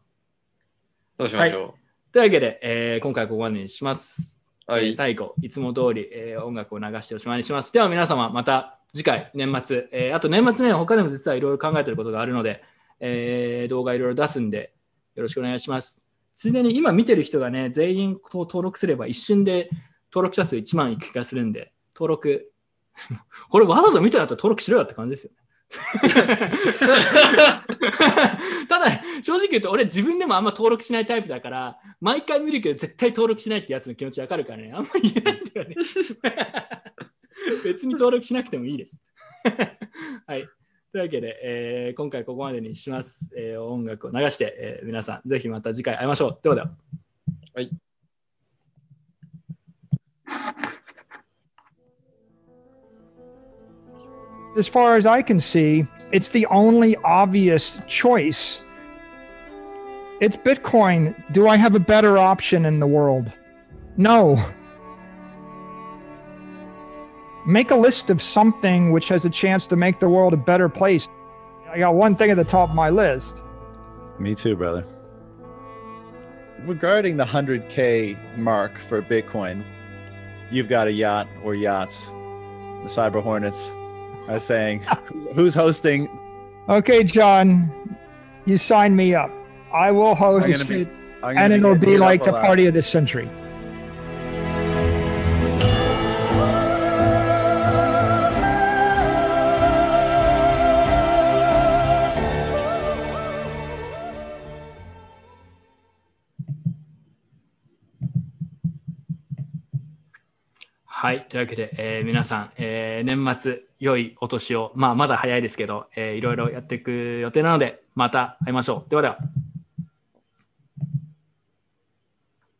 そうしましょう。はい、というわけで、えー、今回ここまでにします。はい、最後、いつも通り、えー、音楽を流しておしまいにします。では皆様、また次回、年末、えー、あと年末ね、他でも実はいろいろ考えていることがあるので、えー、動画いろいろ出すんで、よろしくお願いします。ついでに今見てる人がね、全員登録すれば一瞬で登録者数いちまんいく気がするんで、登録、これわざわざ見てなかったら登録しろよって感じですよね。ただ正直言うと俺自分でもあんま登録しないタイプだから、毎回見るけど絶対登録しないってやつの気持ちわかるからね、あんま言えないんだよね。別に登録しなくてもいいです。はい、というわけで、えー、今回ここまでにします。えー、音楽を流して、えー、皆さんぜひまた次回会いましょう。ではでは。はい。As far as I can see, it's the only obvious choice. It's Bitcoin. Do I have a better option in the world? No. Make a list of something which has a chance to make the world a better place. I got one thing at the top of my list. Me too, brother. Regarding the one hundred K mark for Bitcoin, you've got a yacht or yachts. The Cyber Hornets are saying, who's hosting? Okay, John, you sign me up. I will host it, be, and it'll be like the party of the century.はい、というわけで、えー、皆さん、えー、年末良いお年を、まあ、まだ早いですけど、えー、いろいろやっていく予定なのでまた会いましょう。ではでは。